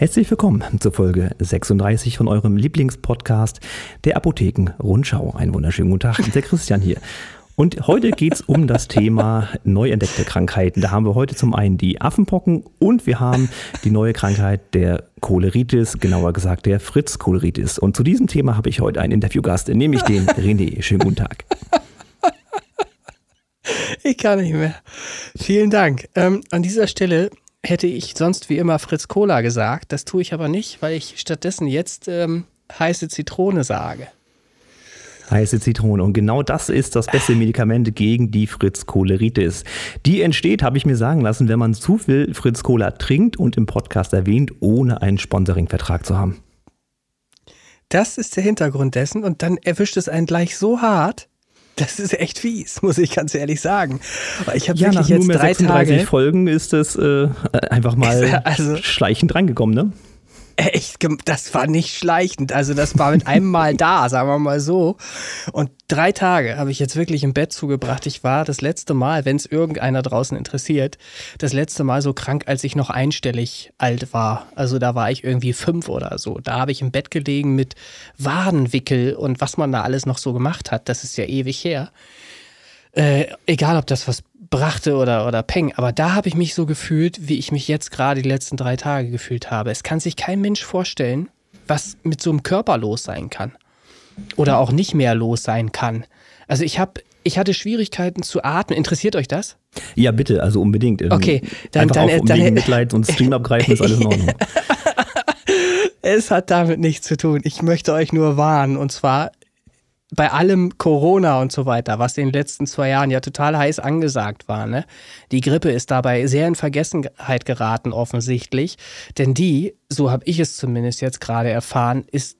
Herzlich willkommen zur Folge 36 von eurem Lieblingspodcast der Apothekenrundschau. Einen wunderschönen guten Tag, der Christian hier. Und heute geht's um das Thema neu entdeckte Krankheiten. Da haben wir heute zum einen die Affenpocken und wir haben die neue Krankheit der Choleritis, genauer gesagt der Fritz-Kohleritis. Und zu diesem Thema habe ich heute einen Interviewgast, nämlich den René. Schönen guten Tag. Ich kann nicht mehr. Vielen Dank. An dieser Stelle hätte ich sonst wie immer Fritz-Cola gesagt. Das tue ich aber nicht, weil ich stattdessen jetzt heiße Zitrone sage. Heiße Zitrone. Und genau das ist das beste Medikament gegen die Fritz-Kohleritis. Die entsteht, habe ich mir sagen lassen, wenn man zu viel Fritz-Cola trinkt und im Podcast erwähnt, ohne einen Sponsoringvertrag zu haben. Das ist der Hintergrund dessen. Und dann erwischt es einen gleich so hart. Das ist echt fies, muss ich ganz ehrlich sagen. Ich habe wirklich jetzt 36 Tage Folgen ist es einfach mal also schleichend reingekommen, ne? Echt, das war nicht schleichend. Also das war mit einem Mal da, sagen wir mal so. Und 3 Tage habe ich jetzt wirklich im Bett zugebracht. Ich war das letzte Mal, wenn es irgendeiner draußen interessiert, das letzte Mal so krank, als ich noch einstellig alt war. Also da war ich irgendwie 5 oder so. Da habe ich im Bett gelegen mit Wadenwickel und was man da alles noch so gemacht hat. Das ist ja ewig her. Egal, ob das was brachte oder Peng. Aber da habe ich mich so gefühlt, wie ich mich jetzt gerade die letzten 3 Tage gefühlt habe. Es kann sich kein Mensch vorstellen, was mit so einem Körper los sein kann. Oder auch nicht mehr los sein kann. Also ich hatte Schwierigkeiten zu atmen. Interessiert euch das? Ja, bitte, also unbedingt. Okay. Dann Mitleid und Stream abgreifen ist alles in Ordnung. Es hat damit nichts zu tun. Ich möchte euch nur warnen. Und zwar bei allem Corona und so weiter, was in den letzten 2 Jahren ja total heiß angesagt war, ne? Die Grippe ist dabei sehr in Vergessenheit geraten, offensichtlich. Denn die, so habe ich es zumindest jetzt gerade erfahren, ist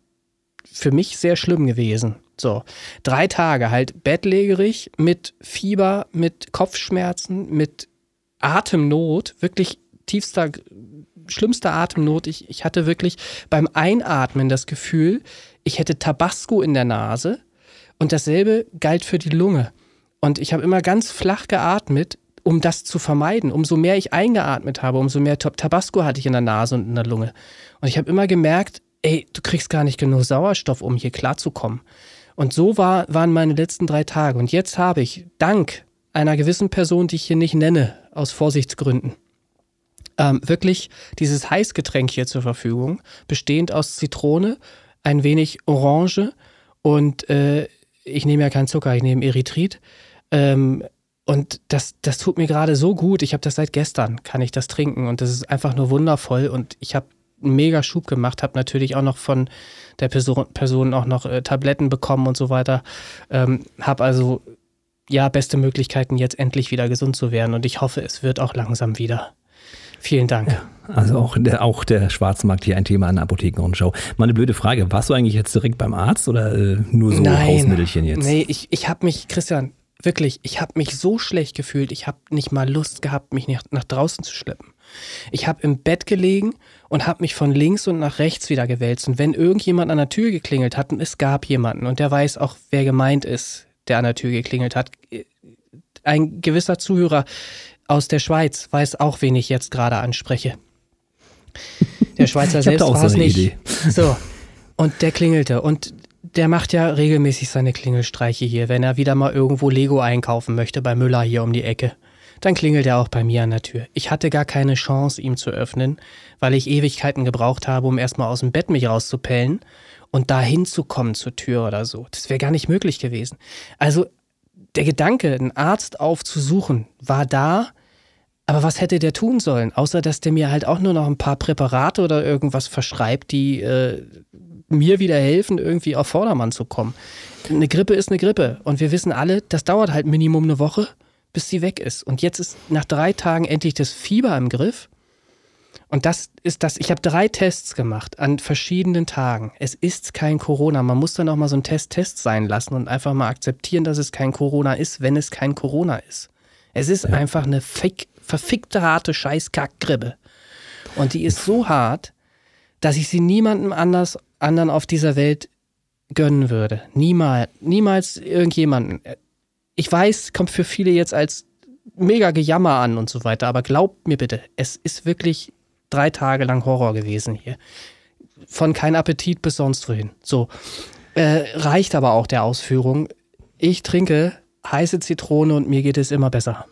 für mich sehr schlimm gewesen. So, 3 Tage halt bettlägerig, mit Fieber, mit Kopfschmerzen, mit Atemnot, wirklich schlimmster Atemnot. Ich hatte wirklich beim Einatmen das Gefühl, ich hätte Tabasco in der Nase. Und dasselbe galt für die Lunge. Und ich habe immer ganz flach geatmet, um das zu vermeiden. Umso mehr ich eingeatmet habe, umso mehr Tabasco hatte ich in der Nase und in der Lunge. Und ich habe immer gemerkt, ey, du kriegst gar nicht genug Sauerstoff, um hier klarzukommen. Und so waren meine letzten 3 Tage. Und jetzt habe ich, dank einer gewissen Person, die ich hier nicht nenne, aus Vorsichtsgründen, wirklich dieses Heißgetränk hier zur Verfügung, bestehend aus Zitrone, ein wenig Orange und ich nehme ja keinen Zucker, ich nehme Erythrit. Und das tut mir gerade so gut. Ich habe das seit gestern, kann ich das trinken. Und das ist einfach nur wundervoll. Und ich habe einen mega Schub gemacht, habe natürlich auch noch von der Person auch noch Tabletten bekommen und so weiter. Habe also, ja, beste Möglichkeiten, jetzt endlich wieder gesund zu werden. Und ich hoffe, es wird auch langsam wieder. Vielen Dank. Ja, also auch der Schwarzmarkt hier ein Thema an der Apothekenrundschau. Mal eine blöde Frage, warst du eigentlich jetzt direkt beim Arzt oder nur so Hausmittelchen jetzt? Nein, ich habe mich, Christian, wirklich, ich habe mich so schlecht gefühlt, ich habe nicht mal Lust gehabt, mich nach draußen zu schleppen. Ich habe im Bett gelegen und habe mich von links und nach rechts wieder gewälzt. Und wenn irgendjemand an der Tür geklingelt hat, und es gab jemanden, und der weiß auch, wer gemeint ist, der an der Tür geklingelt hat, ein gewisser Zuhörer aus der Schweiz weiß auch, wen ich jetzt gerade anspreche. Der Schweizer selbst war es nicht. Idee. So, und der klingelte. Und der macht ja regelmäßig seine Klingelstreiche hier. Wenn er wieder mal irgendwo Lego einkaufen möchte, bei Müller hier um die Ecke, dann klingelt er auch bei mir an der Tür. Ich hatte gar keine Chance, ihm zu öffnen, weil ich Ewigkeiten gebraucht habe, um erstmal aus dem Bett mich rauszupellen und da hinzukommen zur Tür oder so. Das wäre gar nicht möglich gewesen. Also der Gedanke, einen Arzt aufzusuchen, war da. Aber was hätte der tun sollen? Außer, dass der mir halt auch nur noch ein paar Präparate oder irgendwas verschreibt, die mir wieder helfen, irgendwie auf Vordermann zu kommen. Eine Grippe ist eine Grippe. Und wir wissen alle, das dauert halt Minimum eine Woche, bis sie weg ist. Und jetzt ist nach 3 Tagen endlich das Fieber im Griff. Und das ist das, ich habe 3 Tests gemacht an verschiedenen Tagen. Es ist kein Corona. Man muss dann auch mal so einen Test sein lassen und einfach mal akzeptieren, dass es kein Corona ist, wenn es kein Corona ist. Es ist einfach eine verfickte, harte Scheiß-Kack-Grippe. Und die ist so hart, dass ich sie niemandem anderen auf dieser Welt gönnen würde. Niemals irgendjemanden. Ich weiß, kommt für viele jetzt als mega Gejammer an und so weiter, aber glaubt mir bitte, es ist wirklich 3 Tage lang Horror gewesen hier. Von kein Appetit bis sonst wohin. So. Reicht aber auch der Ausführung. Ich trinke heiße Zitrone und mir geht es immer besser.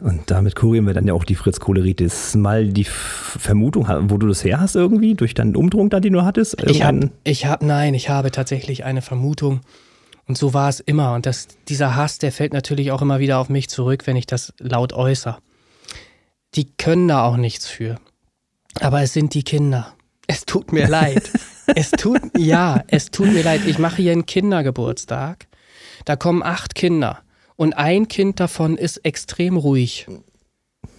Und damit kurieren wir dann ja auch die Fritz-Kohleritis. Mal die Vermutung, wo du das her hast irgendwie, durch deinen Umdruck da, den du hattest? Ich habe tatsächlich eine Vermutung. Und so war es immer. Und dieser Hass, der fällt natürlich auch immer wieder auf mich zurück, wenn ich das laut äußere. Die können da auch nichts für. Aber es sind die Kinder. Es tut mir leid. Es tut mir leid. Ich mache hier einen Kindergeburtstag. Da kommen 8 Kinder. Und ein Kind davon ist extrem ruhig.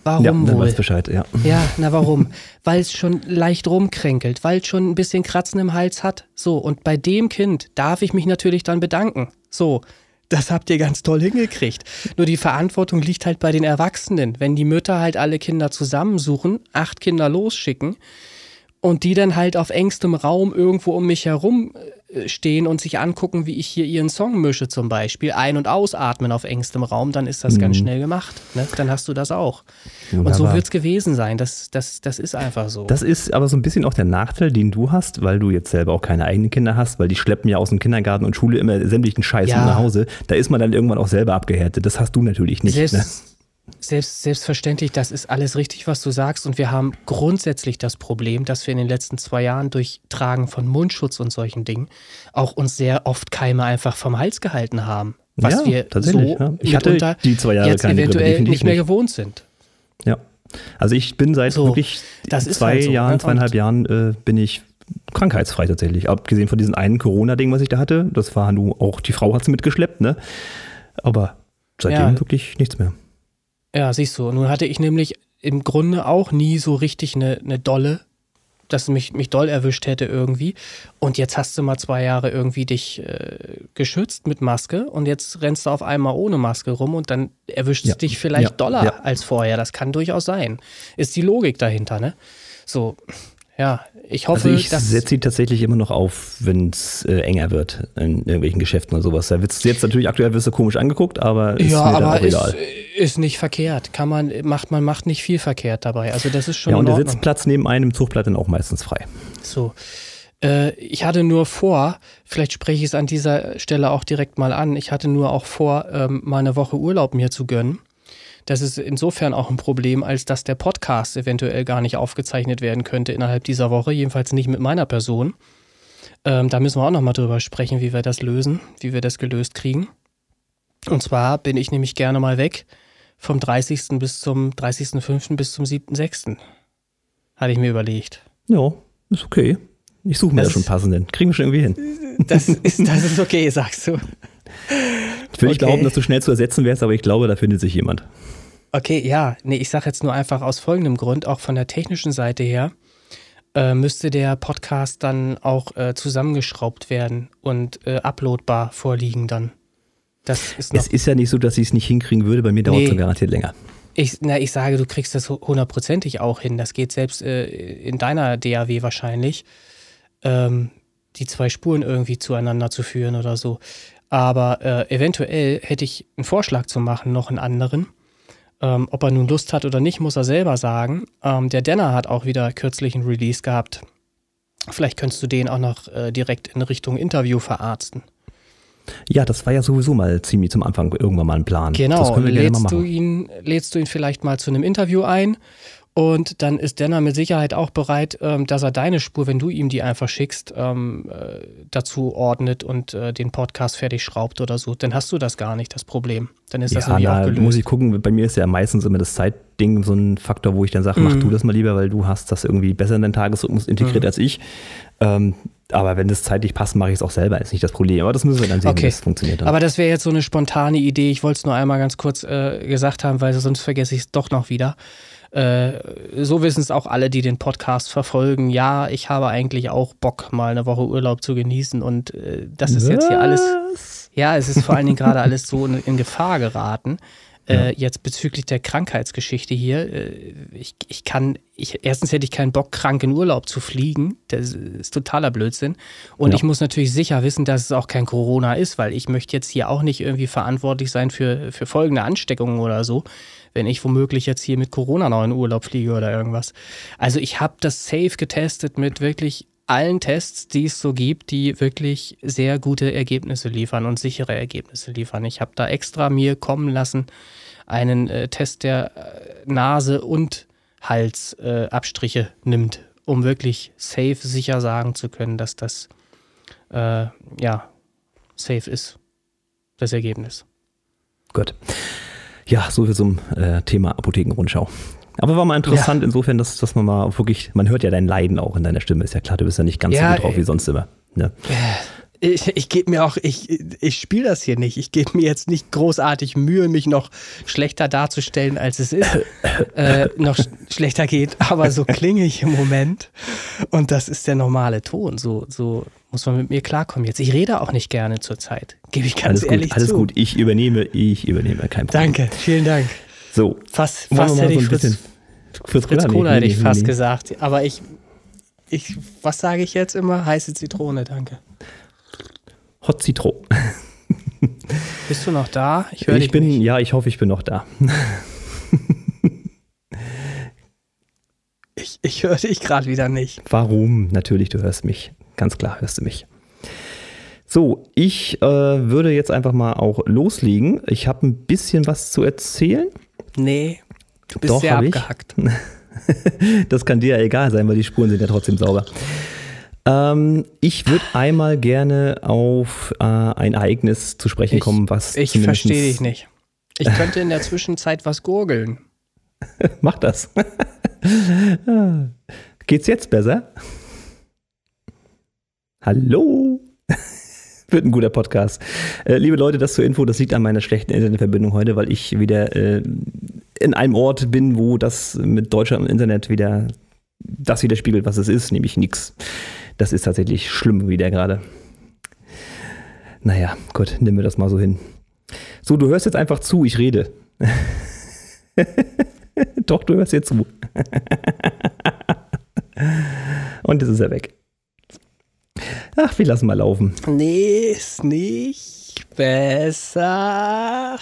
Warum wohl? Ja, weiß Bescheid, ja. Ja, na warum? Weil es schon leicht rumkränkelt, weil es schon ein bisschen Kratzen im Hals hat. So, und bei dem Kind darf ich mich natürlich dann bedanken. So, das habt ihr ganz toll hingekriegt. Nur die Verantwortung liegt halt bei den Erwachsenen. Wenn die Mütter halt alle Kinder zusammensuchen, 8 Kinder losschicken und die dann halt auf engstem Raum irgendwo um mich herum stehen und sich angucken, wie ich hier ihren Song mische zum Beispiel, ein- und ausatmen auf engstem Raum, dann ist das ganz schnell gemacht. Ne? Dann hast du das auch. Wunderbar. Und so wird es gewesen sein. Das ist einfach so. Das ist aber so ein bisschen auch der Nachteil, den du hast, weil du jetzt selber auch keine eigenen Kinder hast, weil die schleppen ja aus dem Kindergarten und Schule immer sämtlichen Scheiß nach Hause. Da ist man dann irgendwann auch selber abgehärtet. Das hast du natürlich nicht. Selbstverständlich, das ist alles richtig, was du sagst. Und wir haben grundsätzlich das Problem, dass wir in den letzten 2 Jahren durch Tragen von Mundschutz und solchen Dingen auch uns sehr oft Keime einfach vom Hals gehalten haben. Was wir so mitunter jetzt eventuell nicht mehr gewohnt sind. Ja, also ich bin seit wirklich 2,5 Jahren bin ich krankheitsfrei tatsächlich. Abgesehen von diesem einen Corona-Ding, was ich da hatte. Das war nur auch, die Frau hat es mitgeschleppt, ne? Aber seitdem wirklich nichts mehr. Ja, siehst du. Nun hatte ich nämlich im Grunde auch nie so richtig eine dolle, dass mich doll erwischt hätte irgendwie. Und jetzt hast du mal 2 Jahre irgendwie dich geschützt mit Maske und jetzt rennst du auf einmal ohne Maske rum und dann erwischt es dich vielleicht doller als vorher. Das kann durchaus sein. Ist die Logik dahinter, ne? So, ja, ich hoffe, dass... Also ich setze sie tatsächlich immer noch auf, wenn es enger wird in irgendwelchen Geschäften oder sowas. Da wird's jetzt natürlich aktuell wirst du komisch angeguckt, aber ist mir dann auch egal. Ist nicht verkehrt. Man macht nicht viel verkehrt dabei. Also das ist schon. Ja, und der Sitzplatz neben einem Zug bleibt dann auch meistens frei. So. Ich hatte nur vor, vielleicht spreche ich es an dieser Stelle auch direkt mal an, ich hatte nur auch vor, mal eine Woche Urlaub mir zu gönnen. Das ist insofern auch ein Problem, als dass der Podcast eventuell gar nicht aufgezeichnet werden könnte innerhalb dieser Woche, jedenfalls nicht mit meiner Person. Da müssen wir auch nochmal drüber sprechen, wie wir das lösen, wie wir das gelöst kriegen. Und zwar bin ich nämlich gerne mal weg vom 30. bis zum 30.05. bis zum 7.06. Hatte ich mir überlegt. Ja, ist okay. Ich suche mir da schon passenden. Kriegen wir schon irgendwie hin. Das ist okay, sagst du. Ich will nicht glauben, dass du schnell zu ersetzen wärst, aber ich glaube, da findet sich jemand. Okay, ja. Nee, ich sage jetzt nur einfach aus folgendem Grund, auch von der technischen Seite her, müsste der Podcast dann auch zusammengeschraubt werden und uploadbar vorliegen dann. Das ist es ist ja nicht so, dass ich es nicht hinkriegen würde, bei mir dauert es so garantiert länger. Ich sage, du kriegst das hundertprozentig auch hin, das geht selbst in deiner DAW wahrscheinlich, die 2 Spuren irgendwie zueinander zu führen oder so. Aber eventuell hätte ich einen Vorschlag zu machen, noch einen anderen. Ob er nun Lust hat oder nicht, muss er selber sagen. Der Denner hat auch wieder kürzlich einen Release gehabt. Vielleicht könntest du den auch noch direkt in Richtung Interview verarzten. Ja, das war ja sowieso mal ziemlich zum Anfang irgendwann mal ein Plan. Genau, das können wir gerne mal machen. Lädst du ihn vielleicht mal zu einem Interview ein und dann ist Denner mit Sicherheit auch bereit, dass er deine Spur, wenn du ihm die einfach schickst, dazu ordnet und den Podcast fertig schraubt oder so. Dann hast du das gar nicht, das Problem. Dann ist das nämlich auch gelöst. Muss ich gucken, bei mir ist ja meistens immer das Zeitding so ein Faktor, wo ich dann sage, mach du das mal lieber, weil du hast das irgendwie besser in deinen Tagesrhythmus integriert als ich. Aber wenn das zeitlich passt, mache ich es auch selber, ist nicht das Problem. Aber das müssen wir dann sehen, wie das funktioniert. Dann. Aber das wäre jetzt so eine spontane Idee. Ich wollte es nur einmal ganz kurz gesagt haben, weil sonst vergesse ich es doch noch wieder. So wissen es auch alle, die den Podcast verfolgen. Ja, ich habe eigentlich auch Bock, mal eine Woche Urlaub zu genießen. Und das ist jetzt hier alles... Ja, es ist vor allen Dingen gerade alles so in Gefahr geraten. jetzt bezüglich der Krankheitsgeschichte hier. Erstens hätte ich keinen Bock, krank in Urlaub zu fliegen. Das ist totaler Blödsinn. Und ich muss natürlich sicher wissen, dass es auch kein Corona ist, weil ich möchte jetzt hier auch nicht irgendwie verantwortlich sein für folgende Ansteckungen oder so, wenn ich womöglich jetzt hier mit Corona noch in Urlaub fliege oder irgendwas. Also ich habe das safe getestet mit wirklich allen Tests, die es so gibt, die wirklich sehr gute Ergebnisse liefern und sichere Ergebnisse liefern. Ich habe da extra mir kommen lassen einen Test, der Nase und Hals Abstriche nimmt, um wirklich safe sicher sagen zu können, dass das safe ist, das Ergebnis. Gut. Ja, soviel zum Thema Apothekenrundschau. Aber war mal interessant insofern, dass man mal wirklich, man hört ja dein Leiden auch in deiner Stimme, ist ja klar, du bist ja nicht ganz so gut drauf wie sonst immer. Ne? Ich gebe mir auch, ich spiele das hier nicht, ich gebe mir jetzt nicht großartig Mühe, mich noch schlechter darzustellen, als es ist, noch schlechter geht, aber so klinge ich im Moment und das ist der normale Ton, so muss man mit mir klarkommen jetzt. Ich rede auch nicht gerne zurzeit, gebe ich ganz ehrlich zu. Alles gut, ich übernehme, kein Problem. Danke, vielen Dank. So, fast hätte ich Fritz-Cola hätte ich fast gesagt. Aber ich, was sage ich jetzt immer? Heiße Zitrone, danke. Hot Citro. Bist du noch da? Ich höre dich nicht. Ja, ich hoffe, ich bin noch da. Ich höre dich gerade wieder nicht. Warum? Natürlich, du hörst mich. Ganz klar hörst du mich. So, ich würde jetzt einfach mal auch loslegen. Ich habe ein bisschen was zu erzählen. Nee, du bist doch, sehr abgehackt. Das kann dir ja egal sein, weil die Spuren sind ja trotzdem sauber. Ich würde einmal gerne auf ein Ereignis zu sprechen kommen, was ich verstehe dich nicht. Ich könnte in der Zwischenzeit was gurgeln. Mach das. Geht's jetzt besser? Hallo? Wird ein guter Podcast. Liebe Leute, das zur Info, das liegt an meiner schlechten Internetverbindung heute, weil ich wieder in einem Ort bin, wo das mit Deutschland und Internet wieder das widerspiegelt, was es ist, nämlich nix. Das ist tatsächlich schlimm wieder gerade. Naja, Gott, nimm mir das mal so hin. So, du hörst jetzt einfach zu, ich rede. Doch, du hörst jetzt zu. Und jetzt ist er weg. Ach, wir lassen mal laufen. Nee, ist nicht besser.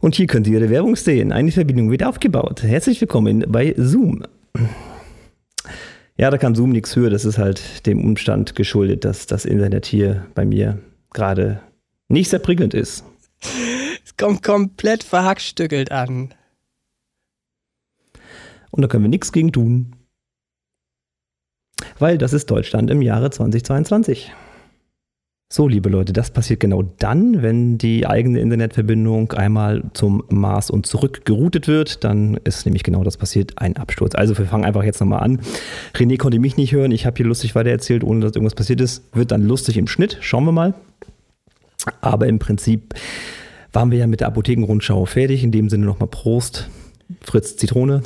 Und hier könnt ihr Ihre Werbung sehen. Eine Verbindung wird aufgebaut. Herzlich willkommen bei Zoom. Ja, da kann Zoom nichts für. Das ist halt dem Umstand geschuldet, dass das Internet hier bei mir gerade nicht sehr prickelnd ist. Es kommt komplett verhackstückelt an. Und da können wir nichts gegen tun. Weil das ist Deutschland im Jahre 2022. So, liebe Leute, das passiert genau dann, wenn die eigene Internetverbindung einmal zum Mars und zurück geroutet wird. Dann ist nämlich genau das passiert, ein Absturz. Also wir fangen einfach jetzt nochmal an. René konnte mich nicht hören, ich habe hier lustig weitererzählt, ohne dass irgendwas passiert ist. Wird dann lustig im Schnitt, schauen wir mal. Aber im Prinzip waren wir ja mit der Apothekenrundschau fertig. In dem Sinne nochmal Prost, Fritz Zitrone.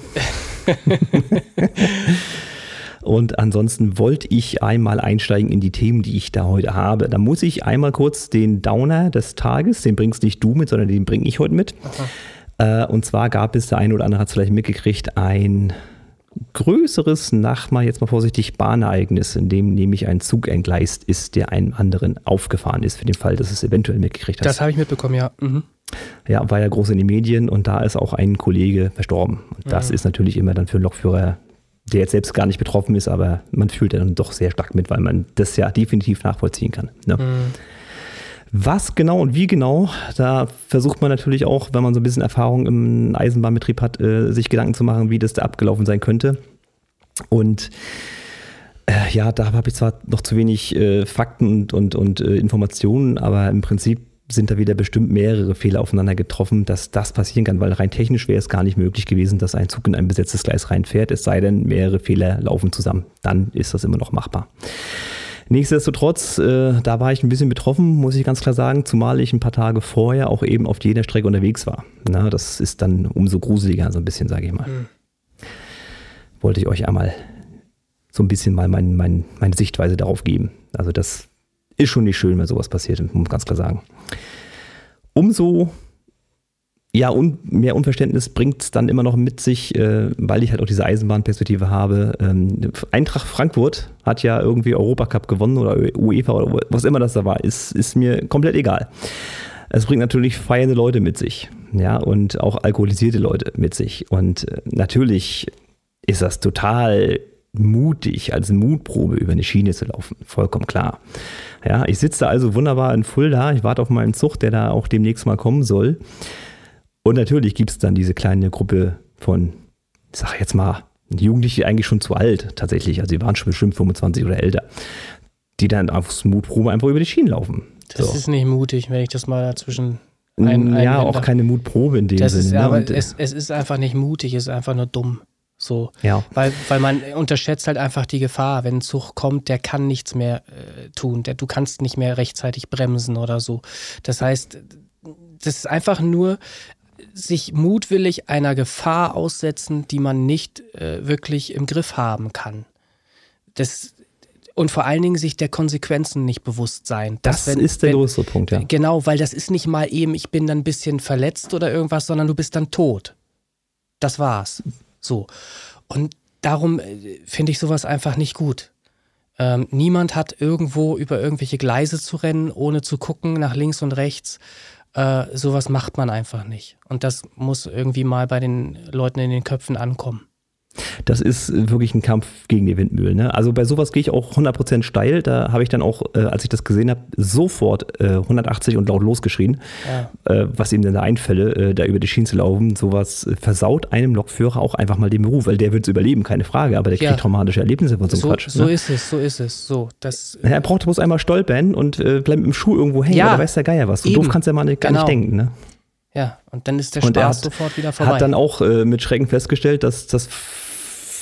Und ansonsten wollte ich einmal einsteigen in die Themen, die ich da heute habe. Da muss ich einmal kurz den Downer des Tages, den bringst nicht du mit, sondern den bringe ich heute mit. Und zwar gab es, der eine oder andere hat es vielleicht mitgekriegt, ein größeres, jetzt mal vorsichtig, Bahnereignis, in dem nämlich ein Zug entgleist ist, der einem anderen aufgefahren ist, für den Fall, dass es eventuell mitgekriegt hat. Das habe ich mitbekommen, ja. Mhm. Ja, war ja groß in den Medien und da ist auch ein Kollege verstorben. Und das ist natürlich immer dann für einen Lokführer, der jetzt selbst gar nicht betroffen ist, aber man fühlt dann doch sehr stark mit, weil man das ja definitiv nachvollziehen kann. Ne? Mhm. Was genau und wie genau, da versucht man natürlich auch, wenn man so ein bisschen Erfahrung im Eisenbahnbetrieb hat, sich Gedanken zu machen, wie das da abgelaufen sein könnte. Und da habe ich zwar noch zu wenig Fakten und Informationen, aber im Prinzip sind da wieder bestimmt mehrere Fehler aufeinander getroffen, dass das passieren kann, weil rein technisch wäre es gar nicht möglich gewesen, dass ein Zug in ein besetztes Gleis reinfährt, es sei denn, mehrere Fehler laufen zusammen. Dann ist das immer noch machbar. Nichtsdestotrotz, da war ich ein bisschen betroffen, muss ich ganz klar sagen, zumal ich ein paar Tage vorher auch eben auf jener Strecke unterwegs war. Na, das ist dann umso gruseliger, so ein bisschen, sage ich mal. Mhm. Wollte ich euch einmal so ein bisschen mal meine Sichtweise darauf geben. Also das ist schon nicht schön, wenn sowas passiert, muss man ganz klar sagen. Umso Ja, und mehr Unverständnis bringt es dann immer noch mit sich, weil ich halt auch diese Eisenbahnperspektive habe. Eintracht Frankfurt hat ja irgendwie Europacup gewonnen oder UEFA oder was immer das da war. Ist mir komplett egal. Es bringt natürlich feiernde Leute mit sich, ja, und auch alkoholisierte Leute mit sich. Und natürlich ist das total mutig, als Mutprobe über eine Schiene zu laufen. Vollkommen klar. Ja, ich sitze also wunderbar in Fulda. Ich warte auf meinen Zug, der da auch demnächst mal kommen soll. Und natürlich gibt es dann diese kleine Gruppe von, ich sage jetzt mal, Jugendliche, eigentlich schon zu alt tatsächlich, also die waren schon bestimmt 25 oder älter, die dann aufs Mutprobe einfach über die Schienen laufen. Das ist nicht mutig, wenn ich das mal dazwischen Ja, auch keine Mutprobe in dem Sinne. Ne? Aber es ist einfach nicht mutig, es ist einfach nur dumm. So. Ja. Weil man unterschätzt halt einfach die Gefahr, wenn ein Zug kommt, der kann nichts mehr tun, du kannst nicht mehr rechtzeitig bremsen oder so. Das heißt, das ist einfach nur sich mutwillig einer Gefahr aussetzen, die man nicht wirklich im Griff haben kann. Und vor allen Dingen sich der Konsequenzen nicht bewusst sein. Das ist der größte Punkt, ja. Genau, weil das ist nicht mal eben, ich bin dann ein bisschen verletzt oder irgendwas, sondern du bist dann tot. Das war's. So. Und darum finde ich sowas einfach nicht gut. Niemand hat irgendwo über irgendwelche Gleise zu rennen, ohne zu gucken nach links und rechts. Sowas macht man einfach nicht. Und das muss irgendwie mal bei den Leuten in den Köpfen ankommen. Das ist wirklich ein Kampf gegen die Windmühlen. Ne? Also bei sowas gehe ich auch 100% steil. Da habe ich dann auch, als ich das gesehen habe, sofort 180 und laut losgeschrien, ja. Was ihm denn da einfälle, da über die Schienen zu laufen. Sowas versaut einem Lokführer auch einfach mal den Beruf, weil der wird es überleben, keine Frage. Aber der kriegt traumatische Erlebnisse von so einem Quatsch. So, ne? Ist es. So, das, er braucht bloß einmal stolpern und bleibt mit dem Schuh irgendwo hängen. Ja, oder weiß der Geier was. So eben. Doof kannst du ja mal gar nicht denken. Ne? Ja, und dann ist der Spaß sofort wieder vorbei. Er hat dann auch mit Schrecken festgestellt, dass das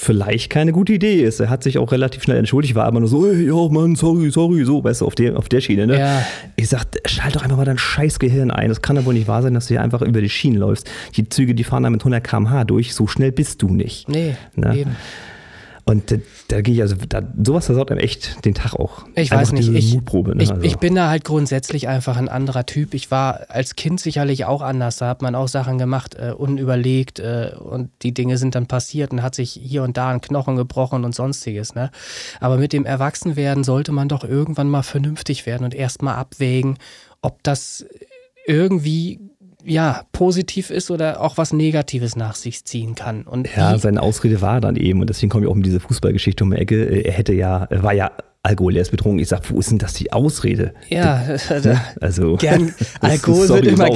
vielleicht keine gute Idee ist. Er hat sich auch relativ schnell entschuldigt, war aber nur so, ja Mann, sorry, so, weißt du, auf der Schiene, ne? Ja. Ich sag, schalt doch einfach mal dein scheiß Gehirn ein. Das kann doch wohl nicht wahr sein, dass du hier einfach über die Schienen läufst. Die Züge, die fahren da mit 100 km/h durch, so schnell bist du nicht. Nee, ne? Eben. Und da gehe ich, also sowas versaut einem echt den Tag auch. Ich weiß nicht, Mutprobe, ne? Ich bin da halt grundsätzlich einfach ein anderer Typ. Ich war als Kind sicherlich auch anders, da hat man auch Sachen gemacht, unüberlegt und die Dinge sind dann passiert und hat sich hier und da ein Knochen gebrochen und sonstiges. Ne? Aber mit dem Erwachsenwerden sollte man doch irgendwann mal vernünftig werden und erstmal abwägen, ob das irgendwie positiv ist oder auch was Negatives nach sich ziehen kann. Und seine Ausrede war dann eben, und deswegen komme ich auch mit dieser Fußballgeschichte um die Ecke, er war ja Alkohol, er ist betrunken. Ich sage, wo ist denn das die Ausrede? Ja, also gern, Alkohol wird immer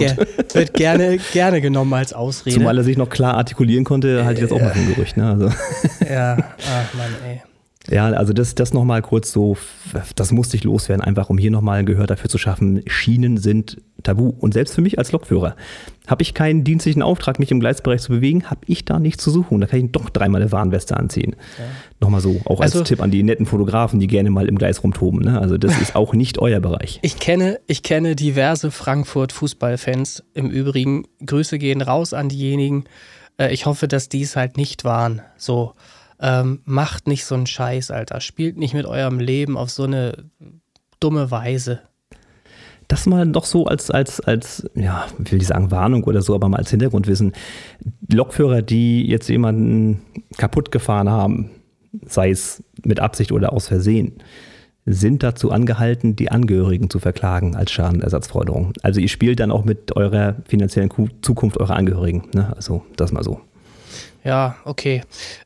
gerne genommen als Ausrede. Zumal er sich noch klar artikulieren konnte, halt jetzt auch mal ein Gerücht. Ne? Also. Ja, ach Mann, ey. Ja, also das nochmal kurz so, das musste ich loswerden, einfach um hier nochmal ein Gehör dafür zu schaffen, Schienen sind tabu. Und selbst für mich als Lokführer, habe ich keinen dienstlichen Auftrag, mich im Gleisbereich zu bewegen, habe ich da nichts zu suchen. Da kann ich doch dreimal eine Warnweste anziehen. Ja. Nochmal so, auch als Tipp an die netten Fotografen, die gerne mal im Gleis rumtoben. Ne? Also das ist auch nicht euer Bereich. Ich kenne diverse Frankfurt-Fußballfans. Im Übrigen, Grüße gehen raus an diejenigen. Ich hoffe, dass die es halt nicht waren, so. Macht nicht so einen Scheiß, Alter. Spielt nicht mit eurem Leben auf so eine dumme Weise. Das mal doch so als ja, will ich sagen, Warnung oder so, aber mal als Hintergrundwissen. Lokführer, die jetzt jemanden kaputt gefahren haben, sei es mit Absicht oder aus Versehen, sind dazu angehalten, die Angehörigen zu verklagen als Schadenersatzforderung. Also ihr spielt dann auch mit eurer finanziellen Zukunft eurer Angehörigen. Ne? Also das mal so. Ja, okay.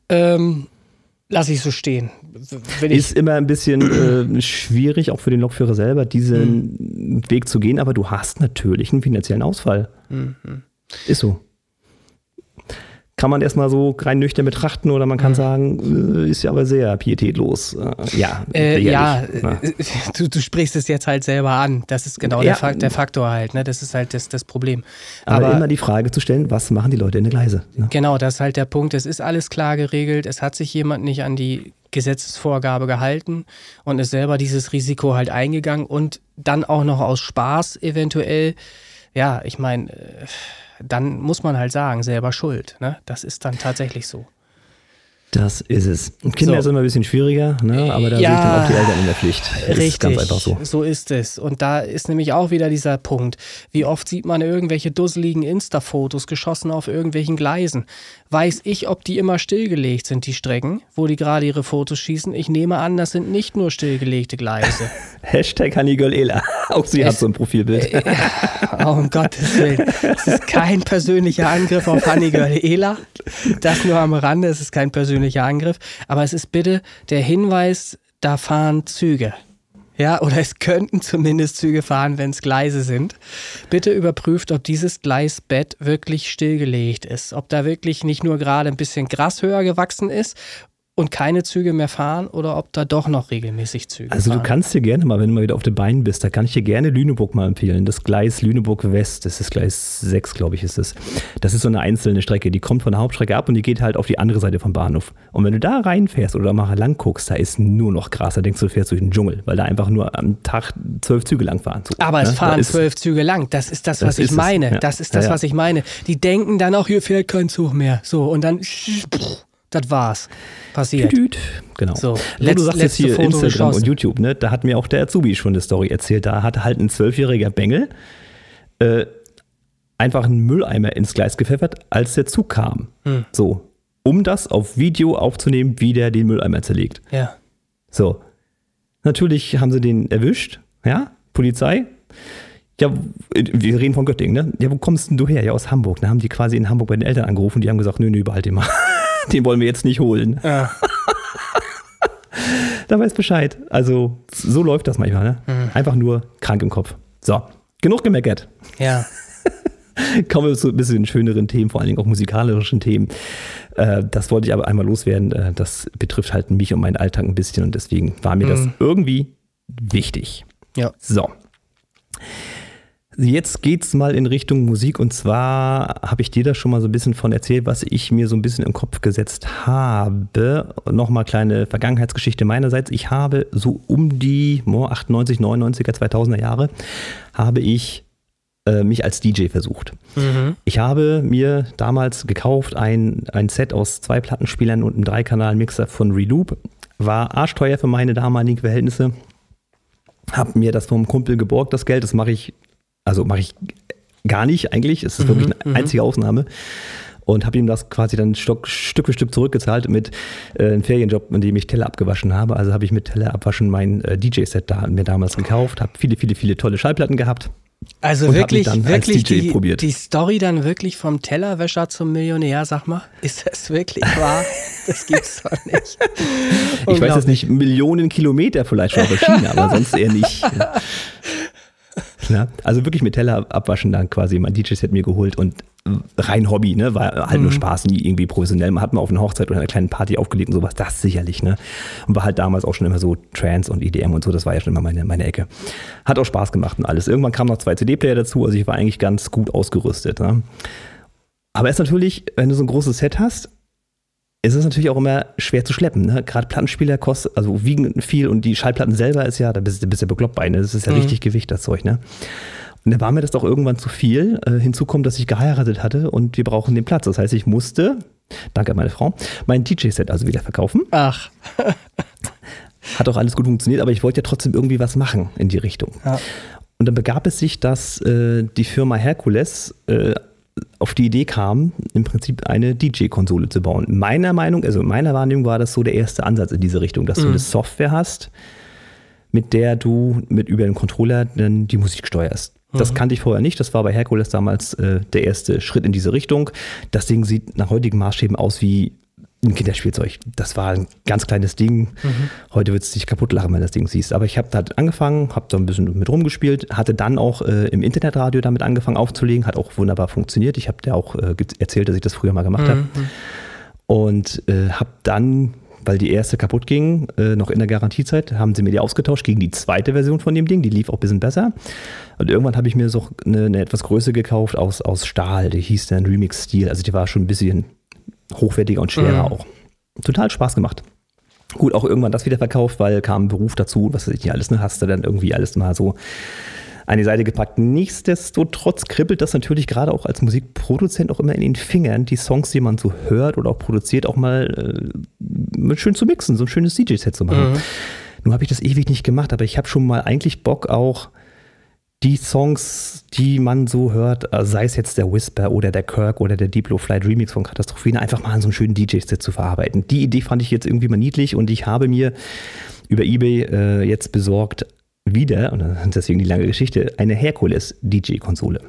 Lass ich so stehen. Ist immer ein bisschen schwierig, auch für den Lokführer selber, diesen Weg zu gehen, aber du hast natürlich einen finanziellen Ausfall. Mhm. Ist so. Kann man erstmal so rein nüchtern betrachten oder man kann sagen, ist ja aber sehr pietätlos. Du sprichst es jetzt halt selber an. Das ist genau der Faktor halt. Ne? Das ist halt das Problem. Aber immer die Frage zu stellen, was machen die Leute in den Gleisen? Ne? Genau, das ist halt der Punkt. Es ist alles klar geregelt. Es hat sich jemand nicht an die Gesetzesvorgabe gehalten und ist selber dieses Risiko halt eingegangen und dann auch noch aus Spaß eventuell. Ja, ich meine, dann muss man halt sagen, selber schuld. Ne? Das ist dann tatsächlich so. Das ist es. Kinder so. Ist immer ein bisschen schwieriger, ne? Aber da sehe ich dann auch die Eltern in der Pflicht. Das richtig, ist ganz einfach so. So ist es. Und da ist nämlich auch wieder dieser Punkt. Wie oft sieht man irgendwelche dusseligen Insta-Fotos geschossen auf irgendwelchen Gleisen? Weiß ich, ob die immer stillgelegt sind, die Strecken, wo die gerade ihre Fotos schießen? Ich nehme an, das sind nicht nur stillgelegte Gleise. Hashtag Honey Girl Ela. Auch sie hat so ein Profilbild. Oh, um Gottes Willen. Es ist kein persönlicher Angriff auf Honey Girl Ela. Das nur am Rande. Es ist kein persönlicher Angriff, aber es ist bitte der Hinweis, da fahren Züge. Ja, oder es könnten zumindest Züge fahren, wenn es Gleise sind. Bitte überprüft, ob dieses Gleisbett wirklich stillgelegt ist, ob da wirklich nicht nur gerade ein bisschen Gras höher gewachsen ist und keine Züge mehr fahren oder ob da doch noch regelmäßig Züge fahren. Also du kannst dir gerne mal, wenn du mal wieder auf den Beinen bist, da kann ich dir gerne Lüneburg mal empfehlen. Das Gleis Lüneburg West, das ist Gleis 6, glaube ich, ist es. Das ist so eine einzelne Strecke, die kommt von der Hauptstrecke ab und die geht halt auf die andere Seite vom Bahnhof. Und wenn du da reinfährst oder mal lang guckst, da ist nur noch Gras. Da denkst du, du fährst durch den Dschungel, weil da einfach nur am Tag 12 Züge lang fahren. So, aber es fahren 12 Züge lang. Das ist das, was ich meine. Ja. Das ist das, was ich meine. Die denken dann auch, hier fährt kein Zug mehr. So, und dann... Das war's. Passiert. Genau. So, du sagst jetzt hier Foto Instagram geschossen. Und YouTube, ne? Da hat mir auch der Azubi schon eine Story erzählt. Da hat halt ein 12-jähriger Bengel einfach einen Mülleimer ins Gleis gepfeffert, als der Zug kam. So, um das auf Video aufzunehmen, wie der den Mülleimer zerlegt. Ja. So. Natürlich haben sie den erwischt. Ja, Polizei. Ja, wir reden von Göttingen, ne? Ja, wo kommst denn du her? Ja, aus Hamburg. Da haben die quasi in Hamburg bei den Eltern angerufen. Die haben gesagt, nö, behalt den mal. Den wollen wir jetzt nicht holen. Ja. Da weiß Bescheid. Also, so läuft das manchmal. Ne? Einfach nur krank im Kopf. So, genug gemeckert. Ja. Kommen wir zu ein bisschen schöneren Themen, vor allen Dingen auch musikalischen Themen. Das wollte ich aber einmal loswerden. Das betrifft halt mich und meinen Alltag ein bisschen und deswegen war mir das irgendwie wichtig. Ja. So. Jetzt geht's mal in Richtung Musik und zwar habe ich dir das schon mal so ein bisschen von erzählt, was ich mir so ein bisschen im Kopf gesetzt habe. Nochmal kleine Vergangenheitsgeschichte meinerseits. Ich habe so um die 98, 99er, 2000er Jahre habe ich mich als DJ versucht. Mhm. Ich habe mir damals gekauft ein Set aus 2 Plattenspielern und einem 3-Kanal-Mixer von Reloop. War arschteuer für meine damaligen Verhältnisse. Hab mir das vom Kumpel geborgt, das Geld. Das mache ich gar nicht eigentlich. Es ist wirklich eine einzige Ausnahme. Und habe ihm das quasi dann Stück für Stück zurückgezahlt mit einem Ferienjob, in dem ich Teller abgewaschen habe. Also habe ich mit Teller abwaschen mein DJ-Set mir damals gekauft. Habe viele, viele, viele tolle Schallplatten gehabt. Also wirklich die Story dann wirklich vom Tellerwäscher zum Millionär, sag mal, ist das wirklich wahr? Das gibt's doch nicht. Ich weiß jetzt nicht, Millionen Kilometer vielleicht schon auf China, aber sonst eher nicht. Ja, also wirklich mit Teller abwaschen dann quasi mein DJ-Set mir geholt und rein Hobby, ne, war halt nur Spaß, nie irgendwie professionell. Man hat mal auf einer Hochzeit oder einer kleinen Party aufgelegt und sowas, das sicherlich, ne. Und war halt damals auch schon immer so Trance und EDM und so, das war ja schon immer meine Ecke. Hat auch Spaß gemacht und alles. Irgendwann kamen noch 2 CD-Player dazu, also ich war eigentlich ganz gut ausgerüstet, ne. Aber ist natürlich, wenn du so ein großes Set hast, es ist natürlich auch immer schwer zu schleppen, ne? Gerade Plattenspieler wiegen viel und die Schallplatten selber ist ja, da bist du bekloppt bei, ne? Das ist ja richtig Gewicht, das Zeug, ne? Und dann war mir das doch irgendwann zu viel. Hinzu kommt, dass ich geheiratet hatte und wir brauchen den Platz. Das heißt, ich musste, danke an meine Frau, mein DJ-Set also wieder verkaufen. Ach. Hat auch alles gut funktioniert, aber ich wollte ja trotzdem irgendwie was machen in die Richtung. Ja. Und dann begab es sich, dass die Firma Hercules auf die Idee kam, im Prinzip eine DJ-Konsole zu bauen. In meiner Wahrnehmung war das so der erste Ansatz in diese Richtung, dass du eine Software hast, mit der du über den Controller dann die Musik steuerst. Das kannte ich vorher nicht. Das war bei Hercules damals der erste Schritt in diese Richtung. Das Ding sieht nach heutigen Maßstäben aus wie ein Kinderspielzeug. Das war ein ganz kleines Ding. Heute würdest du dich kaputt lachen, wenn du das Ding siehst. Aber ich habe da angefangen, habe da ein bisschen mit rumgespielt, hatte dann auch im Internetradio damit angefangen aufzulegen, hat auch wunderbar funktioniert. Ich habe dir auch erzählt, dass ich das früher mal gemacht habe. Und habe dann, weil die erste kaputt ging, noch in der Garantiezeit, haben sie mir die ausgetauscht gegen die zweite Version von dem Ding. Die lief auch ein bisschen besser. Und irgendwann habe ich mir so eine etwas größere gekauft aus Stahl. Die hieß dann Remix-Steel. Also die war schon ein bisschen hochwertiger und schwerer auch. Total Spaß gemacht. Gut, auch irgendwann das wieder verkauft, weil kam ein Beruf dazu, was weiß ich nicht alles, ne? Hast du dann irgendwie alles mal so an die Seite gepackt. Nichtsdestotrotz kribbelt das natürlich gerade auch als Musikproduzent auch immer in den Fingern, die Songs, die man so hört oder auch produziert, auch mal schön zu mixen, so ein schönes DJ-Set zu machen. Mhm. Nun habe ich das ewig nicht gemacht, aber ich habe schon mal eigentlich Bock auch, die Songs, die man so hört, sei es jetzt der Whisper oder der Kirk oder der Diplo Flight Remix von Katastrophine, einfach mal an so einem schönen DJ-Set zu verarbeiten. Die Idee fand ich jetzt irgendwie mal niedlich und ich habe mir über eBay jetzt besorgt wieder, und deswegen die lange Geschichte, eine Hercules DJ-Konsole.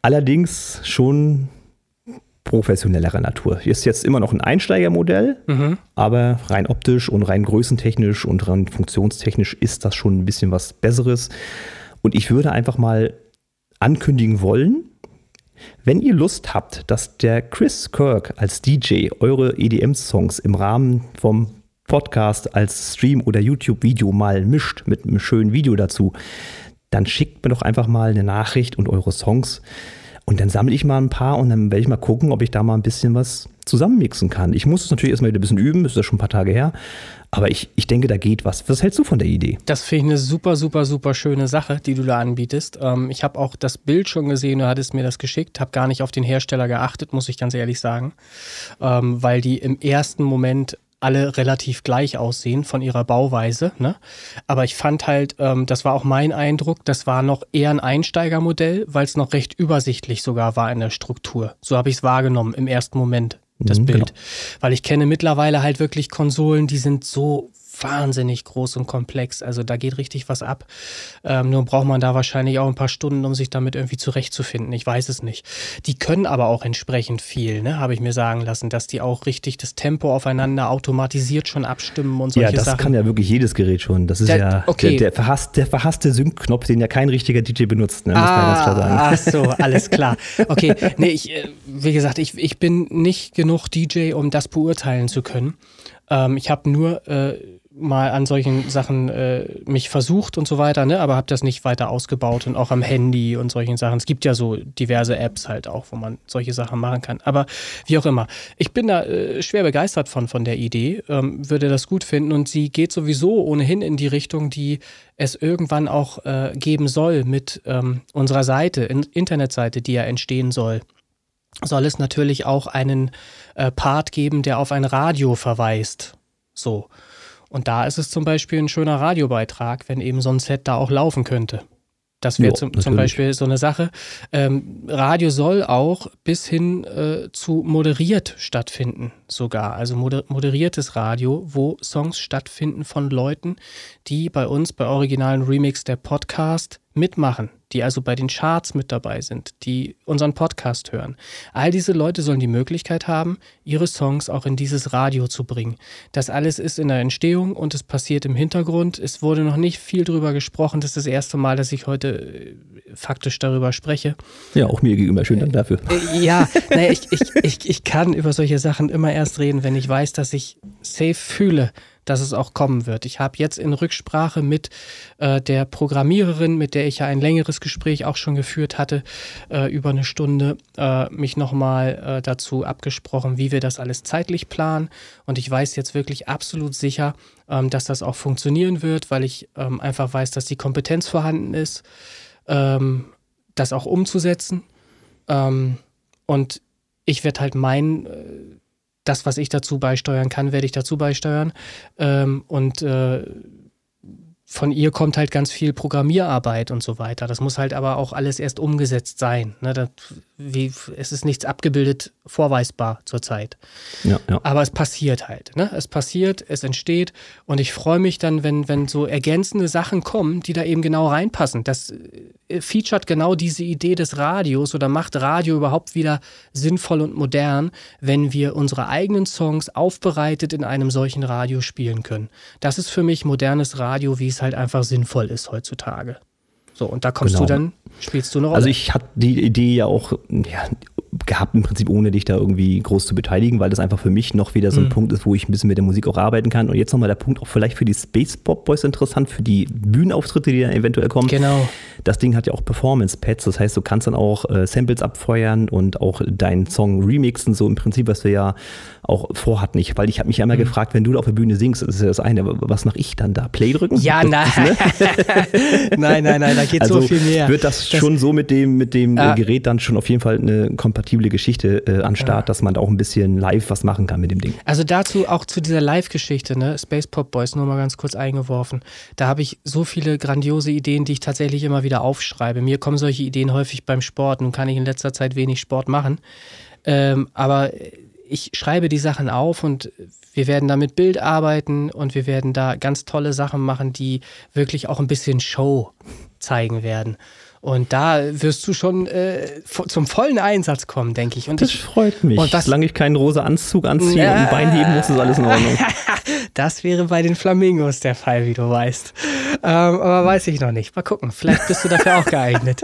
Allerdings schon professionellerer Natur. Ist jetzt immer noch ein Einsteigermodell, aber rein optisch und rein größentechnisch und rein funktionstechnisch ist das schon ein bisschen was Besseres. Und ich würde einfach mal ankündigen wollen, wenn ihr Lust habt, dass der Chris Kirk als DJ eure EDM-Songs im Rahmen vom Podcast als Stream oder YouTube-Video mal mischt mit einem schönen Video dazu, dann schickt mir doch einfach mal eine Nachricht und eure Songs. Und dann sammle ich mal ein paar und dann werde ich mal gucken, ob ich da mal ein bisschen was zusammenmixen kann. Ich muss es natürlich erstmal wieder ein bisschen üben, ist ja schon ein paar Tage her. Aber ich denke, da geht was. Was hältst du von der Idee? Das finde ich eine super, super, super schöne Sache, die du da anbietest. Ich habe auch das Bild schon gesehen, du hattest mir das geschickt, habe gar nicht auf den Hersteller geachtet, muss ich ganz ehrlich sagen, weil die im ersten Moment alle relativ gleich aussehen von ihrer Bauweise, ne? Aber ich fand halt, das war auch mein Eindruck, das war noch eher ein Einsteigermodell, weil es noch recht übersichtlich sogar war in der Struktur. So habe ich es wahrgenommen im ersten Moment, das Bild. Genau. Weil ich kenne mittlerweile halt wirklich Konsolen, die sind so wahnsinnig groß und komplex, also da geht richtig was ab. Nur braucht man da wahrscheinlich auch ein paar Stunden, um sich damit irgendwie zurechtzufinden. Ich weiß es nicht. Die können aber auch entsprechend viel, ne? Habe ich mir sagen lassen, dass die auch richtig das Tempo aufeinander automatisiert schon abstimmen und solche Sachen. Ja, das kann ja wirklich jedes Gerät schon. Das ist okay. der verhasste Sync-Knopf, den ja kein richtiger DJ benutzt, ne? Muss man ganz klar sagen. Ach so, alles klar. Okay, nee, ich bin nicht genug DJ, um das beurteilen zu können. Ich habe nur mal an solchen Sachen mich versucht und so weiter, ne? Aber habe das nicht weiter ausgebaut und auch am Handy und solchen Sachen. Es gibt ja so diverse Apps halt auch, wo man solche Sachen machen kann. Aber wie auch immer. Ich bin da schwer begeistert von der Idee, würde das gut finden und sie geht sowieso ohnehin in die Richtung, die es irgendwann auch geben soll mit unserer Seite, Internetseite, die ja entstehen soll es natürlich auch einen Part geben, der auf ein Radio verweist. So. Und da ist es zum Beispiel ein schöner Radiobeitrag, wenn eben so ein Set da auch laufen könnte. Das wäre zum Beispiel so eine Sache. Radio soll auch bis hin zu moderiert stattfinden sogar. Also moderiertes Radio, wo Songs stattfinden von Leuten, die bei uns bei Originalen Remix der Podcast mitmachen, die also bei den Charts mit dabei sind, die unseren Podcast hören. All diese Leute sollen die Möglichkeit haben, ihre Songs auch in dieses Radio zu bringen. Das alles ist in der Entstehung und es passiert im Hintergrund. Es wurde noch nicht viel drüber gesprochen. Das ist das erste Mal, dass ich heute faktisch darüber spreche. Ja, auch mir gegenüber. Schönen Dank dafür. Ich kann über solche Sachen immer erst reden, wenn ich weiß, dass ich safe fühle, dass es auch kommen wird. Ich habe jetzt in Rücksprache mit der Programmiererin, mit der ich ja ein längeres Gespräch auch schon geführt hatte, über eine Stunde, mich nochmal dazu abgesprochen, wie wir das alles zeitlich planen. Und ich weiß jetzt wirklich absolut sicher, dass das auch funktionieren wird, weil ich einfach weiß, dass die Kompetenz vorhanden ist, das auch umzusetzen. Und ich werde halt das, was ich dazu beisteuern kann, werde ich dazu beisteuern. Von ihr kommt halt ganz viel Programmierarbeit und so weiter. Das muss halt aber auch alles erst umgesetzt sein. Ne? Es ist nichts abgebildet vorweisbar zurzeit. Ja. Aber es passiert halt. Ne? Es passiert, es entsteht. Und ich freue mich dann, wenn so ergänzende Sachen kommen, die da eben genau reinpassen. Das featuret genau diese Idee des Radios oder macht Radio überhaupt wieder sinnvoll und modern, wenn wir unsere eigenen Songs aufbereitet in einem solchen Radio spielen können. Das ist für mich modernes Radio, wie es halt einfach sinnvoll ist heutzutage. So, und da kommst du dann, spielst du eine Rolle. Also ich hatte die Idee ja auch gehabt, im Prinzip ohne dich da irgendwie groß zu beteiligen, weil das einfach für mich noch wieder so ein Punkt ist, wo ich ein bisschen mit der Musik auch arbeiten kann. Und jetzt nochmal der Punkt, auch vielleicht für die Space Pop Boys interessant, für die Bühnenauftritte, die dann eventuell kommen. Genau. das Ding hat ja auch Performance-Pads, das heißt, du kannst dann auch Samples abfeuern und auch deinen Song remixen, so im Prinzip, was wir ja auch vorhatten. Weil ich habe mich einmal gefragt, wenn du da auf der Bühne singst, das ist ja das eine, was mache ich dann da? Play drücken? Ja, nein. Nein, da geht also so viel mehr. Wird das schon so mit dem Gerät dann schon auf jeden Fall eine kompatible Geschichte an Start, dass man da auch ein bisschen live was machen kann mit dem Ding. Also dazu auch zu dieser Live-Geschichte, ne? Space Pop Boys, nur mal ganz kurz eingeworfen. Da habe ich so viele grandiose Ideen, die ich tatsächlich immer wieder aufschreibe. Mir kommen solche Ideen häufig beim Sport. Nun kann ich in letzter Zeit wenig Sport machen. Aber ich schreibe die Sachen auf und wir werden da mit Bild arbeiten und wir werden da ganz tolle Sachen machen, die wirklich auch ein bisschen Show zeigen werden. Und da wirst du schon zum vollen Einsatz kommen, denke ich. Und das freut mich. Und solange ich keinen rosa Anzug anziehe und ein Bein heben muss, ist alles in Ordnung. Das wäre bei den Flamingos der Fall, wie du weißt. Aber weiß ich noch nicht. Mal gucken, vielleicht bist du dafür auch geeignet.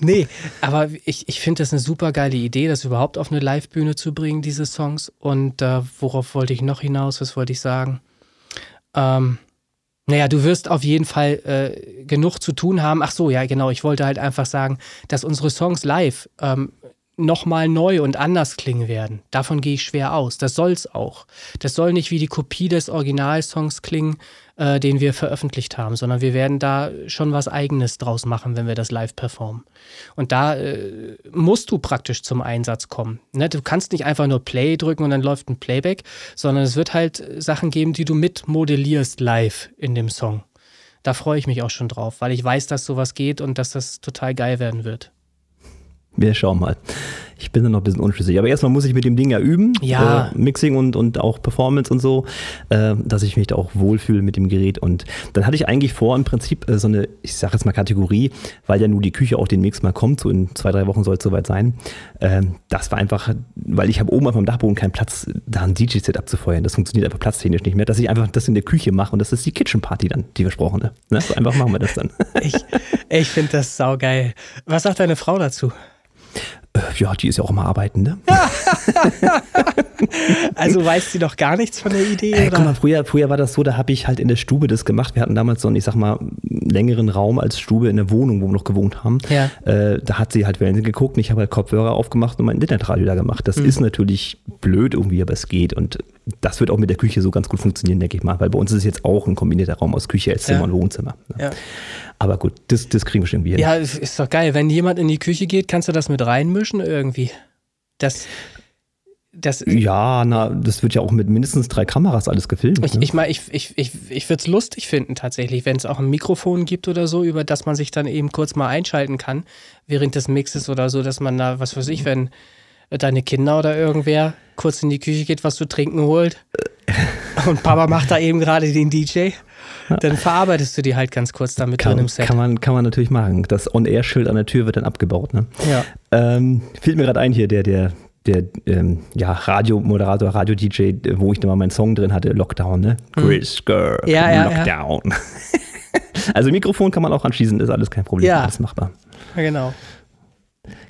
Nee, aber ich finde das eine super geile Idee, das überhaupt auf eine Live-Bühne zu bringen, diese Songs. Und worauf wollte ich noch hinaus? Was wollte ich sagen? Naja, du wirst auf jeden Fall genug zu tun haben. Ach so, ja genau, ich wollte halt einfach sagen, dass unsere Songs live nochmal neu und anders klingen werden. Davon gehe ich schwer aus. Das soll's auch. Das soll nicht wie die Kopie des Originalsongs klingen, den wir veröffentlicht haben, sondern wir werden da schon was Eigenes draus machen, wenn wir das live performen. Und da musst du praktisch zum Einsatz kommen. Ne? Du kannst nicht einfach nur Play drücken und dann läuft ein Playback, sondern es wird halt Sachen geben, die du mitmodellierst live in dem Song. Da freue ich mich auch schon drauf, weil ich weiß, dass sowas geht und dass das total geil werden wird. Wir schauen mal. Ich bin da noch ein bisschen unschlüssig. Aber erstmal muss ich mit dem Ding ja üben. Ja. Mixing und auch Performance und so, dass ich mich da auch wohlfühle mit dem Gerät. Und dann hatte ich eigentlich vor, im Prinzip so eine, ich sage jetzt mal Kategorie, weil ja nur die Küche auch den Mix mal kommt. So in 2-3 Wochen soll es soweit sein. Das war einfach, weil ich habe oben auf meinem Dachboden keinen Platz, da ein DJ-Set abzufeuern. Das funktioniert einfach platztechnisch nicht mehr, dass ich einfach das in der Küche mache. Und das ist die Kitchen-Party dann, die versprochene. Ne? So einfach machen wir das dann. Ich finde das saugeil. Was sagt deine Frau dazu? Ja, die ist ja auch immer arbeiten, ne? Also weiß sie doch gar nichts von der Idee, oder? Guck mal, früher war das so, da habe ich halt in der Stube das gemacht. Wir hatten damals so einen, ich sag mal, längeren Raum als Stube in der Wohnung, wo wir noch gewohnt haben. Ja. Da hat sie halt Fernsehen geguckt und ich habe halt Kopfhörer aufgemacht und mein Internetradio da gemacht. Das ist natürlich blöd irgendwie, aber es geht. Und das wird auch mit der Küche so ganz gut funktionieren, denke ich mal. Weil bei uns ist es jetzt auch ein kombinierter Raum aus Küche, Esszimmer und Wohnzimmer. Ja. Aber gut, das kriegen wir schon irgendwie hin. Ja, ist doch geil. Wenn jemand in die Küche geht, kannst du das mit reinmischen irgendwie. Das wird ja auch mit mindestens 3 Kameras alles gefilmt. Ich würde es lustig finden tatsächlich, wenn es auch ein Mikrofon gibt oder so, über das man sich dann eben kurz mal einschalten kann, während des Mixes oder so, dass man da, was weiß ich, wenn deine Kinder oder irgendwer kurz in die Küche geht, was zu trinken holt und Papa macht da eben gerade den DJ, dann verarbeitest du die halt ganz kurz damit drin im Set. Kann man natürlich machen. Das On-Air-Schild an der Tür wird dann abgebaut. Ne? Ja. Fehlt mir gerade ein hier, der Radiomoderator, Radio-DJ, wo ich da mal meinen Song drin hatte, Lockdown, ne? Chris Girl, Lockdown. Ja. Also Mikrofon kann man auch anschließen, ist alles kein Problem, alles machbar. Ja, genau.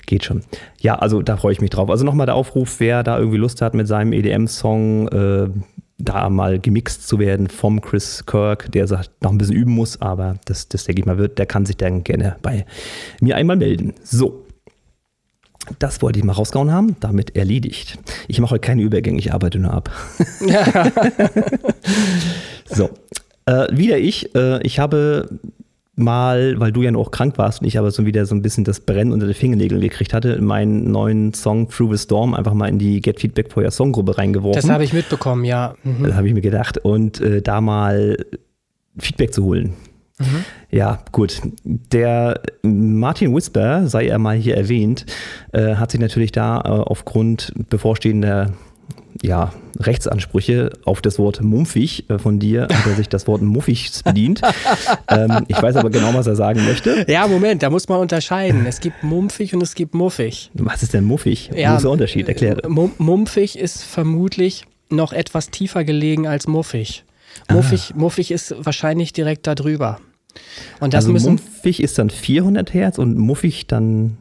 Geht schon. Ja, also da freue ich mich drauf. Also nochmal der Aufruf, wer da irgendwie Lust hat, mit seinem EDM-Song da mal gemixt zu werden vom Chris Kirk, der sagt, noch ein bisschen üben muss, aber das denke ich mal wird, der kann sich dann gerne bei mir einmal melden. So. Das wollte ich mal rausgehauen haben, damit erledigt. Ich mache heute keine Übergänge, ich arbeite nur ab. Ja. So. Wieder ich. Ich habe mal, weil du ja auch krank warst und ich aber so wieder so ein bisschen das Brennen unter den Fingernägeln gekriegt hatte, meinen neuen Song Through the Storm einfach mal in die Get Feedback for Your Song-Gruppe reingeworfen. Das habe ich mitbekommen, ja. Mhm. Das habe ich mir gedacht. Und da mal Feedback zu holen. Mhm. Ja, gut. Der Martin Whisper, sei er mal hier erwähnt, hat sich natürlich da aufgrund bevorstehender Rechtsansprüche auf das Wort mumpfig von dir, hat er sich das Wort muffig bedient. Ich weiß aber genau, was er sagen möchte. Ja, Moment, da muss man unterscheiden. Es gibt mumpfig und es gibt muffig. Was ist denn muffig? Wo ist der Unterschied? Erkläre. Mumpfig ist vermutlich noch etwas tiefer gelegen als muffig. Muffig ist wahrscheinlich direkt da drüber. Und das also mumpfig ist dann 400 Hertz und muffig dann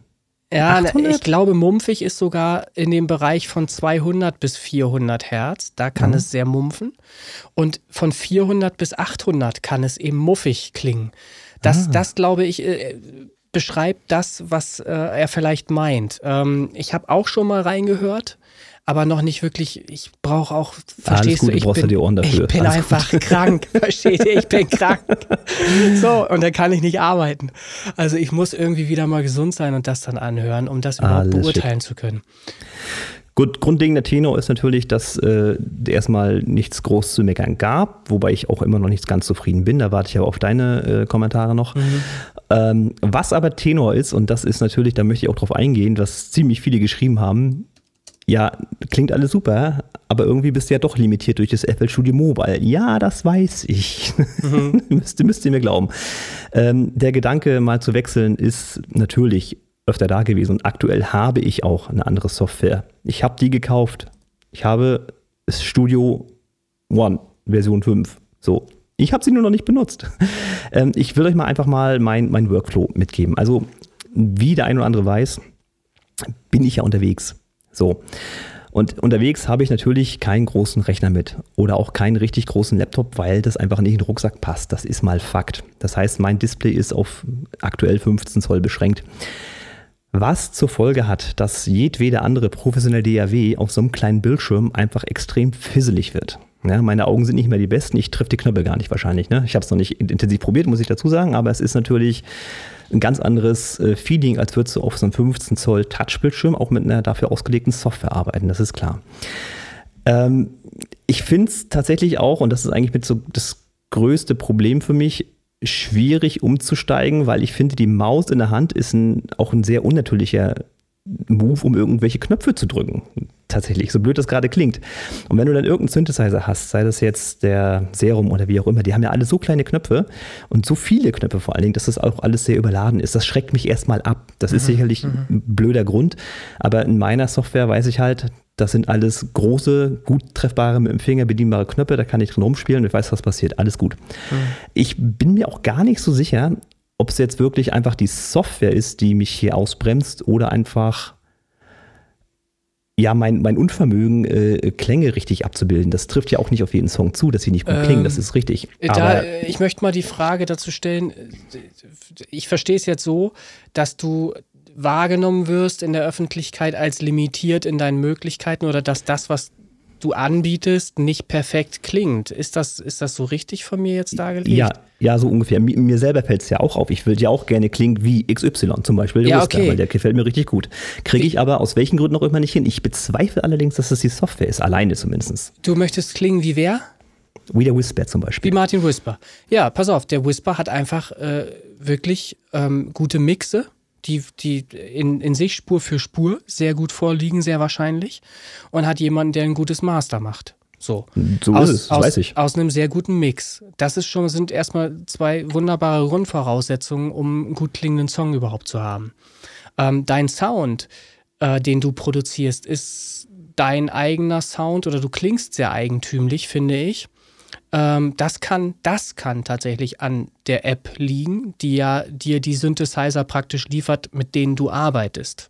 Ja, 800? Ich glaube, mumpfig ist sogar in dem Bereich von 200 bis 400 Hertz. Da kann es sehr mumpfen. Und von 400 bis 800 kann es eben muffig klingen. Das glaube ich, beschreibt das, was er vielleicht meint. Ich habe auch schon mal reingehört, aber noch nicht wirklich. Ich brauche auch, verstehst du, ich bin einfach krank. Versteht ihr, ich bin krank. So, und dann kann ich nicht arbeiten. Also ich muss irgendwie wieder mal gesund sein und das dann anhören, um das überhaupt beurteilen zu können. Gut, grundlegender Tenor ist natürlich, dass erstmal nichts groß zu meckern gab, wobei ich auch immer noch nicht ganz zufrieden bin. Da warte ich aber auf deine Kommentare noch. Mhm. Was aber Tenor ist, und das ist natürlich, da möchte ich auch drauf eingehen, was ziemlich viele geschrieben haben, ja, klingt alles super, aber irgendwie bist du ja doch limitiert durch das FL Studio Mobile. Ja, das weiß ich. Mhm. Müsst ihr mir glauben. Der Gedanke, mal zu wechseln, ist natürlich öfter da gewesen. Und aktuell habe ich auch eine andere Software. Ich habe die gekauft. Ich habe Studio One, Version 5. So. Ich habe sie nur noch nicht benutzt. Ich will euch mal einfach mal mein Workflow mitgeben. Also, wie der ein oder andere weiß, bin ich ja unterwegs. So. Und unterwegs habe ich natürlich keinen großen Rechner mit oder auch keinen richtig großen Laptop, weil das einfach nicht in den Rucksack passt. Das ist mal Fakt. Das heißt, mein Display ist auf aktuell 15 Zoll beschränkt. Was zur Folge hat, dass jedwede andere professionelle DAW auf so einem kleinen Bildschirm einfach extrem fisselig wird. Ja, meine Augen sind nicht mehr die besten, ich treffe die Knöpfe gar nicht wahrscheinlich. Ne? Ich habe es noch nicht intensiv probiert, muss ich dazu sagen, aber es ist natürlich ein ganz anderes Feeling, als würdest du auf so einem 15 Zoll Touchbildschirm auch mit einer dafür ausgelegten Software arbeiten, das ist klar. Ich finde es tatsächlich auch, und das ist eigentlich mit so das größte Problem für mich, schwierig umzusteigen, weil ich finde, die Maus in der Hand ist auch ein sehr unnatürlicher Move, um irgendwelche Knöpfe zu drücken. Tatsächlich, so blöd das gerade klingt. Und wenn du dann irgendeinen Synthesizer hast, sei das jetzt der Serum oder wie auch immer, die haben ja alle so kleine Knöpfe und so viele Knöpfe vor allen Dingen, dass das auch alles sehr überladen ist. Das schreckt mich erstmal ab. Das ist sicherlich ein blöder Grund, aber in meiner Software weiß ich halt, das sind alles große, gut treffbare, mit dem Finger bedienbare Knöpfe, da kann ich drin rumspielen und ich weiß, was passiert. Alles gut. Mhm. Ich bin mir auch gar nicht so sicher, ob es jetzt wirklich einfach die Software ist, die mich hier ausbremst oder einfach ja, mein Unvermögen, Klänge richtig abzubilden. Das trifft ja auch nicht auf jeden Song zu, dass sie nicht gut klingen, das ist richtig. Aber ich möchte mal die Frage dazu stellen, ich verstehe es jetzt so, dass du wahrgenommen wirst in der Öffentlichkeit als limitiert in deinen Möglichkeiten oder dass das, was du anbietest, nicht perfekt klingt. Ist das so richtig von mir jetzt dargelegt? Ja, so ungefähr. Mir selber fällt es ja auch auf. Ich will ja auch gerne klingen wie XY zum Beispiel. Ja, okay. Weil der gefällt mir richtig gut. Kriege ich aber aus welchen Gründen auch immer nicht hin. Ich bezweifle allerdings, dass das die Software ist. Alleine zumindest. Du möchtest klingen wie wer? Wie der Whisper zum Beispiel. Wie Martin Whisper. Ja, pass auf. Der Whisper hat einfach wirklich gute Mixe, die in sich Spur für Spur sehr gut vorliegen, sehr wahrscheinlich, und hat jemanden, der ein gutes Master macht. So ist es, das weiß ich. Aus einem sehr guten Mix. Das ist sind erstmal zwei wunderbare Grundvoraussetzungen, um einen gut klingenden Song überhaupt zu haben. Dein Sound, den du produzierst, ist dein eigener Sound oder du klingst sehr eigentümlich, finde ich. Das kann tatsächlich an der App liegen, die ja dir die Synthesizer praktisch liefert, mit denen du arbeitest.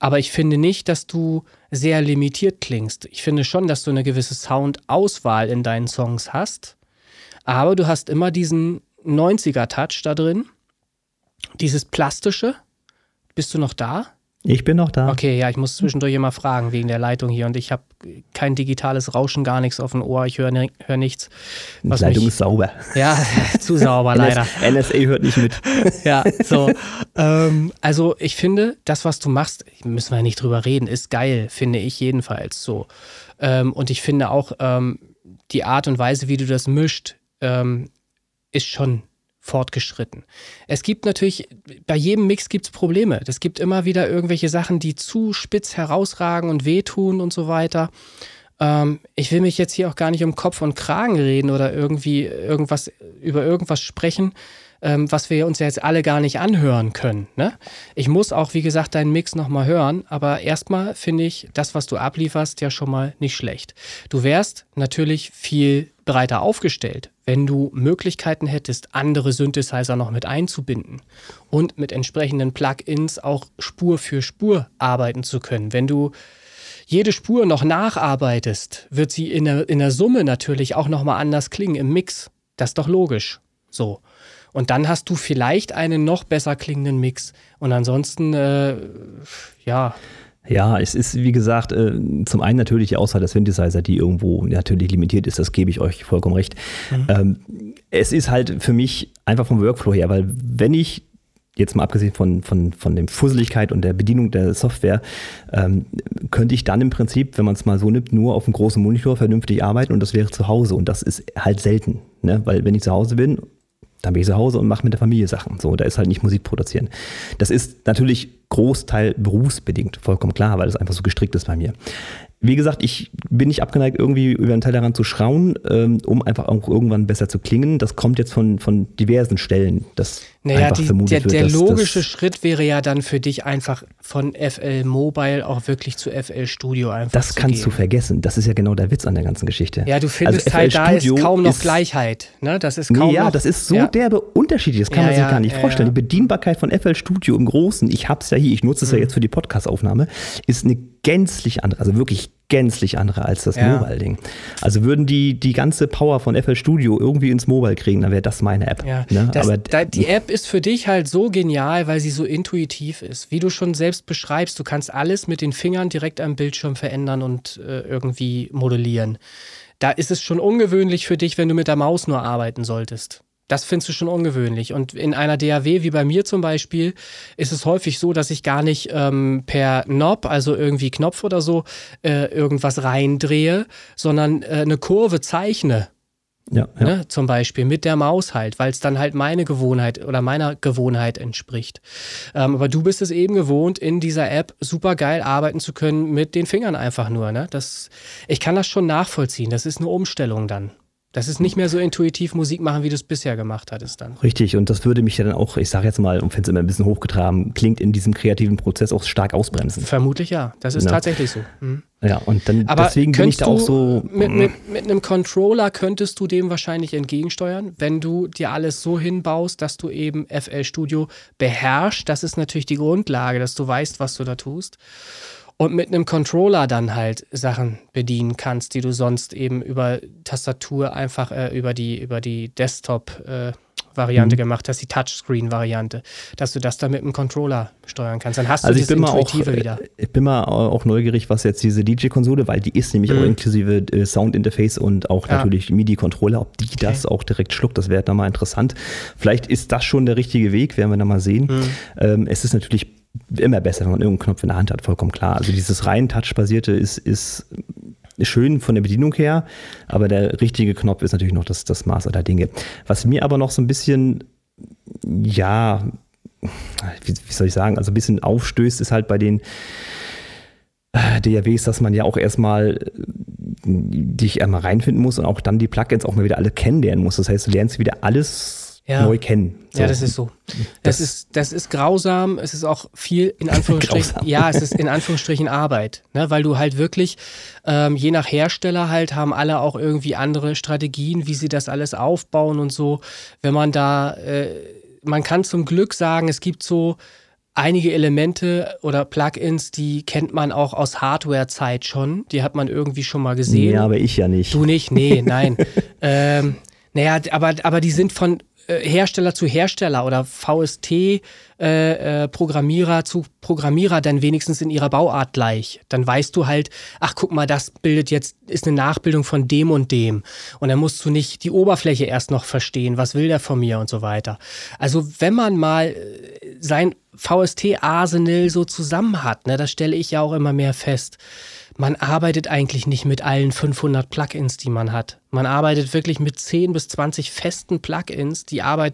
Aber ich finde nicht, dass du sehr limitiert klingst. Ich finde schon, dass du eine gewisse Soundauswahl in deinen Songs hast, aber du hast immer diesen 90er-Touch da drin, dieses Plastische. Bist du noch da? Ich bin noch da. Okay, ja, ich muss zwischendurch immer fragen wegen der Leitung hier und ich habe kein digitales Rauschen, gar nichts auf dem Ohr, ich höre nichts. Die Leitung ist sauber. Ja, zu sauber leider. NSA hört nicht mit. Ja, so. Also ich finde, das, was du machst, müssen wir nicht drüber reden, ist geil, finde ich jedenfalls so. Und ich finde auch, die Art und Weise, wie du das mischt, ist schon fortgeschritten. Es gibt natürlich, bei jedem Mix gibt es Probleme. Es gibt immer wieder irgendwelche Sachen, die zu spitz herausragen und wehtun und so weiter. Ich will mich jetzt hier auch gar nicht um Kopf und Kragen reden oder irgendwie über irgendwas sprechen. was wir uns ja jetzt alle gar nicht anhören können. Ne? Ich muss auch, wie gesagt, deinen Mix nochmal hören, aber erstmal finde ich das, was du ablieferst, ja schon mal nicht schlecht. Du wärst natürlich viel breiter aufgestellt, wenn du Möglichkeiten hättest, andere Synthesizer noch mit einzubinden und mit entsprechenden Plugins auch Spur für Spur arbeiten zu können. Wenn du jede Spur noch nacharbeitest, wird sie in der Summe natürlich auch nochmal anders klingen im Mix. Das ist doch logisch. So. Und dann hast du vielleicht einen noch besser klingenden Mix. Und ansonsten, ja. Ja, es ist, wie gesagt, zum einen natürlich die Auswahl der Synthesizer, die irgendwo natürlich limitiert ist, das gebe ich euch vollkommen recht. Mhm. Es ist halt für mich einfach vom Workflow her, weil wenn ich, jetzt mal abgesehen von der Fusseligkeit und der Bedienung der Software, könnte ich dann im Prinzip, wenn man es mal so nimmt, nur auf einem großen Monitor vernünftig arbeiten und das wäre zu Hause und das ist halt selten, ne? Weil wenn ich zu Hause bin, dann bin ich zu Hause und mache mit der Familie Sachen. So, da ist halt nicht Musik produzieren. Das ist natürlich Großteil berufsbedingt, vollkommen klar, weil das einfach so gestrickt ist bei mir. Wie gesagt, ich bin nicht abgeneigt, irgendwie über den Tellerrand zu schauen, um einfach auch irgendwann besser zu klingen. Das kommt jetzt von diversen Stellen. Das naja, der logische Schritt wäre ja dann für dich einfach von FL Mobile auch wirklich zu FL Studio einfach zu gehen. Das kannst du vergessen. Das ist ja genau der Witz an der ganzen Geschichte. Ja, du findest also halt, da ist kaum noch Gleichheit. Ne? Das ist kaum noch, das ist so derbe Unterschied. Das kann man sich gar nicht vorstellen. Die Bedienbarkeit von FL Studio im Großen, ich hab's ja hier, ich nutze es ja jetzt für die Podcast-Aufnahme, ist eine gänzlich andere, also wirklich gänzlich andere als das Mobile-Ding. Also würden die ganze Power von FL Studio irgendwie ins Mobile kriegen, dann wäre das meine App. Ja. Ne? Die App ist für dich halt so genial, weil sie so intuitiv ist. Wie du schon selbst beschreibst, du kannst alles mit den Fingern direkt am Bildschirm verändern und irgendwie modellieren. Da ist es schon ungewöhnlich für dich, wenn du mit der Maus nur arbeiten solltest. Das findest du schon ungewöhnlich. Und in einer DAW, wie bei mir zum Beispiel, ist es häufig so, dass ich gar nicht per Knob, also irgendwie Knopf oder so, irgendwas reindrehe, sondern eine Kurve zeichne. Ja. Ne, zum Beispiel mit der Maus halt, weil es dann halt meine Gewohnheit oder meiner Gewohnheit entspricht. Aber du bist es eben gewohnt, in dieser App super geil arbeiten zu können mit den Fingern einfach nur. Ne? Ich kann das schon nachvollziehen. Das ist eine Umstellung dann. Das ist nicht mehr so intuitiv Musik machen, wie du es bisher gemacht hattest dann. Richtig, und das würde mich ja dann auch, ich sage jetzt mal, und wenn es immer ein bisschen hochgetragen klingt, in diesem kreativen Prozess auch stark ausbremsen. Vermutlich ja, das ist tatsächlich so. Mhm. Ja, und dann aber deswegen bin ich da auch so... Mit einem Controller könntest du dem wahrscheinlich entgegensteuern, wenn du dir alles so hinbaust, dass du eben FL Studio beherrschst. Das ist natürlich die Grundlage, dass du weißt, was du da tust. Und mit einem Controller dann halt Sachen bedienen kannst, die du sonst eben über Tastatur einfach über die Desktop-Variante gemacht hast, die Touchscreen-Variante, dass du das dann mit einem Controller steuern kannst. Dann hast du das Intuitive wieder. Ich bin mal auch neugierig, was jetzt diese DJ-Konsole, weil die ist nämlich auch inklusive Sound-Interface und auch natürlich MIDI-Controller, ob die das auch direkt schluckt, das wäre dann mal interessant. Vielleicht ist das schon der richtige Weg, werden wir dann mal sehen. Es ist natürlich immer besser, wenn man irgendeinen Knopf in der Hand hat, vollkommen klar. Also dieses rein Touch-basierte ist schön von der Bedienung her, aber der richtige Knopf ist natürlich noch das Maß aller Dinge. Was mir aber noch so ein bisschen, wie soll ich sagen, also ein bisschen aufstößt, ist halt bei den DAWs, dass man ja auch erstmal dich einmal reinfinden muss und auch dann die Plugins auch mal wieder alle kennenlernen muss. Das heißt, du lernst wieder alles neu kennen. So. Ja, das ist so. Das ist grausam, es ist auch viel in Anführungsstrichen, es ist in Anführungsstrichen Arbeit, ne? Weil du halt wirklich, je nach Hersteller halt, haben alle auch irgendwie andere Strategien, wie sie das alles aufbauen und so. Wenn man da, man kann zum Glück sagen, es gibt so einige Elemente oder Plugins, die kennt man auch aus Hardware-Zeit schon, die hat man irgendwie schon mal gesehen. Ja, aber ich ja nicht. Du nicht? Nee, nein. Aber die sind von Hersteller zu Hersteller oder VST-Programmierer zu Programmierer dann wenigstens in ihrer Bauart gleich. Dann weißt du halt, ach guck mal, das bildet jetzt, ist eine Nachbildung von dem und dem. Und dann musst du nicht die Oberfläche erst noch verstehen, was will der von mir und so weiter. Also wenn man mal sein VST-Arsenal so zusammen hat, ne, das stelle ich ja auch immer mehr fest, man arbeitet eigentlich nicht mit allen 500 Plugins, die man hat. Man arbeitet wirklich mit 10 bis 20 festen Plugins,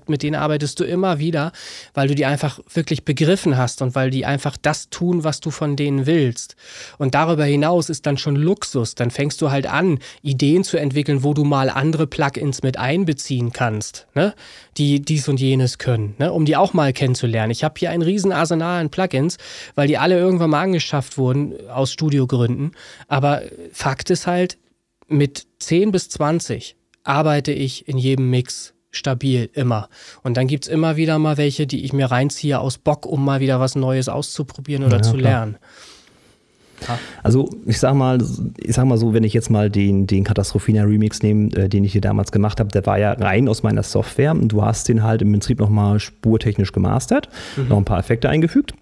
mit denen arbeitest du immer wieder, weil du die einfach wirklich begriffen hast und weil die einfach das tun, was du von denen willst. Und darüber hinaus ist dann schon Luxus. Dann fängst du halt an, Ideen zu entwickeln, wo du mal andere Plugins mit einbeziehen kannst, ne? Die dies und jenes können, ne? Um die auch mal kennenzulernen. Ich habe hier ein riesen Arsenal an Plugins, weil die alle irgendwann mal angeschafft wurden aus Studiogründen. Aber Fakt ist halt, mit 10 bis 20 arbeite ich in jedem Mix stabil immer. Und dann gibt es immer wieder mal welche, die ich mir reinziehe aus Bock, um mal wieder was Neues auszuprobieren oder zu lernen. Ja. Also ich sag mal so, wenn ich jetzt mal den Katastrophina-Remix nehme, den ich hier damals gemacht habe, der war ja rein aus meiner Software und du hast den halt im Prinzip nochmal spurtechnisch gemastert, noch ein paar Effekte eingefügt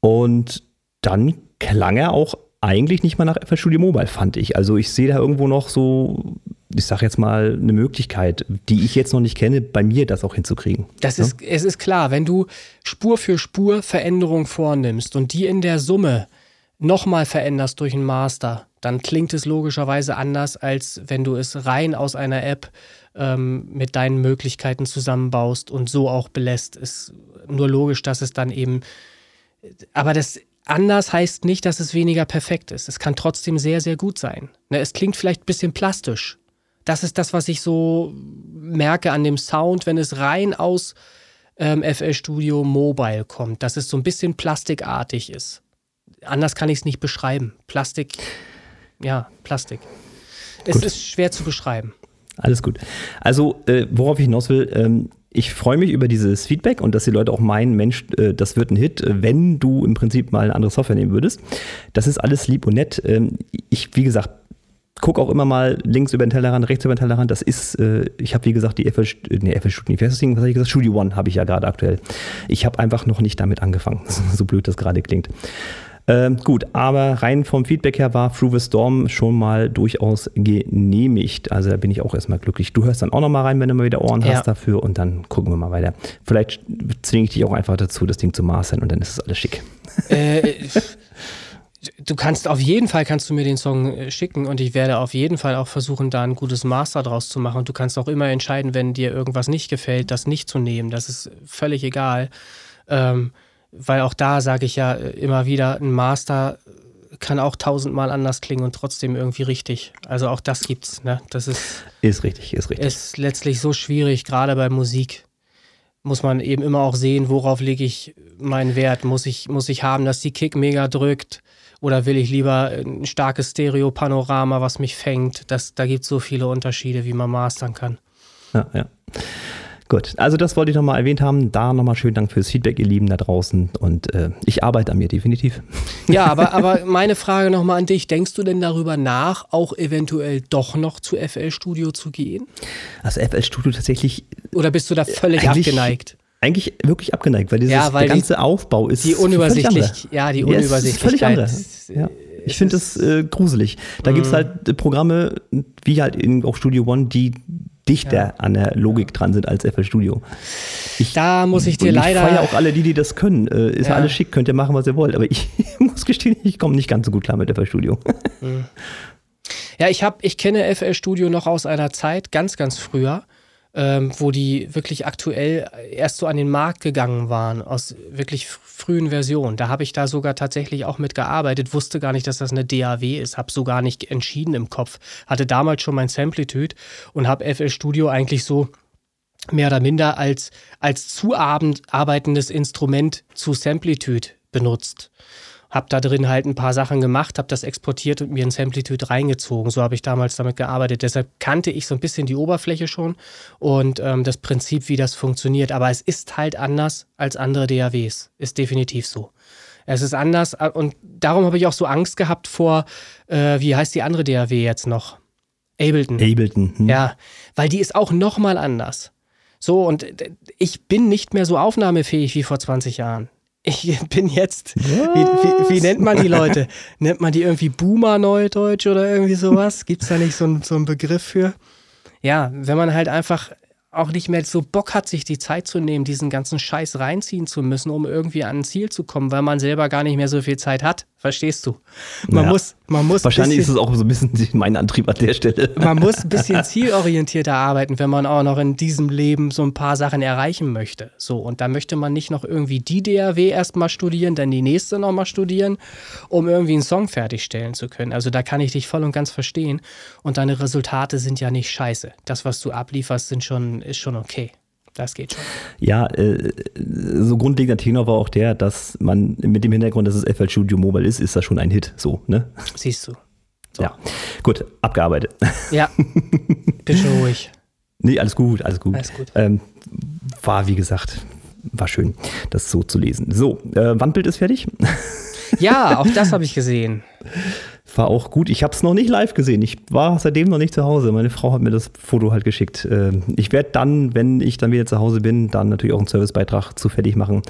und dann klang er auch eigentlich nicht mal nach FL Studio Mobile, fand ich. Also ich sehe da irgendwo noch so, ich sag jetzt mal, eine Möglichkeit, die ich jetzt noch nicht kenne, bei mir das auch hinzukriegen. Es ist klar, wenn du Spur für Spur Veränderung vornimmst und die in der Summe nochmal veränderst durch ein Master, dann klingt es logischerweise anders, als wenn du es rein aus einer App mit deinen Möglichkeiten zusammenbaust und so auch belässt. Ist nur logisch, dass es dann eben, aber das anders heißt nicht, dass es weniger perfekt ist. Es kann trotzdem sehr, sehr gut sein. Ne, es klingt vielleicht ein bisschen plastisch. Das ist das, was ich so merke an dem Sound, wenn es rein aus FL Studio Mobile kommt, dass es so ein bisschen plastikartig ist. Anders kann ich es nicht beschreiben. Plastik. Es ist schwer zu beschreiben. Alles gut. Also, worauf ich hinaus will, ich freue mich über dieses Feedback und dass die Leute auch meinen, Mensch, das wird ein Hit, wenn du im Prinzip mal eine andere Software nehmen würdest. Das ist alles lieb und nett. Ich, wie gesagt, gucke auch immer mal links über den Tellerrand, rechts über den Tellerrand. Das ist, ich habe, wie gesagt, die FL Studio One habe ich ja gerade aktuell. Ich habe einfach noch nicht damit angefangen, so blöd das gerade klingt. Gut, aber rein vom Feedback her war Through the Storm schon mal durchaus genehmigt. Also da bin ich auch erstmal glücklich. Du hörst dann auch nochmal rein, wenn du mal wieder Ohren hast dafür und dann gucken wir mal weiter. Vielleicht zwinge ich dich auch einfach dazu, das Ding zu mastern und dann ist es alles schick. Auf jeden Fall kannst du mir den Song schicken und ich werde auf jeden Fall auch versuchen, da ein gutes Master draus zu machen. Und du kannst auch immer entscheiden, wenn dir irgendwas nicht gefällt, das nicht zu nehmen. Das ist völlig egal. Weil auch da sage ich ja immer wieder, ein Master kann auch 1000-mal anders klingen und trotzdem irgendwie richtig. Also auch das gibt's, ne? Das ist richtig. Ist letztlich so schwierig, gerade bei Musik muss man eben immer auch sehen, worauf lege ich meinen Wert? Muss ich haben, dass die Kick mega drückt? Oder will ich lieber ein starkes Stereo-Panorama, was mich fängt? Da gibt's so viele Unterschiede, wie man mastern kann. Ja. Gut, also das wollte ich nochmal erwähnt haben. Da nochmal schönen Dank fürs Feedback, ihr Lieben da draußen. Und ich arbeite an mir definitiv. Ja, aber meine Frage nochmal an dich. Denkst du denn darüber nach, auch eventuell doch noch zu FL Studio zu gehen? Also FL Studio tatsächlich... Oder bist du da völlig abgeneigt? Eigentlich wirklich abgeneigt, weil der ganze Aufbau ist... Die Unübersichtlichkeit. Ist völlig andere. Ich finde das gruselig. Da gibt es halt Programme, wie halt auch Studio One, die... dichter an der Logik dran sind als FL Studio. Da muss ich dir leider... Ich feiere auch alle, die das können. Ist alles schick, könnt ihr machen, was ihr wollt. Aber ich muss gestehen, ich komme nicht ganz so gut klar mit FL Studio. Ja, ich kenne FL Studio noch aus einer Zeit, ganz, ganz früher, wo die wirklich aktuell erst so an den Markt gegangen waren, aus wirklich frühen Versionen. Da habe ich da sogar tatsächlich auch mitgearbeitet, wusste gar nicht, dass das eine DAW ist, habe so gar nicht entschieden im Kopf. Hatte damals schon mein Samplitude und habe FL Studio eigentlich so mehr oder minder als zuabend arbeitendes Instrument zu Samplitude benutzt. Habe da drin halt ein paar Sachen gemacht, habe das exportiert und mir ein Samplitude reingezogen. So habe ich damals damit gearbeitet. Deshalb kannte ich so ein bisschen die Oberfläche schon und das Prinzip, wie das funktioniert. Aber es ist halt anders als andere DAWs. Ist definitiv so. Es ist anders und darum habe ich auch so Angst gehabt vor, wie heißt die andere DAW jetzt noch? Ableton. Ja, weil die ist auch nochmal anders. So, und ich bin nicht mehr so aufnahmefähig wie vor 20 Jahren. Ich bin jetzt, wie nennt man die Leute? Nennt man die irgendwie Boomer Neudeutsch oder irgendwie sowas? Gibt's da nicht so einen Begriff für? Ja, wenn man halt einfach auch nicht mehr so Bock hat, sich die Zeit zu nehmen, diesen ganzen Scheiß reinziehen zu müssen, um irgendwie an ein Ziel zu kommen, weil man selber gar nicht mehr so viel Zeit hat. Verstehst du? Man muss wahrscheinlich bisschen, ist es auch so ein bisschen mein Antrieb an der Stelle. Man muss ein bisschen zielorientierter arbeiten, wenn man auch noch in diesem Leben so ein paar Sachen erreichen möchte. So, und da möchte man nicht noch irgendwie die DAW erstmal studieren, dann die nächste nochmal studieren, um irgendwie einen Song fertigstellen zu können. Also da kann ich dich voll und ganz verstehen. Und deine Resultate sind ja nicht scheiße. Das, was du ablieferst, ist schon okay. Das geht schon. Ja, so grundlegender Tenor war auch der, dass man mit dem Hintergrund, dass es FL Studio Mobile ist das schon ein Hit. So, ne? Siehst du. So. Ja, gut, abgearbeitet. Ja, bin schon ruhig. Nee, alles gut. War, wie gesagt, war schön, das so zu lesen. So, Wandbild ist fertig. Ja, auch das habe ich gesehen. War auch gut. Ich habe es noch nicht live gesehen. Ich war seitdem noch nicht zu Hause. Meine Frau hat mir das Foto halt geschickt. Ich werde dann, wenn ich dann wieder zu Hause bin, dann natürlich auch einen Servicebeitrag zu fertig machen.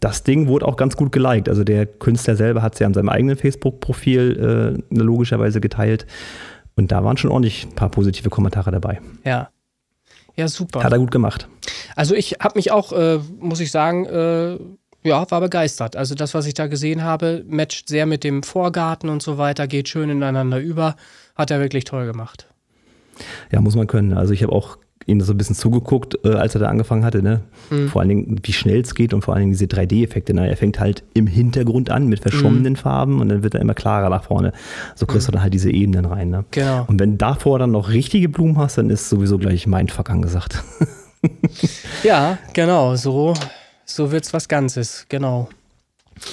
Das Ding wurde auch ganz gut geliked. Also der Künstler selber hat es ja an seinem eigenen Facebook-Profil logischerweise geteilt. Und da waren schon ordentlich ein paar positive Kommentare dabei. Ja. Ja, super. Hat er gut gemacht. Also ich habe mich auch, muss ich sagen, ja, war begeistert. Also das, was ich da gesehen habe, matcht sehr mit dem Vorgarten und so weiter, geht schön ineinander über. Hat er wirklich toll gemacht. Ja, muss man können. Also ich habe auch ihm so ein bisschen zugeguckt, als er da angefangen hatte. Ne? Mhm. Vor allen Dingen, wie schnell es geht und vor allen Dingen diese 3D-Effekte. Ne? Er fängt halt im Hintergrund an mit verschwommenen Farben und dann wird er immer klarer nach vorne. So kriegst du dann halt diese Ebenen rein. Ne? Genau. Und wenn davor dann noch richtige Blumen hast, dann ist sowieso gleich Mindfuck angesagt. Ja, genau, so wird's was Ganzes, genau.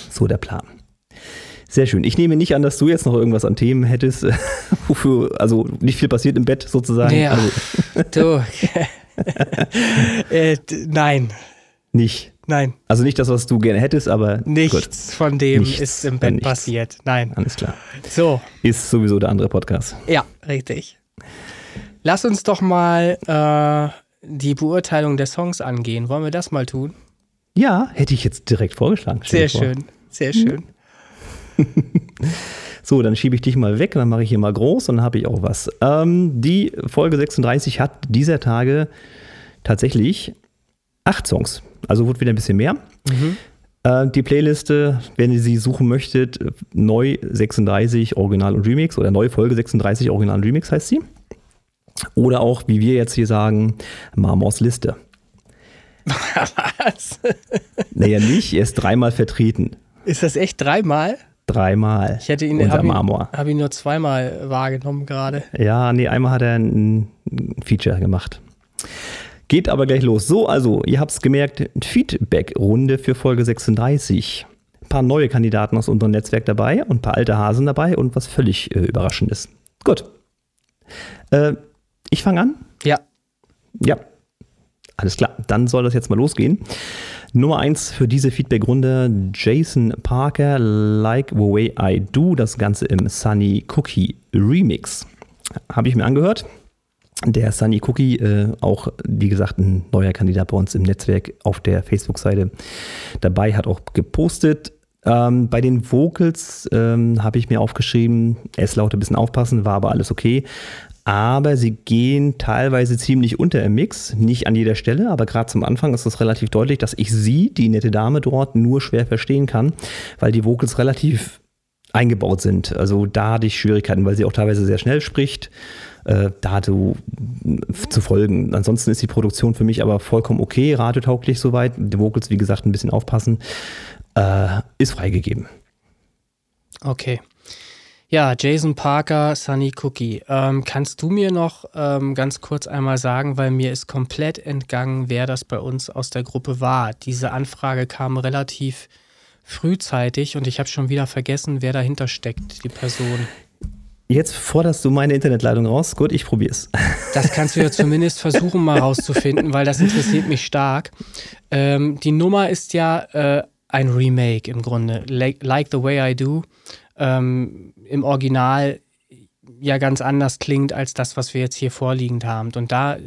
So der Plan. Sehr schön. Ich nehme nicht an, dass du jetzt noch irgendwas an Themen hättest, wofür also nicht viel passiert im Bett sozusagen. Ja, also. Du. Nein. Nicht? Nein. Also nicht das, was du gerne hättest, aber nichts gut. Von dem nichts ist im Bett passiert. Nein. Alles klar. So. Ist sowieso der andere Podcast. Ja, richtig. Lass uns doch mal die Beurteilung der Songs angehen. Wollen wir das mal tun? Ja, hätte ich jetzt direkt vorgeschlagen. Sehr schön. So, dann schiebe ich dich mal weg, dann mache ich hier mal groß und dann habe ich auch was. Die Folge 36 hat dieser Tage tatsächlich 8 Songs. Also wurde wieder ein bisschen mehr. Mhm. Die Playliste, wenn ihr sie suchen möchtet, neu 36 Original und Remix oder neue Folge 36 Original und Remix heißt sie. Oder auch, wie wir jetzt hier sagen, Marmors Liste. Was? Naja, nicht. Er ist 3-mal vertreten. Ist das echt 3-mal? 3-mal. Ich hätte ihn, habe ihn nur 2-mal wahrgenommen gerade. Ja, nee, einmal hat er ein Feature gemacht. Geht aber gleich los. So, also, ihr habt es gemerkt, Feedback-Runde für Folge 36. Ein paar neue Kandidaten aus unserem Netzwerk dabei und ein paar alte Hasen dabei und was völlig Überraschendes. Gut. Ich fange an? Ja. Ja. Alles klar, dann soll das jetzt mal losgehen. Nummer 1 für diese Feedback-Runde, Jason Parker, Like the Way I Do, das Ganze im Sunny Cookie Remix. Habe ich mir angehört. Der Sunny Cookie, auch wie gesagt ein neuer Kandidat bei uns im Netzwerk auf der Facebook-Seite dabei, hat auch gepostet. Bei den Vocals habe ich mir aufgeschrieben, S-Laute ein bisschen aufpassen, war aber alles okay. Aber sie gehen teilweise ziemlich unter im Mix, nicht an jeder Stelle, aber gerade zum Anfang ist es relativ deutlich, dass ich sie, die nette Dame dort, nur schwer verstehen kann, weil die Vocals relativ eingebaut sind. Also da hatte ich Schwierigkeiten, weil sie auch teilweise sehr schnell spricht, da zu folgen. Ansonsten ist die Produktion für mich aber vollkommen okay, radiotauglich soweit. Die Vocals, wie gesagt, ein bisschen aufpassen, ist freigegeben. Okay. Ja, Jason Parker, Sunny Cookie. Kannst du mir noch ganz kurz einmal sagen, weil mir ist komplett entgangen, wer das bei uns aus der Gruppe war. Diese Anfrage kam relativ frühzeitig und ich habe schon wieder vergessen, wer dahinter steckt, die Person. Jetzt forderst du meine Internetleitung raus. Gut, ich probiere es. Das kannst du ja zumindest versuchen, mal rauszufinden, weil das interessiert mich stark. Die Nummer ist ja ein Remake im Grunde. Like the Way I Do. Im Original ja ganz anders klingt als das, was wir jetzt hier vorliegend haben. Und da,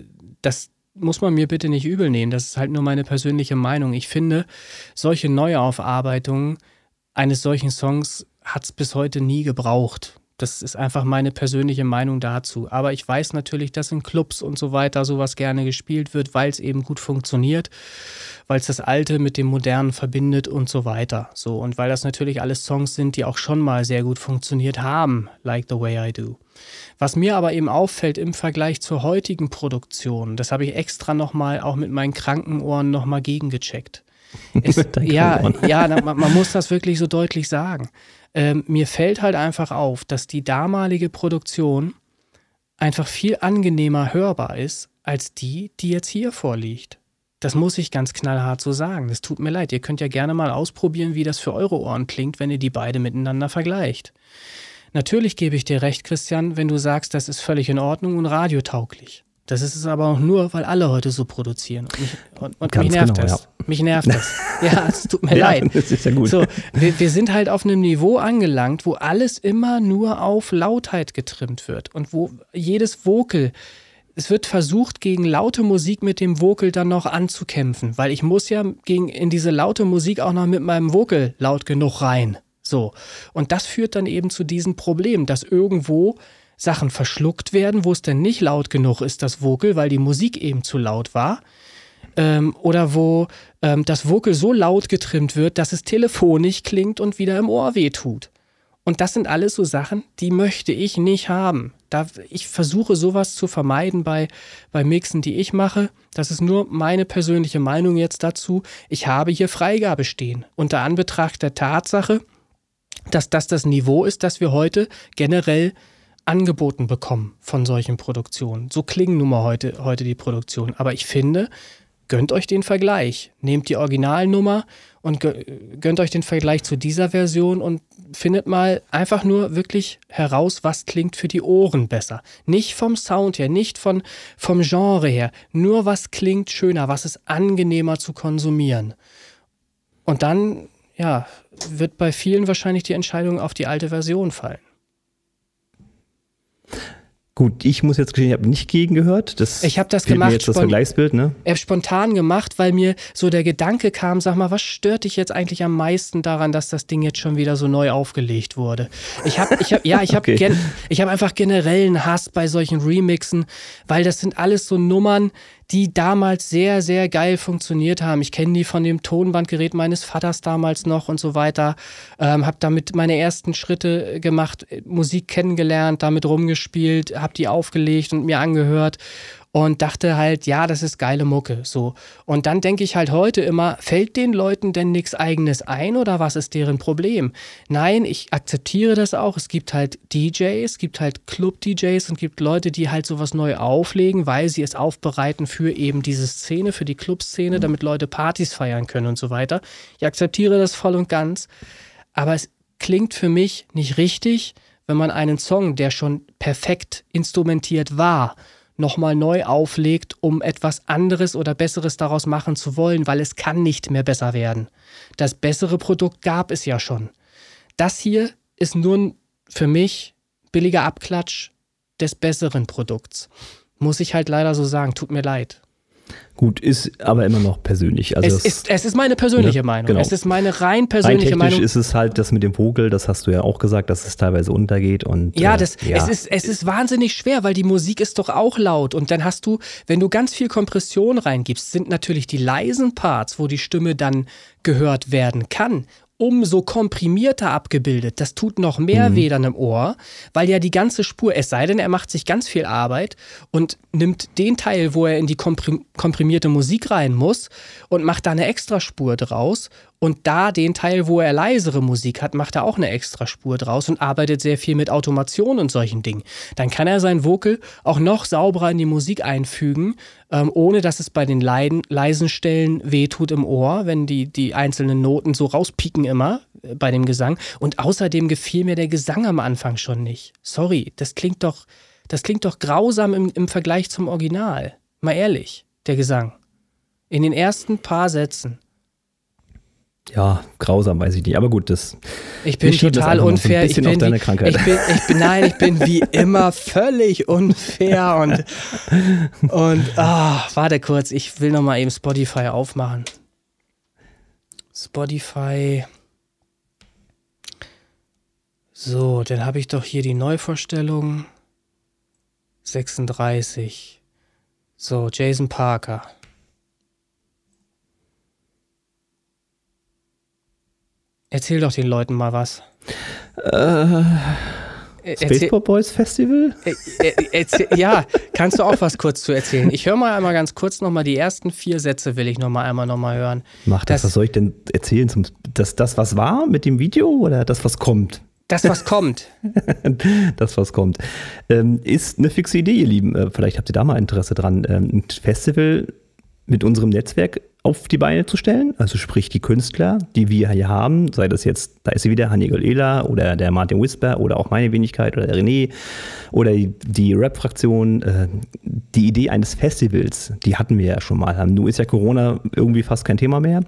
das muss man mir bitte nicht übel nehmen. Das ist halt nur meine persönliche Meinung. Ich finde, solche Neuaufarbeitungen eines solchen Songs hat es bis heute nie gebraucht. Das ist einfach meine persönliche Meinung dazu. Aber ich weiß natürlich, dass in Clubs und so weiter sowas gerne gespielt wird, weil es eben gut funktioniert, weil es das Alte mit dem Modernen verbindet und so weiter. So, und weil das natürlich alles Songs sind, die auch schon mal sehr gut funktioniert haben, like The Way I Do. Was mir aber eben auffällt im Vergleich zur heutigen Produktion, das habe ich extra nochmal auch mit meinen kranken Ohren nochmal gegengecheckt. Man muss das wirklich so deutlich sagen. Mir fällt halt einfach auf, dass die damalige Produktion einfach viel angenehmer hörbar ist, als die, die jetzt hier vorliegt. Das muss ich ganz knallhart so sagen. Das tut mir leid. Ihr könnt ja gerne mal ausprobieren, wie das für eure Ohren klingt, wenn ihr die beide miteinander vergleicht. Natürlich gebe ich dir recht, Christian, wenn du sagst, das ist völlig in Ordnung und radiotauglich. Das ist es aber auch nur, weil alle heute so produzieren. Und mich nervt das. Ja. Mich nervt das. Ja, es tut mir leid. Das ist ja gut. So, wir sind halt auf einem Niveau angelangt, wo alles immer nur auf Lautheit getrimmt wird. Und wo jedes Vocal, es wird versucht, gegen laute Musik mit dem Vocal dann noch anzukämpfen. Weil ich muss ja in diese laute Musik auch noch mit meinem Vocal laut genug rein. So. Und das führt dann eben zu diesem Problem, dass irgendwo Sachen verschluckt werden, wo es denn nicht laut genug ist, das Vocal, weil die Musik eben zu laut war. Oder wo das Vocal so laut getrimmt wird, dass es telefonisch klingt und wieder im Ohr wehtut. Und das sind alles so Sachen, die möchte ich nicht haben. Ich versuche sowas zu vermeiden bei Mixen, die ich mache. Das ist nur meine persönliche Meinung jetzt dazu. Ich habe hier Freigabe stehen. Unter Anbetracht der Tatsache, dass das das Niveau ist, das wir heute generell angeboten bekommen von solchen Produktionen. So klingen nun mal heute die Produktionen. Aber ich finde, gönnt euch den Vergleich. Nehmt die Originalnummer und gönnt euch den Vergleich zu dieser Version und findet mal einfach nur wirklich heraus, was klingt für die Ohren besser. Nicht vom Sound her, nicht vom Genre her. Nur was klingt schöner, was ist angenehmer zu konsumieren. Und dann, ja, wird bei vielen wahrscheinlich die Entscheidung auf die alte Version fallen. Gut, ich muss jetzt gestehen, ich habe nicht gegengehört. Ich habe das gemacht. Mir jetzt das Vergleichsbild, ne? Ich habe spontan gemacht, weil mir so der Gedanke kam, sag mal, was stört dich jetzt eigentlich am meisten daran, dass das Ding jetzt schon wieder so neu aufgelegt wurde? Ich habe einfach generell einen Hass bei solchen Remixen, weil das sind alles so Nummern, die damals sehr, sehr geil funktioniert haben. Ich kenne die von dem Tonbandgerät meines Vaters damals noch und so weiter. Habe damit meine ersten Schritte gemacht, Musik kennengelernt, damit rumgespielt, habe die aufgelegt und mir angehört und dachte halt, ja, das ist geile Mucke. So. Und dann denke ich halt heute immer, fällt den Leuten denn nichts Eigenes ein oder was ist deren Problem? Nein, ich akzeptiere das auch. Es gibt halt DJs, es gibt halt Club-DJs und gibt Leute, die halt sowas neu auflegen, weil sie es aufbereiten für eben diese Szene, für die Clubszene, damit Leute Partys feiern können und so weiter. Ich akzeptiere das voll und ganz. Aber es klingt für mich nicht richtig, wenn man einen Song, der schon perfekt instrumentiert war, nochmal neu auflegt, um etwas anderes oder Besseres daraus machen zu wollen, weil es kann nicht mehr besser werden. Das bessere Produkt gab es ja schon. Das hier ist nun für mich billiger Abklatsch des besseren Produkts. Muss ich halt leider so sagen, tut mir leid. Gut, ist aber immer noch persönlich. Also es ist meine persönliche Meinung. Genau. Es ist meine rein persönliche Meinung. Rein technisch ist es halt das mit dem Vogel, das hast du ja auch gesagt, dass es teilweise untergeht. Und, Es ist wahnsinnig schwer, weil die Musik ist doch auch laut. Und dann hast du, wenn du ganz viel Kompression reingibst, sind natürlich die leisen Parts, wo die Stimme dann gehört werden kann, umso komprimierter abgebildet. Das tut noch mehr weh dann im Ohr, weil ja die ganze Spur, es sei denn, er macht sich ganz viel Arbeit und nimmt den Teil, wo er in die komprimierte Musik rein muss und macht da eine Extraspur draus und da den Teil, wo er leisere Musik hat, macht er auch eine Extraspur draus und arbeitet sehr viel mit Automation und solchen Dingen. Dann kann er sein Vocal auch noch sauberer in die Musik einfügen, ohne dass es bei den leisen Stellen wehtut im Ohr, wenn die einzelnen Noten so rauspieken immer bei dem Gesang. Und außerdem gefiel mir der Gesang am Anfang schon nicht. Sorry, das klingt doch grausam im Vergleich zum Original. Mal ehrlich, der Gesang. In den ersten paar Sätzen. Ja, grausam, weiß ich nicht. Aber gut, das... Ich bin total unfair. So ich bin wie immer völlig unfair. Warte kurz, ich will nochmal eben Spotify aufmachen. Spotify... So, dann habe ich doch hier die Neuvorstellung. 36. So, Jason Parker. Erzähl doch den Leuten mal was. Space Pop Boys Festival? Ja, kannst du auch was kurz zu erzählen? Ich höre mal einmal ganz kurz nochmal, die ersten 4 Sätze will ich nochmal hören. Mach das, was soll ich denn erzählen? Das, was war mit dem Video oder das, was kommt? Das, was kommt. Das, was kommt. Ist eine fixe Idee, ihr Lieben. Vielleicht habt ihr da mal Interesse dran, ein Festival mit unserem Netzwerk auf die Beine zu stellen. Also sprich die Künstler, die wir hier haben, sei das jetzt, da ist sie wieder, Honey Girl Ela oder der Martin Whisper oder auch meine Wenigkeit oder der René oder die Rap-Fraktion. Die Idee eines Festivals, die hatten wir ja schon mal. Nun ist ja Corona irgendwie fast kein Thema mehr.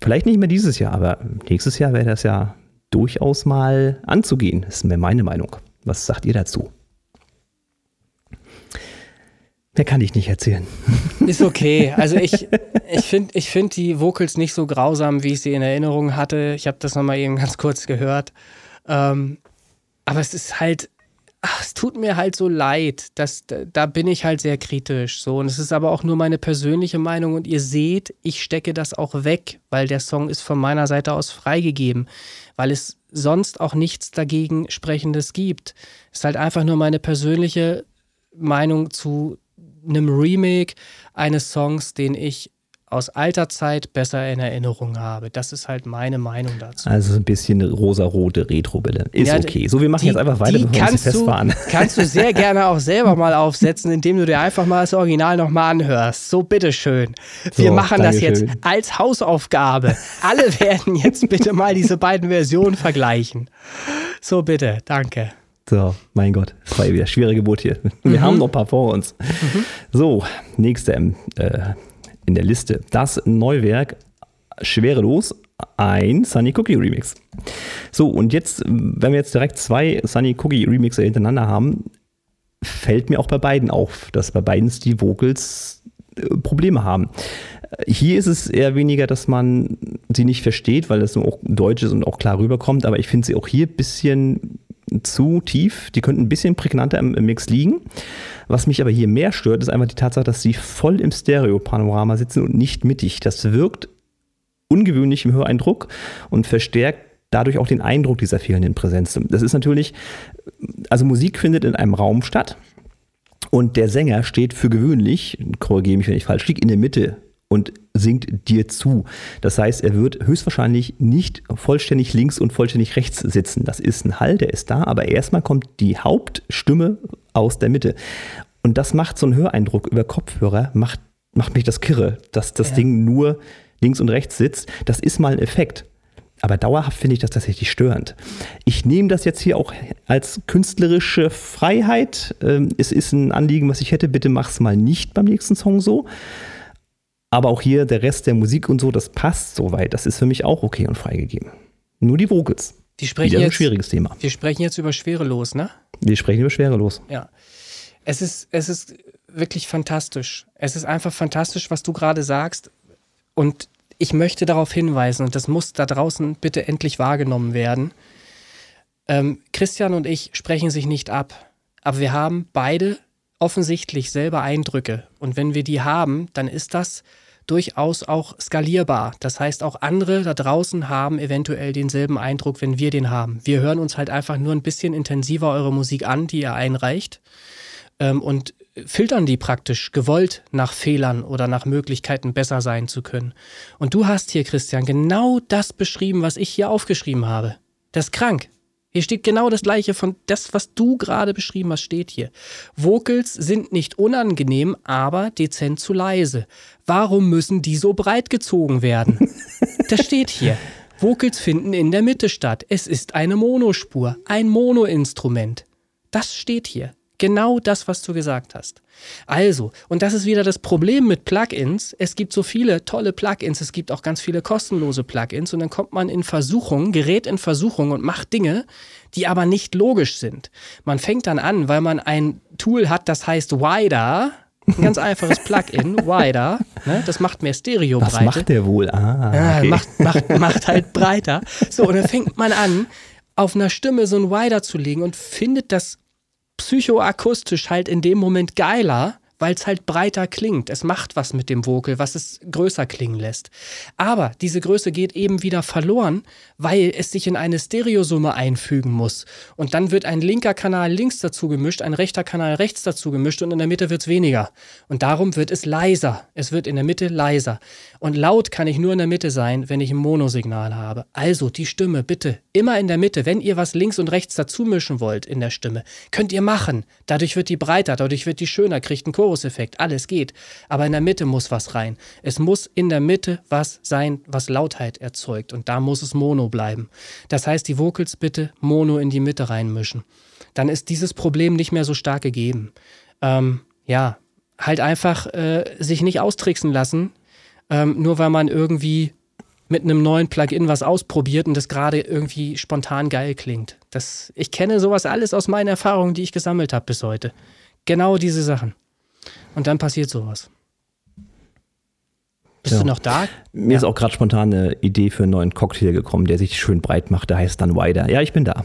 Vielleicht nicht mehr dieses Jahr, aber nächstes Jahr wäre das ja durchaus mal anzugehen. Das ist mir meine Meinung. Was sagt ihr dazu? Mehr kann ich nicht erzählen. Ist okay. Also ich find die Vocals nicht so grausam, wie ich sie in Erinnerung hatte. Ich habe das nochmal eben ganz kurz gehört. Aber es ist halt, es tut mir halt so leid. Da bin ich halt sehr kritisch. So. Und es ist aber auch nur meine persönliche Meinung. Und ihr seht, ich stecke das auch weg, weil der Song ist von meiner Seite aus freigegeben. Weil es sonst auch nichts dagegen Sprechendes gibt. Es ist halt einfach nur meine persönliche Meinung zu einem Remake eines Songs, den ich aus alter Zeit besser in Erinnerung habe. Das ist halt meine Meinung dazu. Also ein bisschen rosa-rote Retro-Welle. Ist ja, okay. So, wir machen jetzt einfach weiter, bevor wir uns festfahren. Kannst du sehr gerne auch selber mal aufsetzen, indem du dir einfach mal das Original nochmal anhörst. So, bitteschön. Wir machen das jetzt als Hausaufgabe. Alle werden jetzt bitte mal diese beiden Versionen vergleichen. So, bitte. Danke. So, mein Gott, das war ja wieder schwierige Boot hier. Wir haben noch ein paar vor uns. So, nächste in der Liste. Das Neuwerk Schwerelos, ein Sunny Cookie Remix. So, und jetzt, wenn wir jetzt direkt 2 Sunny Cookie Remixer hintereinander haben, fällt mir auch bei beiden auf, dass bei beiden die Vocals Probleme haben. Hier ist es eher weniger, dass man sie nicht versteht, weil das nur auch Deutsch ist und auch klar rüberkommt, aber ich finde sie auch hier ein bisschen zu tief, die könnten ein bisschen prägnanter im Mix liegen. Was mich aber hier mehr stört, ist einfach die Tatsache, dass sie voll im Stereo-Panorama sitzen und nicht mittig. Das wirkt ungewöhnlich im Höreindruck und verstärkt dadurch auch den Eindruck dieser fehlenden Präsenz. Das ist natürlich, also Musik findet in einem Raum statt und der Sänger steht für gewöhnlich, korrigiere mich, wenn ich falsch liege, in der Mitte und singt dir zu. Das heißt, er wird höchstwahrscheinlich nicht vollständig links und vollständig rechts sitzen. Das ist ein Hall, der ist da, aber erstmal kommt die Hauptstimme aus der Mitte. Und das macht so einen Höreindruck über Kopfhörer, macht mich das kirre, dass das Ding nur links und rechts sitzt. Das ist mal ein Effekt. Aber dauerhaft finde ich das tatsächlich störend. Ich nehme das jetzt hier auch als künstlerische Freiheit. Es ist ein Anliegen, was ich hätte. Bitte mach's mal nicht beim nächsten Song so. Aber auch hier der Rest der Musik und so, das passt soweit. Das ist für mich auch okay und freigegeben. Nur die Vocals. Wieder ein schwieriges Thema. Wir sprechen jetzt über Schwerelos, ne? Wir sprechen über Schwerelos. Ja. Es ist wirklich fantastisch. Es ist einfach fantastisch, was du gerade sagst. Und ich möchte darauf hinweisen, und das muss da draußen bitte endlich wahrgenommen werden. Christian und ich sprechen sich nicht ab. Aber wir haben beide offensichtlich selber Eindrücke. Und wenn wir die haben, dann ist das durchaus auch skalierbar. Das heißt, auch andere da draußen haben eventuell denselben Eindruck, wenn wir den haben. Wir hören uns halt einfach nur ein bisschen intensiver eure Musik an, die ihr einreicht, und filtern die praktisch gewollt nach Fehlern oder nach Möglichkeiten, besser sein zu können. Und du hast hier, Christian, genau das beschrieben, was ich hier aufgeschrieben habe. Das ist krank. Hier steht genau das Gleiche von das, was du gerade beschrieben hast, steht hier. Vocals sind nicht unangenehm, aber dezent zu leise. Warum müssen die so breit gezogen werden? Das steht hier. Vocals finden in der Mitte statt. Es ist eine Monospur, ein Monoinstrument. Das steht hier. Genau das, was du gesagt hast. Also, und das ist wieder das Problem mit Plugins. Es gibt so viele tolle Plugins, es gibt auch ganz viele kostenlose Plugins und dann kommt man in Versuchung, gerät in Versuchung und macht Dinge, die aber nicht logisch sind. Man fängt dann an, weil man ein Tool hat, das heißt Wider, ein ganz einfaches Plugin, Wider, ne? Das macht mehr Stereobreite. Was macht der wohl? Ah, okay. Ja, macht halt breiter. So, und dann fängt man an, auf einer Stimme so ein Wider zu legen und findet das psychoakustisch halt in dem Moment geiler, weil es halt breiter klingt. Es macht was mit dem Vocal, was es größer klingen lässt. Aber diese Größe geht eben wieder verloren, weil es sich in eine Stereosumme einfügen muss. Und dann wird ein linker Kanal links dazu gemischt, ein rechter Kanal rechts dazu gemischt und in der Mitte wird es weniger. Und darum wird es leiser. Es wird in der Mitte leiser. Und laut kann ich nur in der Mitte sein, wenn ich ein Monosignal habe. Also die Stimme bitte immer in der Mitte. Wenn ihr was links und rechts dazu mischen wollt in der Stimme, könnt ihr machen. Dadurch wird die breiter, dadurch wird die schöner, kriegt einen Choruseffekt, alles geht. Aber in der Mitte muss was rein. Es muss in der Mitte was sein, was Lautheit erzeugt. Und da muss es Mono bleiben. Das heißt, die Vocals bitte Mono in die Mitte reinmischen. Dann ist dieses Problem nicht mehr so stark gegeben. Halt einfach sich nicht austricksen lassen, nur weil man irgendwie mit einem neuen Plugin was ausprobiert und das gerade irgendwie spontan geil klingt. Ich kenne sowas alles aus meinen Erfahrungen, die ich gesammelt habe bis heute. Genau diese Sachen. Und dann passiert sowas. Bist du noch da? Mir ist auch gerade spontan eine Idee für einen neuen Cocktail gekommen, der sich schön breit macht. Der heißt dann Wider. Ja, ich bin da.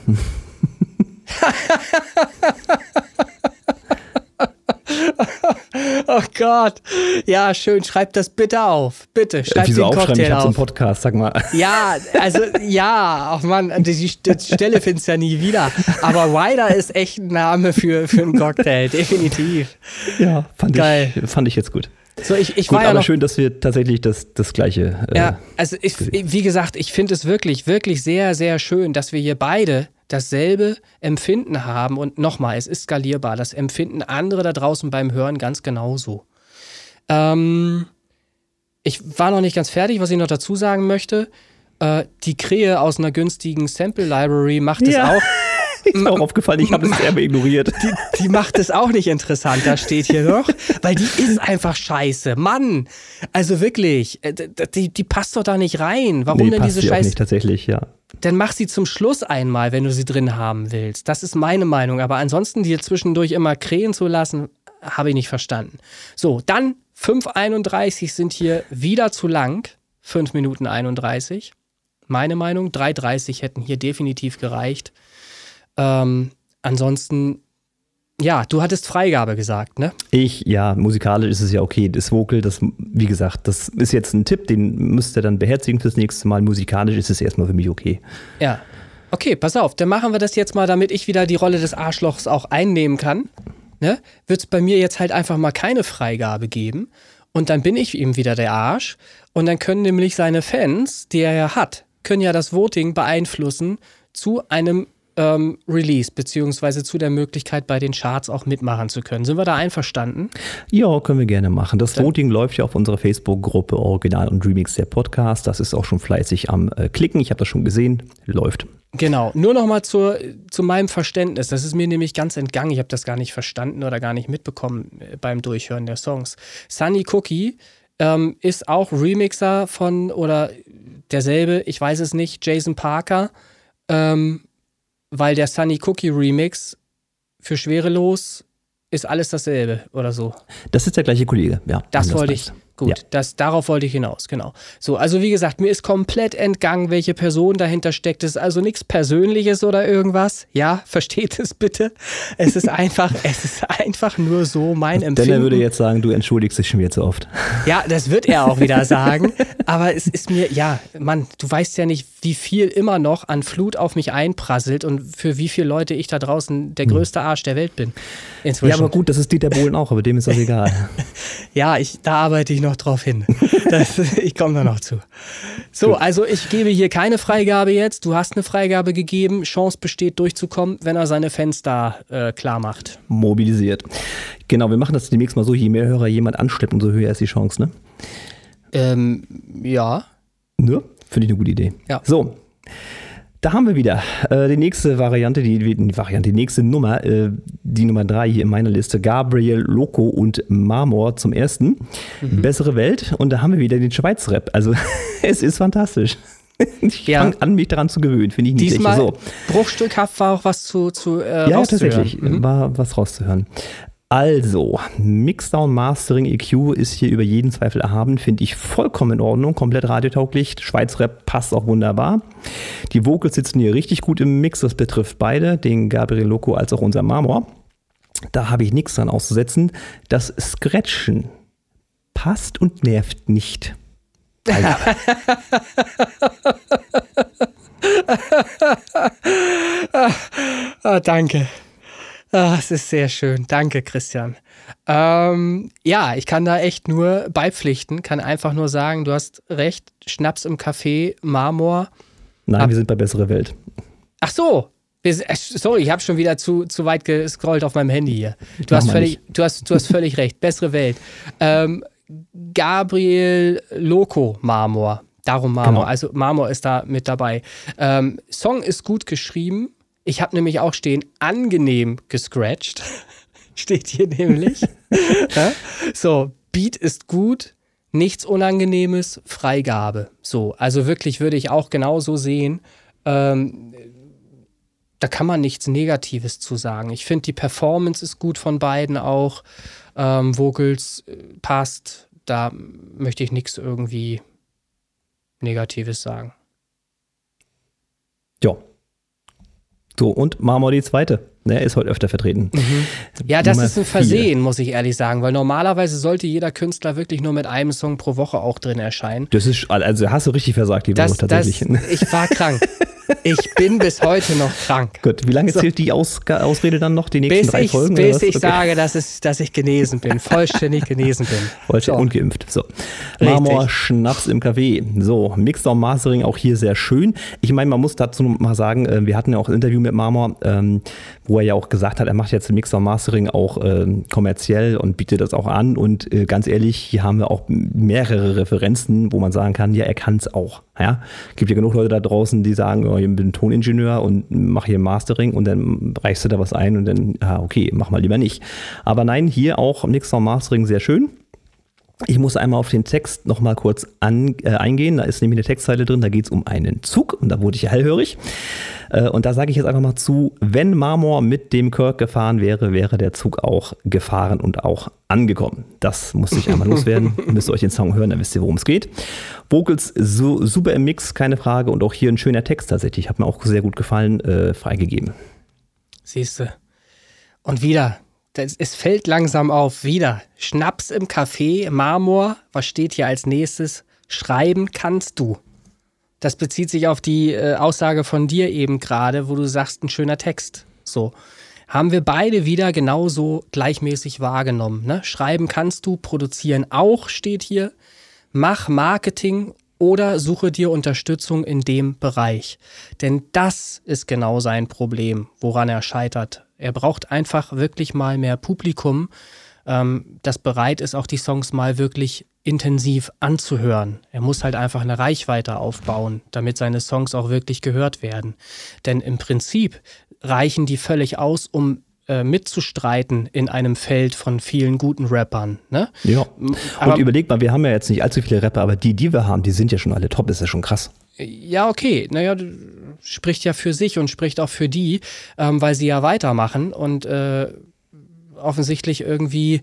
Oh Gott. Ja, schön. Schreibt das bitte auf. Bitte, schreibt den Cocktail auf. Ich hab's im Podcast, sag mal. Ja, ach Mann, die Stelle findest du ja nie wieder. Aber Wider ist echt ein Name für einen Cocktail, definitiv. Ja, fand ich jetzt gut. So, ich war ja noch schön, dass wir tatsächlich das Gleiche. Wie gesagt, ich finde es wirklich, wirklich sehr, sehr schön, dass wir hier beide dasselbe Empfinden haben. Und nochmal, es ist skalierbar. Das empfinden andere da draußen beim Hören ganz genauso. Ich war noch nicht ganz fertig, was ich noch dazu sagen möchte. Die Krähe aus einer günstigen Sample-Library macht es auch. Ist mir auch aufgefallen, ich habe es selber ignoriert. Die macht es auch nicht interessant, da steht hier noch, weil die ist einfach scheiße. Mann, also wirklich, die passt doch da nicht rein. Warum denn diese Scheiße? Nicht, tatsächlich, ja. Dann mach sie zum Schluss einmal, wenn du sie drin haben willst. Das ist meine Meinung, aber ansonsten die zwischendurch immer krähen zu lassen, habe ich nicht verstanden. So, dann 5:31 sind hier wieder zu lang, 5 Minuten 31. Meine Meinung, 3:30 hätten hier definitiv gereicht. Ansonsten, ja, du hattest Freigabe gesagt, ne? Musikalisch ist es ja okay. Das Vocal, wie gesagt, das ist jetzt ein Tipp, den müsst ihr dann beherzigen fürs nächste Mal. Musikalisch ist es erstmal für mich okay. Ja, okay, pass auf, dann machen wir das jetzt mal, damit ich wieder die Rolle des Arschlochs auch einnehmen kann. Ne? Wird es bei mir jetzt halt einfach mal keine Freigabe geben und dann bin ich eben wieder der Arsch und dann können nämlich seine Fans, die er ja hat, können ja das Voting beeinflussen zu einem Release, beziehungsweise zu der Möglichkeit, bei den Charts auch mitmachen zu können. Sind wir da einverstanden? Ja, können wir gerne machen. Das Voting läuft ja auf unserer Facebook-Gruppe Original und Remix der Podcast. Das ist auch schon fleißig am Klicken. Ich habe das schon gesehen. Läuft. Genau. Nur nochmal zu meinem Verständnis. Das ist mir nämlich ganz entgangen. Ich habe das gar nicht verstanden oder gar nicht mitbekommen beim Durchhören der Songs. Sunny Cookie ist auch Remixer oder derselbe, ich weiß es nicht, Jason Parker, weil der Sunny Cookie Remix für Schwerelos ist alles dasselbe oder so. Das ist der gleiche Kollege, ja. Das wollte ich, gut, ja. Darauf wollte ich hinaus, genau. So, also wie gesagt, mir ist komplett entgangen, welche Person dahinter steckt. Das ist also nichts Persönliches oder irgendwas. Ja, versteht es bitte. Es ist einfach, nur so mein Empfinden. Denner würde jetzt sagen, du entschuldigst dich schon wieder zu oft. Ja, das wird er auch wieder sagen. Aber es ist mir, Mann, du weißt ja nicht, wie viel immer noch an Flut auf mich einprasselt und für wie viele Leute ich da draußen der größte Arsch der Welt bin. Inzwischen. Ja, aber gut, das ist Dieter Bohlen auch, aber dem ist das egal. Ja, da arbeite ich noch drauf hin. Ich komme da noch zu. So, gut. Also ich gebe hier keine Freigabe jetzt. Du hast eine Freigabe gegeben. Chance besteht, durchzukommen, wenn er seine Fans da klar macht. Mobilisiert. Genau, wir machen das demnächst mal so, je mehr Hörer jemand anschleppt, umso höher ist die Chance, ne? Ja. Ne? Finde ich eine gute Idee. Ja. So, da haben wir wieder die nächste Variante, die nächste Nummer, die Nummer 3 hier in meiner Liste, Gabriel Loco und Marmor zum ersten. Mhm. Bessere Welt und da haben wir wieder den Schweiz-Rap. Also es ist fantastisch. Ich fange an, mich daran zu gewöhnen, finde ich nicht schlecht. Diesmal bruchstückhaft war auch was rauszuhören. Ja, tatsächlich, war was rauszuhören. Also, Mixdown, Mastering, EQ ist hier über jeden Zweifel erhaben, finde ich vollkommen in Ordnung, komplett radiotauglich, Schweiz Rap passt auch wunderbar. Die Vocals sitzen hier richtig gut im Mix, das betrifft beide, den Gabriel Loco als auch unser Marmor. Da habe ich nichts dran auszusetzen. Das Scratchen passt und nervt nicht. Also. Oh, danke. Ah, es ist sehr schön. Danke, Christian. Ja, ich kann da echt nur beipflichten, kann einfach nur sagen, du hast recht, Schnaps im Café, Marmor. Nein, wir sind bei Bessere Welt. Ach so. Sorry, ich habe schon wieder zu weit gescrollt auf meinem Handy hier. Du hast völlig recht. Bessere Welt. Gabriel Loco, Marmor. Darum Marmor. Genau. Also Marmor ist da mit dabei. Song ist gut geschrieben. Ich habe nämlich auch stehen, angenehm gescratcht. Steht hier nämlich. Ja? So, Beat ist gut, nichts Unangenehmes, Freigabe. So, also wirklich würde ich auch genauso sehen. Da kann man nichts Negatives zu sagen. Ich finde, die Performance ist gut von beiden auch. Vocals passt. Da möchte ich nichts irgendwie Negatives sagen. Ja. So, und Marmor die Zweite. Er ist heute öfter vertreten. Mhm. Ja, das ist ein Versehen, muss ich ehrlich sagen, weil normalerweise sollte jeder Künstler wirklich nur mit einem Song pro Woche auch drin erscheinen. Das ist, also hast du richtig versagt, lieber Woche tatsächlich. Ich war krank. Ich bin bis heute noch krank. Gut, wie lange zählt die Ausrede dann noch? Die nächsten drei Folgen? Bis ich sage, dass ich genesen bin. Vollständig genesen bin. Vollständig und geimpft. So. Marmor, Schnaps im Café. So, Mixdown Mastering auch hier sehr schön. Ich meine, man muss dazu mal sagen, wir hatten ja auch ein Interview mit Marmor, wo er ja auch gesagt hat, er macht jetzt Mixdown Mastering auch kommerziell und bietet das auch an. Und ganz ehrlich, hier haben wir auch mehrere Referenzen, wo man sagen kann, ja, er kann es auch. Ja? Gibt ja genug Leute da draußen, die sagen, oh, ich bin Toningenieur und mache hier Mastering und dann reichst du da was ein und dann, okay, mach mal lieber nicht. Aber nein, hier auch Mixdown Mastering sehr schön. Ich muss einmal auf den Text nochmal kurz eingehen. Da ist nämlich eine Textzeile drin, da geht es um einen Zug und da wurde ich hellhörig. Und da sage ich jetzt einfach mal zu, wenn Marmor mit dem Kirk gefahren wäre, wäre der Zug auch gefahren und auch angekommen. Das musste ich einmal loswerden. Müsst ihr euch den Song hören, dann wisst ihr, worum es geht. Vocals so, super im Mix, keine Frage. Und auch hier ein schöner Text tatsächlich. Hat mir auch sehr gut gefallen, freigegeben. Siehst du. Und wieder. Es fällt langsam auf, wieder. Schnaps im Café, Marmor, was steht hier als nächstes? Schreiben kannst du. Das bezieht sich auf die Aussage von dir eben gerade, wo du sagst, ein schöner Text. So, haben wir beide wieder genauso gleichmäßig wahrgenommen. Ne? Schreiben kannst du, produzieren auch, steht hier. Mach Marketing oder suche dir Unterstützung in dem Bereich. Denn das ist genau sein Problem, woran er scheitert. Er braucht einfach wirklich mal mehr Publikum, das bereit ist, auch die Songs mal wirklich intensiv anzuhören. Er muss halt einfach eine Reichweite aufbauen, damit seine Songs auch wirklich gehört werden. Denn im Prinzip reichen die völlig aus, um mitzustreiten in einem Feld von vielen guten Rappern. Ne? Ja, aber und überleg mal, wir haben ja jetzt nicht allzu viele Rapper, aber die wir haben, die sind ja schon alle top, das ist ja schon krass. Ja, okay, naja, spricht ja für sich und spricht auch für die, weil sie ja weitermachen und offensichtlich irgendwie,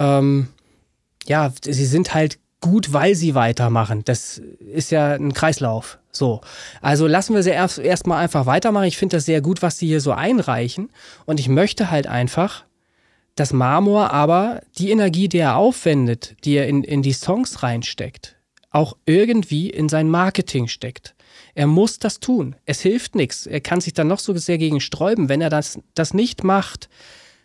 ja, sie sind halt gut, weil sie weitermachen. Das ist ja ein Kreislauf. So, also lassen wir sie erstmal einfach weitermachen. Ich finde das sehr gut, was sie hier so einreichen und ich möchte halt einfach, dass Marmor aber die Energie, die er aufwendet, die er in die Songs reinsteckt, auch irgendwie in sein Marketing steckt. Er muss das tun. Es hilft nichts. Er kann sich dann noch so sehr gegen sträuben. Wenn er das nicht macht,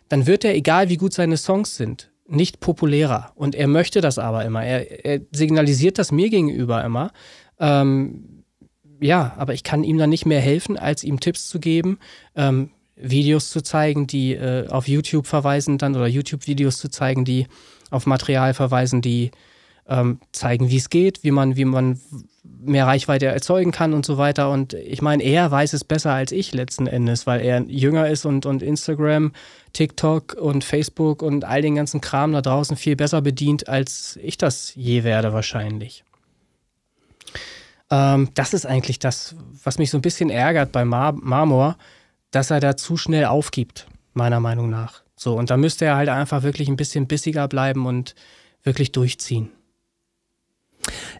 dann wird er, egal wie gut seine Songs sind, nicht populärer. Und er möchte das aber immer. Er signalisiert das mir gegenüber immer. Ja, aber ich kann ihm dann nicht mehr helfen, als ihm Tipps zu geben, Videos zu zeigen, die auf YouTube verweisen dann, oder YouTube-Videos zu zeigen, die auf Material verweisen, die zeigen, wie es geht, wie man mehr Reichweite erzeugen kann und so weiter. Und ich meine, er weiß es besser als ich letzten Endes, weil er jünger ist und Instagram, TikTok und Facebook und all den ganzen Kram da draußen viel besser bedient, als ich das je werde wahrscheinlich. Das ist eigentlich das, was mich so ein bisschen ärgert bei Marmor, dass er da zu schnell aufgibt, meiner Meinung nach. So, und da müsste er halt einfach wirklich ein bisschen bissiger bleiben und wirklich durchziehen.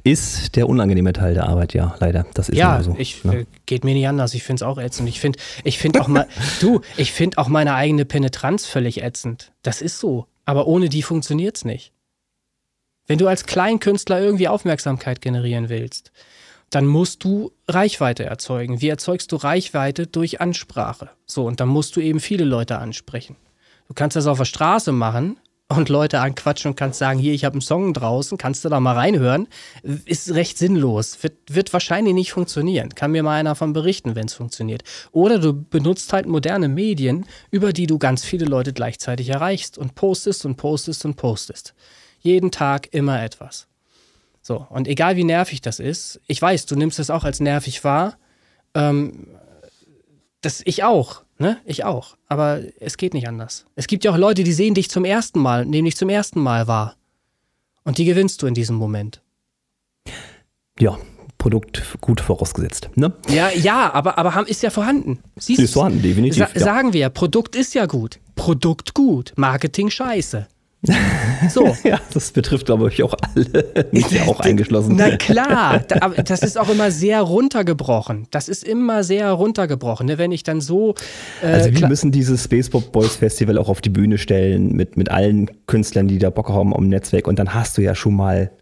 Ist der unangenehme Teil der Arbeit, ja, leider. Das ist ja so. Ja, geht mir nicht anders. Ich finde es auch ätzend. Ich finde auch mal, ich finde auch meine eigene Penetranz völlig ätzend. Das ist so. Aber ohne die funktioniert es nicht. Wenn du als Kleinkünstler irgendwie Aufmerksamkeit generieren willst, dann musst du Reichweite erzeugen. Wie erzeugst du Reichweite? Durch Ansprache. So, und dann musst du eben viele Leute ansprechen. Du kannst das auf der Straße machen und Leute anquatschen und kannst sagen, hier, ich habe einen Song draußen, kannst du da mal reinhören? Ist recht sinnlos. Wird wahrscheinlich nicht funktionieren. Kann mir mal einer von berichten, wenn es funktioniert. Oder du benutzt halt moderne Medien, über die du ganz viele Leute gleichzeitig erreichst und postest und postest und postest. Jeden Tag immer etwas. So, und egal wie nervig das ist, ich weiß, du nimmst es auch als nervig wahr, das ich auch, ne? Ich auch, aber es geht nicht anders. Es gibt ja auch Leute, die sehen dich zum ersten Mal, nehmen dich zum ersten Mal wahr. Und die gewinnst du in diesem Moment. Ja, Produkt gut vorausgesetzt, ne? Ja, aber ist ja vorhanden. Sie ist vorhanden, definitiv. Sagen wir, Produkt ist ja gut. Produkt gut, Marketing scheiße. So. Ja, das betrifft, glaube ich, auch alle. Mich ja auch eingeschlossen. Na klar, aber das ist auch immer sehr runtergebrochen. Ne? Wenn ich dann so. Also, wir müssen dieses Space Pop Boys Festival auch auf die Bühne stellen mit allen Künstlern, die da Bock haben um Netzwerk. Und dann hast du ja schon mal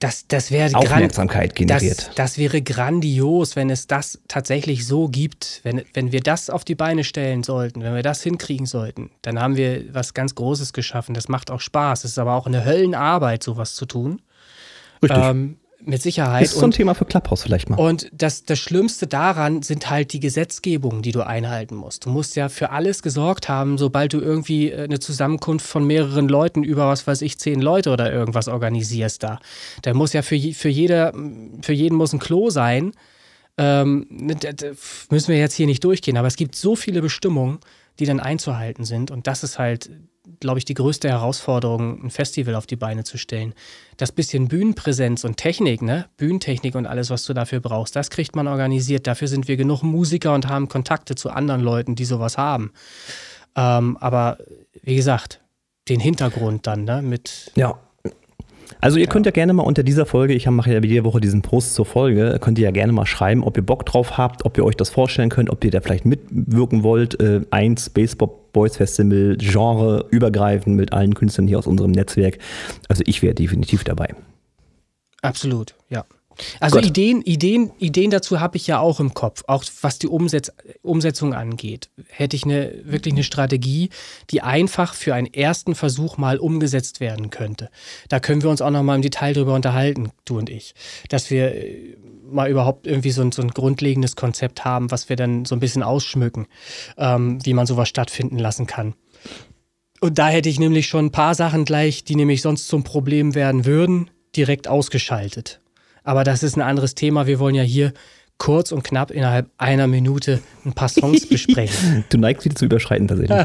das wäre Aufmerksamkeit generiert. Das wäre grandios, wenn es das tatsächlich so gibt. Wenn wir das auf die Beine stellen sollten, wenn wir das hinkriegen sollten, dann haben wir was ganz Großes geschaffen. Das macht auch Spaß. Es ist aber auch eine Höllenarbeit, sowas zu tun. Richtig. Mit Sicherheit. Ist so ein Thema für Clubhouse vielleicht mal. Und das Schlimmste daran sind halt die Gesetzgebungen, die du einhalten musst. Du musst ja für alles gesorgt haben, sobald du irgendwie eine Zusammenkunft von mehreren Leuten über, 10 Leute oder irgendwas organisierst da. Da muss ja für jeden muss ein Klo sein. Das müssen wir jetzt hier nicht durchgehen. Aber es gibt so viele Bestimmungen, die dann einzuhalten sind. Und das ist halt, glaube ich, die größte Herausforderung, ein Festival auf die Beine zu stellen. Das bisschen Bühnenpräsenz und Technik, ne? Bühnentechnik und alles, was du dafür brauchst, das kriegt man organisiert. Dafür sind wir genug Musiker und haben Kontakte zu anderen Leuten, die sowas haben. Aber wie gesagt, den Hintergrund dann, ne? Ja. Also ihr könnt ja gerne mal unter dieser Folge, ich mache ja jede Woche diesen Post zur Folge, könnt ihr ja gerne mal schreiben, ob ihr Bock drauf habt, ob ihr euch das vorstellen könnt, ob ihr da vielleicht mitwirken wollt. Ein Space Pop Boys Festival, Genre übergreifend mit allen Künstlern hier aus unserem Netzwerk. Also ich wäre definitiv dabei. Absolut, ja. Also Gott. Ideen dazu habe ich ja auch im Kopf, auch was die Umsetzung angeht. Hätte ich wirklich eine Strategie, die einfach für einen ersten Versuch mal umgesetzt werden könnte. Da können wir uns auch noch mal im Detail drüber unterhalten, du und ich, dass wir mal überhaupt irgendwie so ein grundlegendes Konzept haben, was wir dann so ein bisschen ausschmücken, wie man sowas stattfinden lassen kann. Und da hätte ich nämlich schon ein paar Sachen gleich, die nämlich sonst zum Problem werden würden, direkt ausgeschaltet. Aber das ist ein anderes Thema. Wir wollen ja hier kurz und knapp innerhalb einer Minute ein paar Songs besprechen. Du neigst wieder zu überschreiten tatsächlich.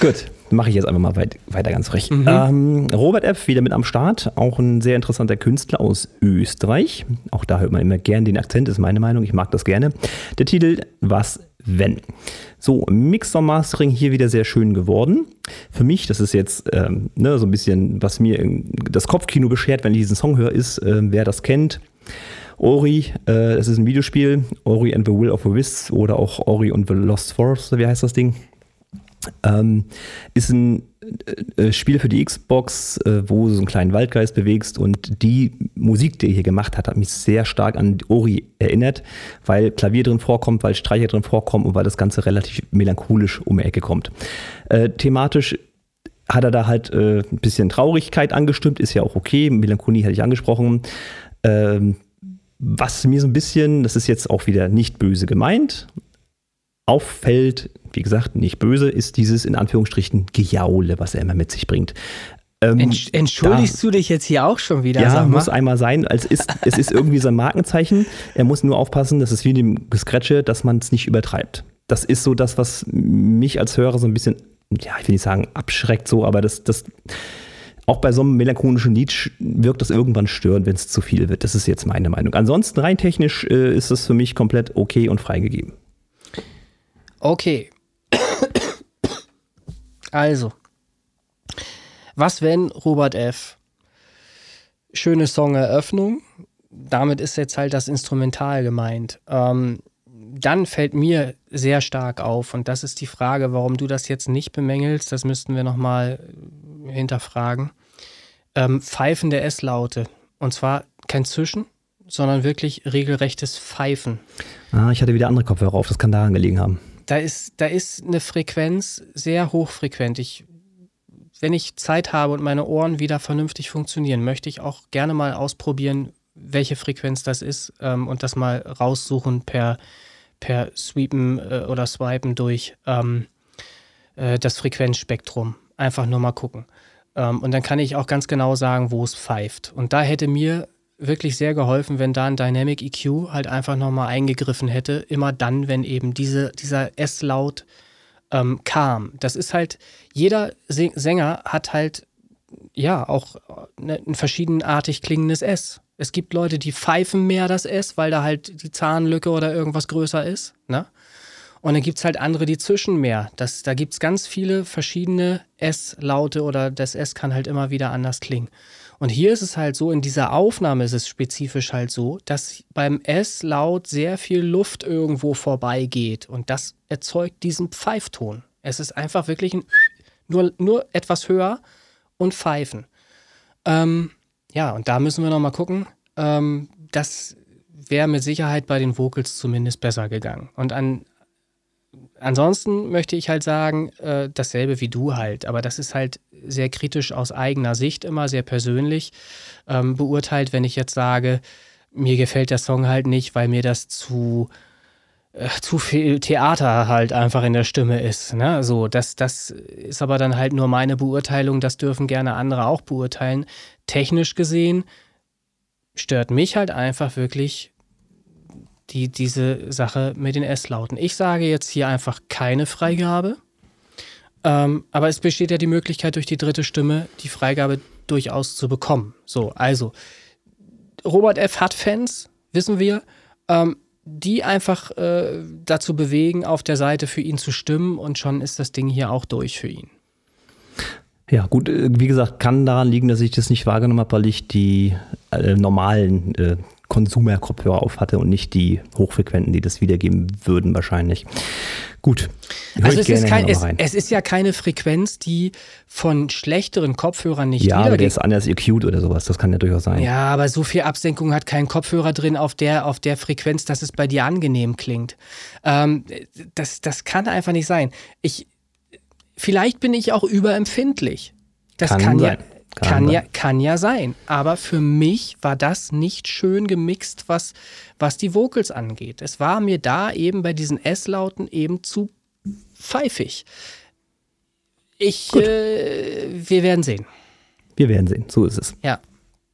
Gut, mache ich jetzt einfach mal weiter ganz frech. Mhm. Robert F. wieder mit am Start. Auch ein sehr interessanter Künstler aus Österreich. Auch da hört man immer gern den Akzent, ist meine Meinung. Ich mag das gerne. Der Titel Was wenn. So, Mix und Mastering hier wieder sehr schön geworden. Für mich, das ist jetzt so ein bisschen, was mir das Kopfkino beschert, wenn ich diesen Song höre, ist, wer das kennt, Ori, das ist ein Videospiel, Ori and the Will of the Wisps oder auch Ori and the Lost Forest, wie heißt das Ding? Ist ein Spiel für die Xbox, wo du so einen kleinen Waldgeist bewegst, und die Musik, die er hier gemacht hat mich sehr stark an Ori erinnert, weil Klavier drin vorkommt, weil Streicher drin vorkommen und weil das Ganze relativ melancholisch um die Ecke kommt. Thematisch hat er da halt ein bisschen Traurigkeit angestimmt, ist ja auch okay, Melancholie hatte ich angesprochen. Was mir so ein bisschen, das ist jetzt auch wieder nicht böse gemeint, auffällt, wie gesagt, nicht böse, ist dieses in Anführungsstrichen Gejaule, was er immer mit sich bringt. Entschuldigst du dich jetzt hier auch schon wieder? Ja, muss einmal sein. Es ist irgendwie sein Markenzeichen. Er muss nur aufpassen, dass es wie dem Gescratche, dass man es nicht übertreibt. Das ist so das, was mich als Hörer so ein bisschen, ja, ich will nicht sagen abschreckt so, aber das auch bei so einem melancholischen Lied wirkt das irgendwann störend, wenn es zu viel wird. Das ist jetzt meine Meinung. Ansonsten rein technisch ist das für mich komplett okay und freigegeben. Okay. Also, was wenn Robert F.? Schöne Song-Eröffnung. Damit ist jetzt halt das Instrumental gemeint. Dann fällt mir sehr stark auf, und das ist die Frage, warum du das jetzt nicht bemängelst, das müssten wir nochmal hinterfragen, pfeifende S-Laute. Und zwar kein Zischen, sondern wirklich regelrechtes Pfeifen. Ah, ich hatte wieder andere Kopfhörer auf, das kann daran gelegen haben. Da ist eine Frequenz sehr hochfrequent. Wenn ich Zeit habe und meine Ohren wieder vernünftig funktionieren, möchte ich auch gerne mal ausprobieren, welche Frequenz das ist, und das mal raussuchen per Sweepen oder Swipen durch das Frequenzspektrum. Einfach nur mal gucken. Und dann kann ich auch ganz genau sagen, wo es pfeift. Und da hätte mir wirklich sehr geholfen, wenn da ein Dynamic EQ halt einfach nochmal eingegriffen hätte. Immer dann, wenn eben dieser S-Laut kam. Das ist halt, jeder Sänger hat halt ja auch ein verschiedenartig klingendes S. Es gibt Leute, die pfeifen mehr das S, weil da halt die Zahnlücke oder irgendwas größer ist. Ne? Und dann gibt es halt andere, die zischen mehr. Da gibt es ganz viele verschiedene S-Laute oder das S kann halt immer wieder anders klingen. Und hier ist es halt so, in dieser Aufnahme ist es spezifisch halt so, dass beim S-Laut sehr viel Luft irgendwo vorbeigeht. Und das erzeugt diesen Pfeifton. Es ist einfach wirklich nur etwas höher und pfeifen. Ja, und da müssen wir nochmal gucken. Das wäre mit Sicherheit bei den Vocals zumindest besser gegangen. Und ansonsten möchte ich halt sagen, dasselbe wie du halt. Aber das ist halt sehr kritisch aus eigener Sicht immer, sehr persönlich beurteilt, wenn ich jetzt sage, mir gefällt der Song halt nicht, weil mir das zu viel Theater halt einfach in der Stimme ist. Ne? So, das ist aber dann halt nur meine Beurteilung, das dürfen gerne andere auch beurteilen. Technisch gesehen stört mich halt einfach wirklich diese Sache mit den S-Lauten. Ich sage jetzt hier einfach keine Freigabe, aber es besteht ja die Möglichkeit, durch die dritte Stimme die Freigabe durchaus zu bekommen. So, also, Robert F. hat Fans, wissen wir, die einfach dazu bewegen, auf der Seite für ihn zu stimmen, und schon ist das Ding hier auch durch für ihn. Ja, gut, wie gesagt, kann daran liegen, dass ich das nicht wahrgenommen habe, weil ich die normalen Konsumer-Kopfhörer auf hatte und nicht die hochfrequenten, die das wiedergeben würden wahrscheinlich. Gut. Also es ist ja keine Frequenz, die von schlechteren Kopfhörern nicht wiedergeht. Ja, aber der ist anders EQ'd oder sowas, das kann ja durchaus sein. Ja, aber so viel Absenkung hat kein Kopfhörer drin auf der Frequenz, dass es bei dir angenehm klingt. Das kann einfach nicht sein. Vielleicht bin ich auch überempfindlich. Das kann sein. Ja, kann ja sein. Aber für mich war das nicht schön gemixt, was die Vocals angeht. Es war mir da eben bei diesen S-Lauten eben zu pfeifig. Wir werden sehen. Wir werden sehen, so ist es. Ja.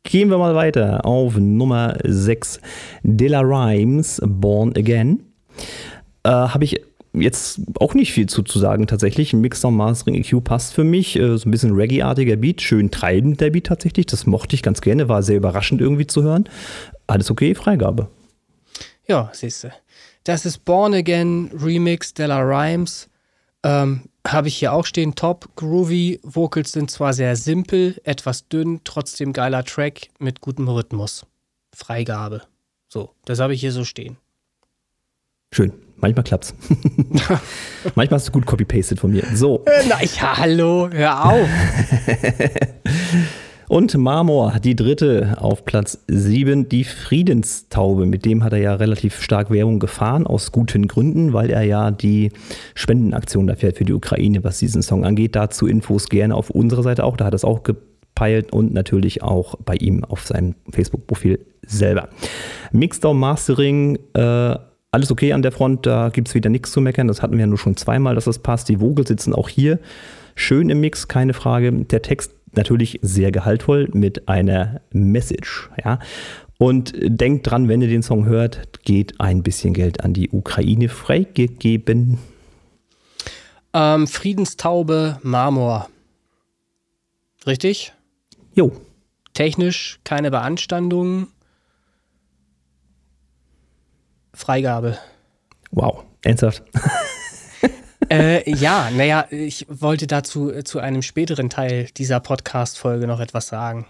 Gehen wir mal weiter auf Nummer 6. De La Rhymes, Born Again. Habe ich jetzt auch nicht viel zu sagen tatsächlich. Ein Mixdown Mastering EQ passt für mich. So ein bisschen Reggae-artiger Beat, schön treibend der Beat tatsächlich. Das mochte ich ganz gerne, war sehr überraschend irgendwie zu hören. Alles okay, Freigabe. Ja, siehst du. Das ist Born Again Remix De La Rhymes. Habe ich hier auch stehen. Top, groovy. Vocals sind zwar sehr simpel, etwas dünn, trotzdem geiler Track mit gutem Rhythmus. Freigabe. So, das habe ich hier so stehen. Schön. Manchmal klappt's. Manchmal hast du gut copy-pasted von mir. So. Na, hallo, hör auf. Und Marmor, die dritte auf Platz 7, die Friedenstaube. Mit dem hat er ja relativ stark Werbung gefahren, aus guten Gründen, weil er ja die Spendenaktion dafür für die Ukraine, was diesen Song angeht. Dazu Infos gerne auf unserer Seite auch, da hat er es auch gepeilt und natürlich auch bei ihm auf seinem Facebook-Profil selber. Mixdown Mastering, alles okay an der Front, da gibt es wieder nichts zu meckern. Das hatten wir ja nur schon zweimal, dass das passt. Die Vogel sitzen auch hier schön im Mix, keine Frage. Der Text natürlich sehr gehaltvoll mit einer Message. Ja? Und denkt dran, wenn ihr den Song hört, geht ein bisschen Geld an die Ukraine, freigegeben. Friedenstaube, Marmor. Richtig? Jo. Technisch keine Beanstandungen. Freigabe. Wow, ernsthaft. Ja, naja, ich wollte dazu zu einem späteren Teil dieser Podcast-Folge noch etwas sagen.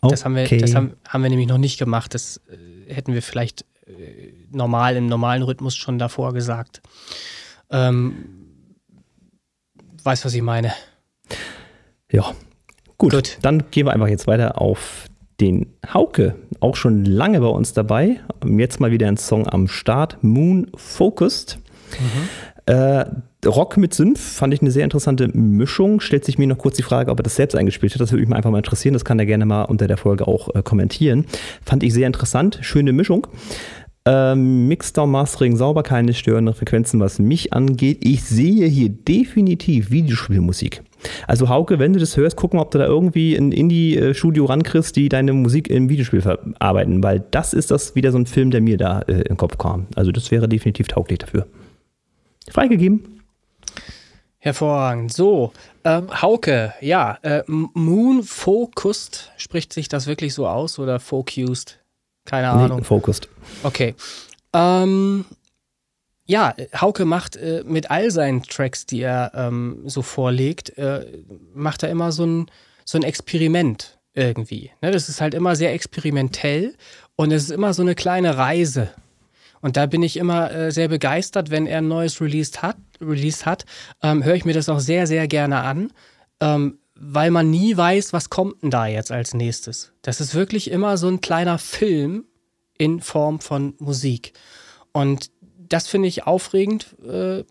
Okay. Das haben wir nämlich noch nicht gemacht. Das hätten wir vielleicht im normalen Rhythmus schon davor gesagt. Weißt, was ich meine? Ja, gut. Dann gehen wir einfach jetzt weiter auf den Hauke, auch schon lange bei uns dabei. Jetzt mal wieder ein Song am Start, Moon Focused. Mhm. Rock mit Synth fand ich eine sehr interessante Mischung. Stellt sich mir noch kurz die Frage, ob er das selbst eingespielt hat. Das würde mich einfach mal interessieren. Das kann er gerne mal unter der Folge auch kommentieren. Fand ich sehr interessant. Schöne Mischung. Mixdown, Mastering sauber, keine störenden Frequenzen, was mich angeht. Ich sehe hier definitiv Videospielmusik. Also Hauke, wenn du das hörst, guck mal, ob du da irgendwie ein Indie-Studio rankriegst, die deine Musik im Videospiel verarbeiten, weil das ist das wieder so ein Film, der mir da in den Kopf kam. Also das wäre definitiv tauglich dafür. Freigegeben. Hervorragend. So, Hauke, ja, Moon Focused, spricht sich das wirklich so aus oder Focused? Keine Ahnung. Nee, Focused. Okay. Ja, Hauke macht mit all seinen Tracks, die er so vorlegt, macht er immer so ein Experiment irgendwie. Ne? Das ist halt immer sehr experimentell und es ist immer so eine kleine Reise. Und da bin ich immer sehr begeistert, wenn er ein neues Release hat, höre ich mir das auch sehr, sehr gerne an, weil man nie weiß, was kommt denn da jetzt als nächstes. Das ist wirklich immer so ein kleiner Film in Form von Musik. Und das finde ich aufregend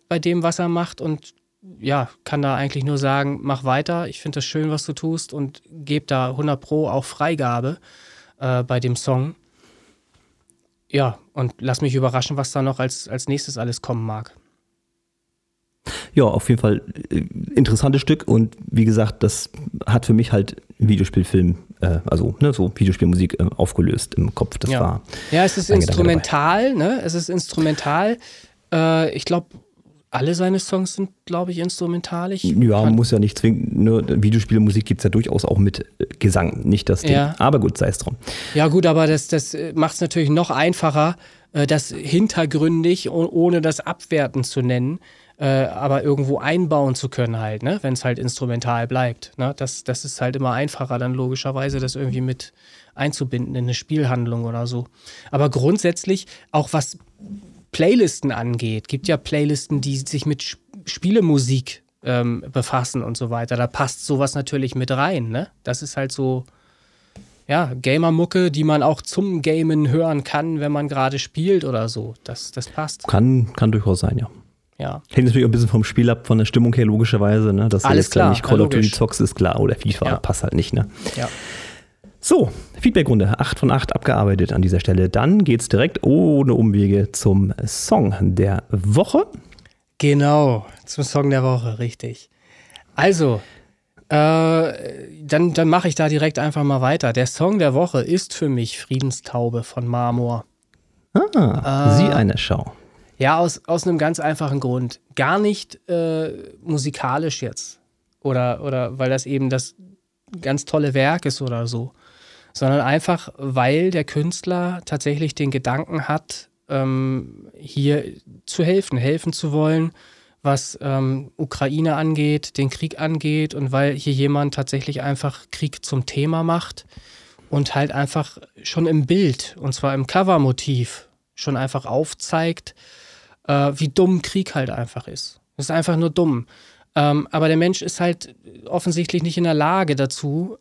bei dem, was er macht, und ja, kann da eigentlich nur sagen, mach weiter, ich finde das schön, was du tust, und gebe da 100% auch Freigabe bei dem Song. Ja, und lass mich überraschen, was da noch als nächstes alles kommen mag. Ja, auf jeden Fall interessantes Stück, und wie gesagt, das hat für mich halt Videospielfilm, so Videospielmusik aufgelöst im Kopf. Das war. Ja, es ist instrumental, ne? Es ist instrumental. Ich glaube, alle seine Songs sind, glaube ich, instrumental. Muss ja nicht zwingend. Nur Videospielmusik gibt es ja durchaus auch mit Gesang, nicht das Ding. Ja. Aber gut, sei es drum. Ja, gut, aber das macht es natürlich noch einfacher, das hintergründig, ohne das abwerten zu nennen, aber irgendwo einbauen zu können halt, ne? Wenn es halt instrumental bleibt. Ne? Das ist halt immer einfacher, dann logischerweise das irgendwie mit einzubinden in eine Spielhandlung oder so. Aber grundsätzlich, auch was Playlisten angeht, gibt ja Playlisten, die sich mit Spielemusik befassen und so weiter. Da passt sowas natürlich mit rein, ne? Das ist halt so, ja, Gamer-Mucke, die man auch zum Gamen hören kann, wenn man gerade spielt oder so. Das passt. Kann durchaus sein, ja. Ja. Hängt natürlich auch ein bisschen vom Spiel ab, von der Stimmung her, logischerweise, ne? Dass alles klar, nicht Call of Duty zockst, ist klar. Oder FIFA, ja. Passt halt nicht, ne? Ja. So, Feedbackrunde, 8 von 8 abgearbeitet an dieser Stelle. Dann geht's direkt ohne Umwege zum Song der Woche. Genau, zum Song der Woche, richtig. Also, dann mache ich da direkt einfach mal weiter. Der Song der Woche ist für mich Friedenstaube von Marmor. Sieh eine Schau. Ja, aus einem ganz einfachen Grund. Gar nicht musikalisch jetzt. Oder weil das eben das ganz tolle Werk ist oder so. Sondern einfach, weil der Künstler tatsächlich den Gedanken hat, hier zu helfen zu wollen, was Ukraine angeht, den Krieg angeht, und weil hier jemand tatsächlich einfach Krieg zum Thema macht und halt einfach schon im Bild, und zwar im Covermotiv, schon einfach aufzeigt, wie dumm Krieg halt einfach ist. Es ist einfach nur dumm. Aber der Mensch ist halt offensichtlich nicht in der Lage dazu,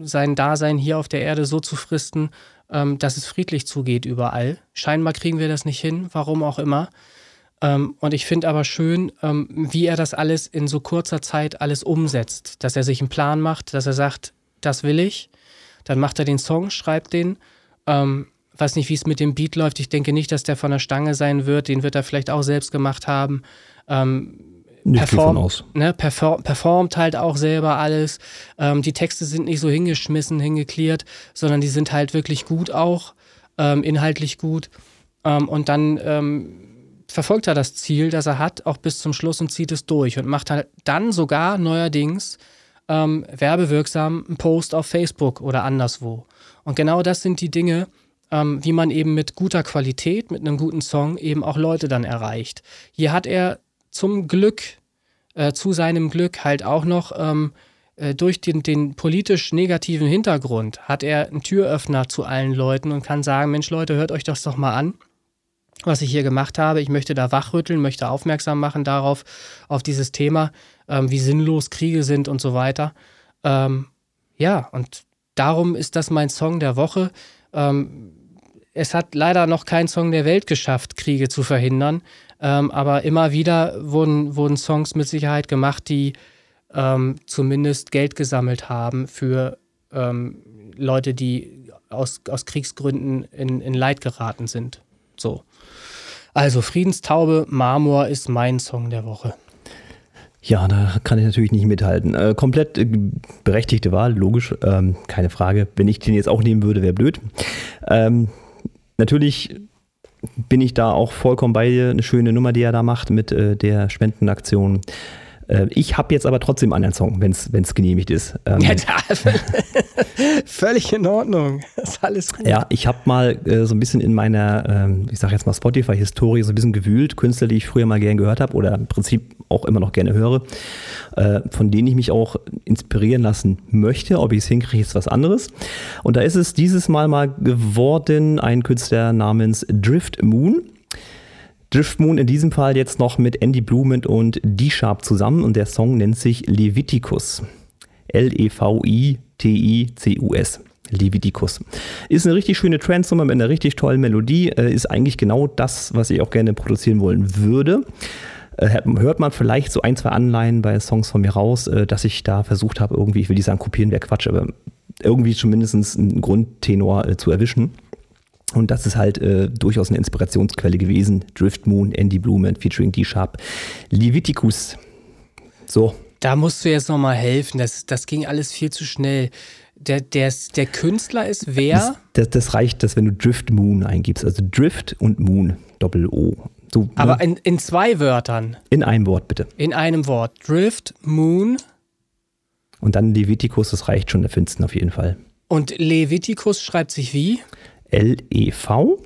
sein Dasein hier auf der Erde so zu fristen, dass es friedlich zugeht überall. Scheinbar kriegen wir das nicht hin, warum auch immer. Und ich finde aber schön, wie er das alles in so kurzer Zeit alles umsetzt. Dass er sich einen Plan macht, dass er sagt, das will ich. Dann macht er den Song, schreibt den. Weiß nicht, wie es mit dem Beat läuft. Ich denke nicht, dass der von der Stange sein wird. Den wird er vielleicht auch selbst gemacht haben. Performt halt auch selber alles. Die Texte sind nicht so hingeklärt, sondern die sind halt wirklich gut auch, inhaltlich gut. Und dann verfolgt er das Ziel, das er hat, auch bis zum Schluss, und zieht es durch und macht halt dann sogar neuerdings werbewirksam einen Post auf Facebook oder anderswo. Und genau das sind die Dinge, wie man eben mit guter Qualität, mit einem guten Song eben auch Leute dann erreicht. Hier hat er zum Glück zu seinem Glück halt auch noch durch den politisch negativen Hintergrund hat er einen Türöffner zu allen Leuten und kann sagen, Mensch Leute, hört euch das doch mal an, was ich hier gemacht habe. Ich möchte da wachrütteln, möchte aufmerksam machen darauf, auf dieses Thema, wie sinnlos Kriege sind und so weiter. Ja, und darum ist das mein Song der Woche. Es hat leider noch kein Song der Welt geschafft, Kriege zu verhindern. Aber immer wieder wurden Songs mit Sicherheit gemacht, die zumindest Geld gesammelt haben für Leute, die aus Kriegsgründen in Leid geraten sind. So. Also Friedenstaube, Marmor ist mein Song der Woche. Ja, da kann ich natürlich nicht mithalten. Komplett berechtigte Wahl, logisch, keine Frage. Wenn ich den jetzt auch nehmen würde, wäre blöd. Natürlich bin ich da auch vollkommen bei dir. Eine schöne Nummer, die er da macht mit der Spendenaktion. Ich habe jetzt aber trotzdem einen anderen Song, wenn es genehmigt ist. Ja, völlig in Ordnung. Das ist alles gut. Ja, ich habe mal so ein bisschen in meiner, ich sage jetzt mal Spotify-Historie so ein bisschen gewühlt. Künstler, die ich früher mal gerne gehört habe oder im Prinzip auch immer noch gerne höre, von denen ich mich auch inspirieren lassen möchte. Ob ich es hinkriege, ist was anderes. Und da ist es dieses Mal geworden ein Künstler namens Drift Moon. Drift Moon in diesem Fall jetzt noch mit Andy Blument und D-Sharp zusammen und der Song nennt sich Leviticus. Leviticus. Leviticus. Ist eine richtig schöne Trance-Nummer mit einer richtig tollen Melodie. Ist eigentlich genau das, was ich auch gerne produzieren wollen würde. Hört man vielleicht so ein, zwei Anleihen bei Songs von mir raus, dass ich da versucht habe, irgendwie, ich will nicht sagen, kopieren wäre Quatsch, aber irgendwie zumindest einen Grundtenor zu erwischen. Und das ist halt durchaus eine Inspirationsquelle gewesen. Drift Moon, Andy Blument featuring D-Sharp, Leviticus. So. Da musst du jetzt nochmal helfen. Das ging alles viel zu schnell. Der Künstler ist wer? Das reicht, dass wenn du Drift Moon eingibst. Also Drift und Moon, Doppel-O. So, ne? Aber in zwei Wörtern? In einem Wort, bitte. In einem Wort. Drift, Moon. Und dann Leviticus, das reicht schon, der Finsten auf jeden Fall. Und Leviticus schreibt sich wie? Leviticus.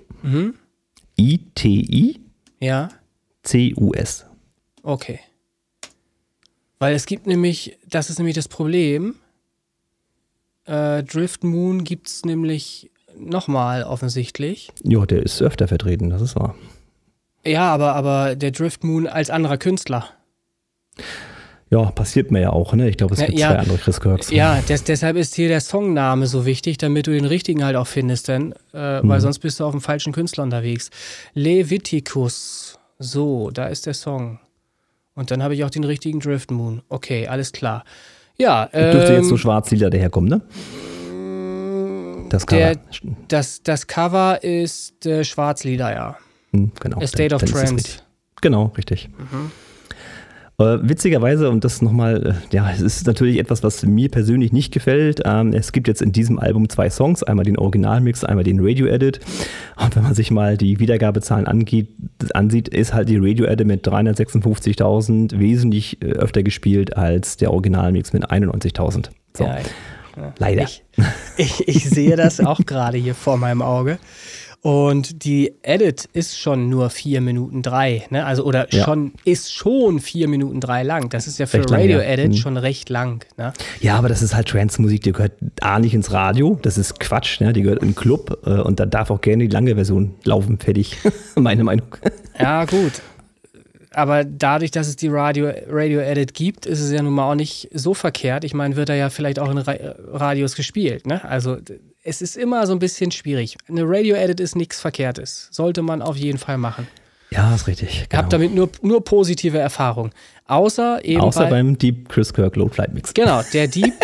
Okay. Weil es gibt nämlich, das ist nämlich das Problem, Drift Moon gibt es nämlich nochmal offensichtlich. Jo, der ist öfter vertreten, das ist wahr. Ja, aber der Drift Moon als anderer Künstler. Ja, passiert mir ja auch, ne? Ich glaube, es gibt zwei andere Chris Kirks. Ja, deshalb ist hier der Songname so wichtig, damit du den richtigen halt auch findest, denn weil sonst bist du auf dem falschen Künstler unterwegs. Leviticus. So, da ist der Song. Und dann habe ich auch den richtigen Drift Moon. Okay, alles klar. Ja, dürfte jetzt so Schwarzlieder daherkommen, ne? Das Cover. Das Cover ist Schwarzlieder, ja. Genau. A State of Trance. Genau, richtig. Mhm. Witzigerweise, und das nochmal, ja, es ist natürlich etwas, was mir persönlich nicht gefällt. Es gibt jetzt in diesem Album zwei Songs, einmal den Originalmix, einmal den Radio-Edit. Und wenn man sich mal die Wiedergabezahlen ansieht, ist halt die Radio-Edit mit 356.000 wesentlich öfter gespielt als der Originalmix mit 91.000. So. Ja, leider. Ich sehe das auch gerade hier vor meinem Auge. Und die Edit ist schon nur 4:03, ne? Also, oder ja. ist schon 4:03 lang. Das ist ja für Radio-Edit schon recht lang, ne? Ja, aber das ist halt Trance-Musik, die gehört A nicht ins Radio, das ist Quatsch, ne? Die gehört in den Club und da darf auch gerne die lange Version laufen, fertig, meine Meinung. Ja, gut. Aber dadurch, dass es die Radio-Edit gibt, ist es ja nun mal auch nicht so verkehrt. Ich meine, wird er ja vielleicht auch in Radios gespielt, ne? Also, es ist immer so ein bisschen schwierig. Eine Radio-Edit ist nichts Verkehrtes. Sollte man auf jeden Fall machen. Ja, ist richtig. Genau. Ich habe damit nur positive Erfahrungen. Außer beim Deep Chris Kirk Low Flight Mix. Genau, der Deep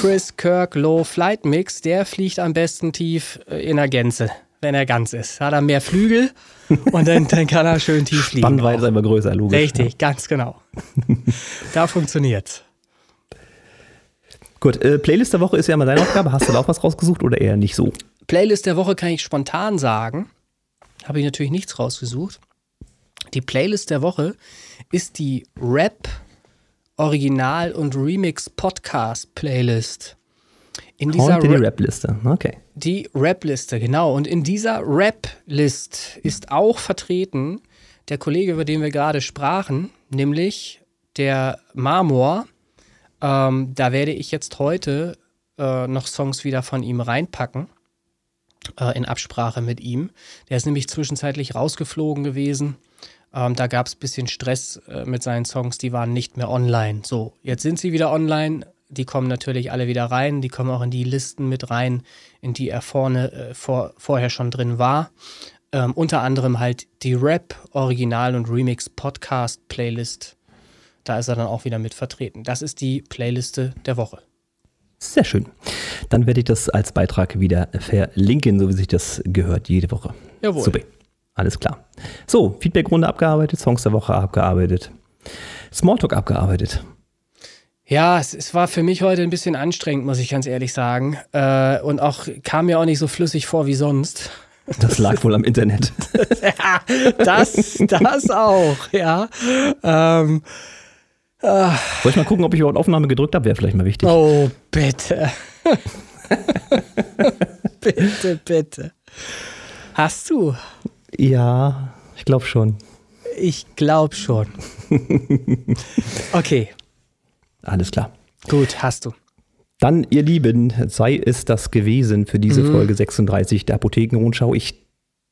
Chris Kirk Low Flight Mix, der fliegt am besten tief in der Gänze, wenn er ganz ist. Hat er mehr Flügel und dann kann er schön tief fliegen. Spannweite ist einfach größer, logisch. Richtig, ja. Ganz genau. Da funktioniert's. Gut, Playlist der Woche ist ja immer deine Aufgabe. Hast du da auch was rausgesucht oder eher nicht so? Playlist der Woche kann ich spontan sagen. Habe ich natürlich nichts rausgesucht. Die Playlist der Woche ist die Rap Original und Remix Podcast Playlist. In dieser die Rap-Liste, okay. Die Rap-Liste, genau. Und in dieser Rap-List ist auch vertreten der Kollege, über den wir gerade sprachen, nämlich der Marmor. Da werde ich jetzt heute noch Songs wieder von ihm reinpacken, in Absprache mit ihm. Der ist nämlich zwischenzeitlich rausgeflogen gewesen. Da gab es ein bisschen Stress mit seinen Songs, die waren nicht mehr online. So, jetzt sind sie wieder online, die kommen natürlich alle wieder rein, die kommen auch in die Listen mit rein, in die er vorher schon drin war. Unter anderem halt die Rap, Original und Remix Podcast Playlist. Da ist er dann auch wieder mit vertreten. Das ist die Playliste der Woche. Sehr schön. Dann werde ich das als Beitrag wieder verlinken, so wie sich das gehört, jede Woche. Jawohl. Super. Alles klar. So, Feedback-Runde abgearbeitet, Songs der Woche abgearbeitet, Smalltalk abgearbeitet. Ja, es war für mich heute ein bisschen anstrengend, muss ich ganz ehrlich sagen. Und auch kam mir auch nicht so flüssig vor wie sonst. Das lag wohl am Internet. Ja, das auch, ja. Soll ich mal gucken, ob ich überhaupt Aufnahme gedrückt habe? Wäre vielleicht mal wichtig. Oh, bitte. Bitte, bitte. Hast du? Ja, ich glaube schon. Okay. Alles klar. Gut, hast du. Dann, ihr Lieben, sei es das gewesen für diese Folge 36 der Apothekenrundschau. Ich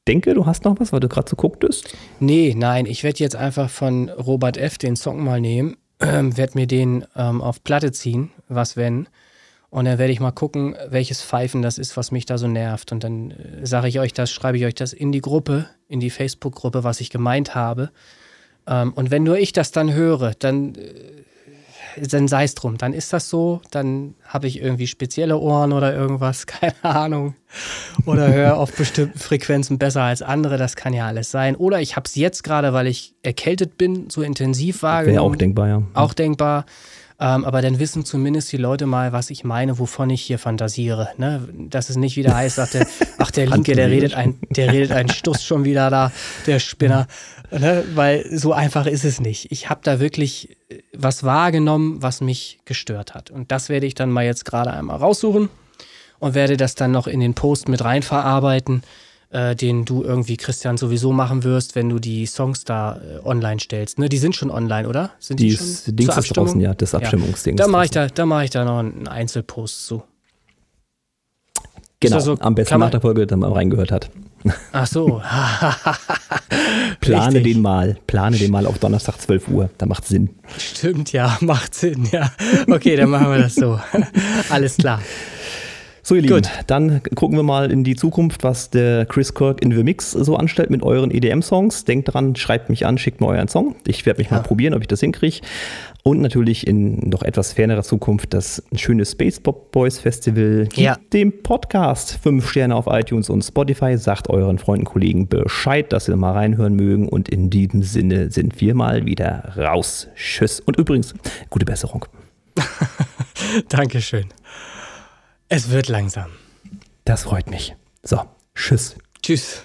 denke, du hast noch was, weil du gerade so gucktest. Nee, nein, ich werde jetzt einfach von Robert F. den Song mal nehmen, werde mir den auf Platte ziehen, was wenn. Und dann werde ich mal gucken, welches Pfeifen das ist, was mich da so nervt. Und dann sage ich euch das, schreibe ich euch das in die Gruppe, in die Facebook-Gruppe, was ich gemeint habe. Und wenn nur ich das dann höre, dann sei es drum. Dann ist das so, dann habe ich irgendwie spezielle Ohren oder irgendwas, keine Ahnung. Oder höre auf bestimmten Frequenzen besser als andere, das kann ja alles sein. Oder ich habe es jetzt gerade, weil ich erkältet bin, so intensiv wahrgenommen. Wäre auch denkbar, ja. Auch denkbar. Aber dann wissen zumindest die Leute mal, was ich meine, wovon ich hier fantasiere. Ne? Dass es nicht wieder heißt, der Linke, der redet einen Stuss schon wieder da, der Spinner. Ne? Weil so einfach ist es nicht. Ich habe da wirklich was wahrgenommen, was mich gestört hat. Und das werde ich dann mal jetzt gerade einmal raussuchen und werde das dann noch in den Post mit reinverarbeiten, den du irgendwie, Christian, sowieso machen wirst, wenn du die Songs da online stellst. Ne, die sind schon online, oder? Sind die schon Dings ist draußen, ja, das Abstimmungsding. Ja. Da mache ich da noch einen Einzelpost zu. Genau, also, am besten nach der Folge, dann mal reingehört hat. Ach so. Plane den mal auf Donnerstag 12 Uhr, da macht Sinn. Stimmt, ja, macht Sinn, ja. Okay, dann machen wir das so. Alles klar. So, ihr Lieben, dann gucken wir mal in die Zukunft, was der Chris Kirk in the Mix so anstellt mit euren EDM-Songs. Denkt dran, schreibt mich an, schickt mir euren Song. Ich werde mich mal probieren, ob ich das hinkriege. Und natürlich in noch etwas fernerer Zukunft das schöne Space Pop Boys Festival. Gebt dem Podcast 5 Sterne auf iTunes und Spotify. Sagt euren Freunden, Kollegen Bescheid, dass sie mal reinhören mögen. Und in diesem Sinne sind wir mal wieder raus. Tschüss. Und übrigens, gute Besserung. Dankeschön. Es wird langsam. Das freut mich. So, tschüss. Tschüss.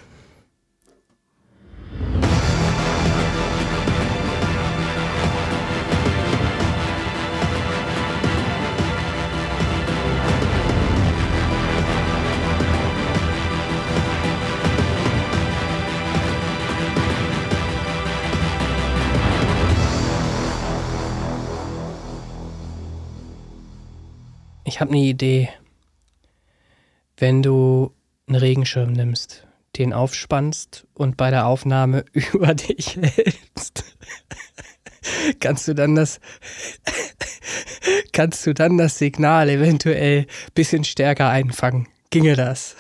Ich habe eine Idee. Wenn du einen Regenschirm nimmst, den aufspannst und bei der Aufnahme über dich hältst, kannst du dann das Signal eventuell ein bisschen stärker einfangen? Ginge das?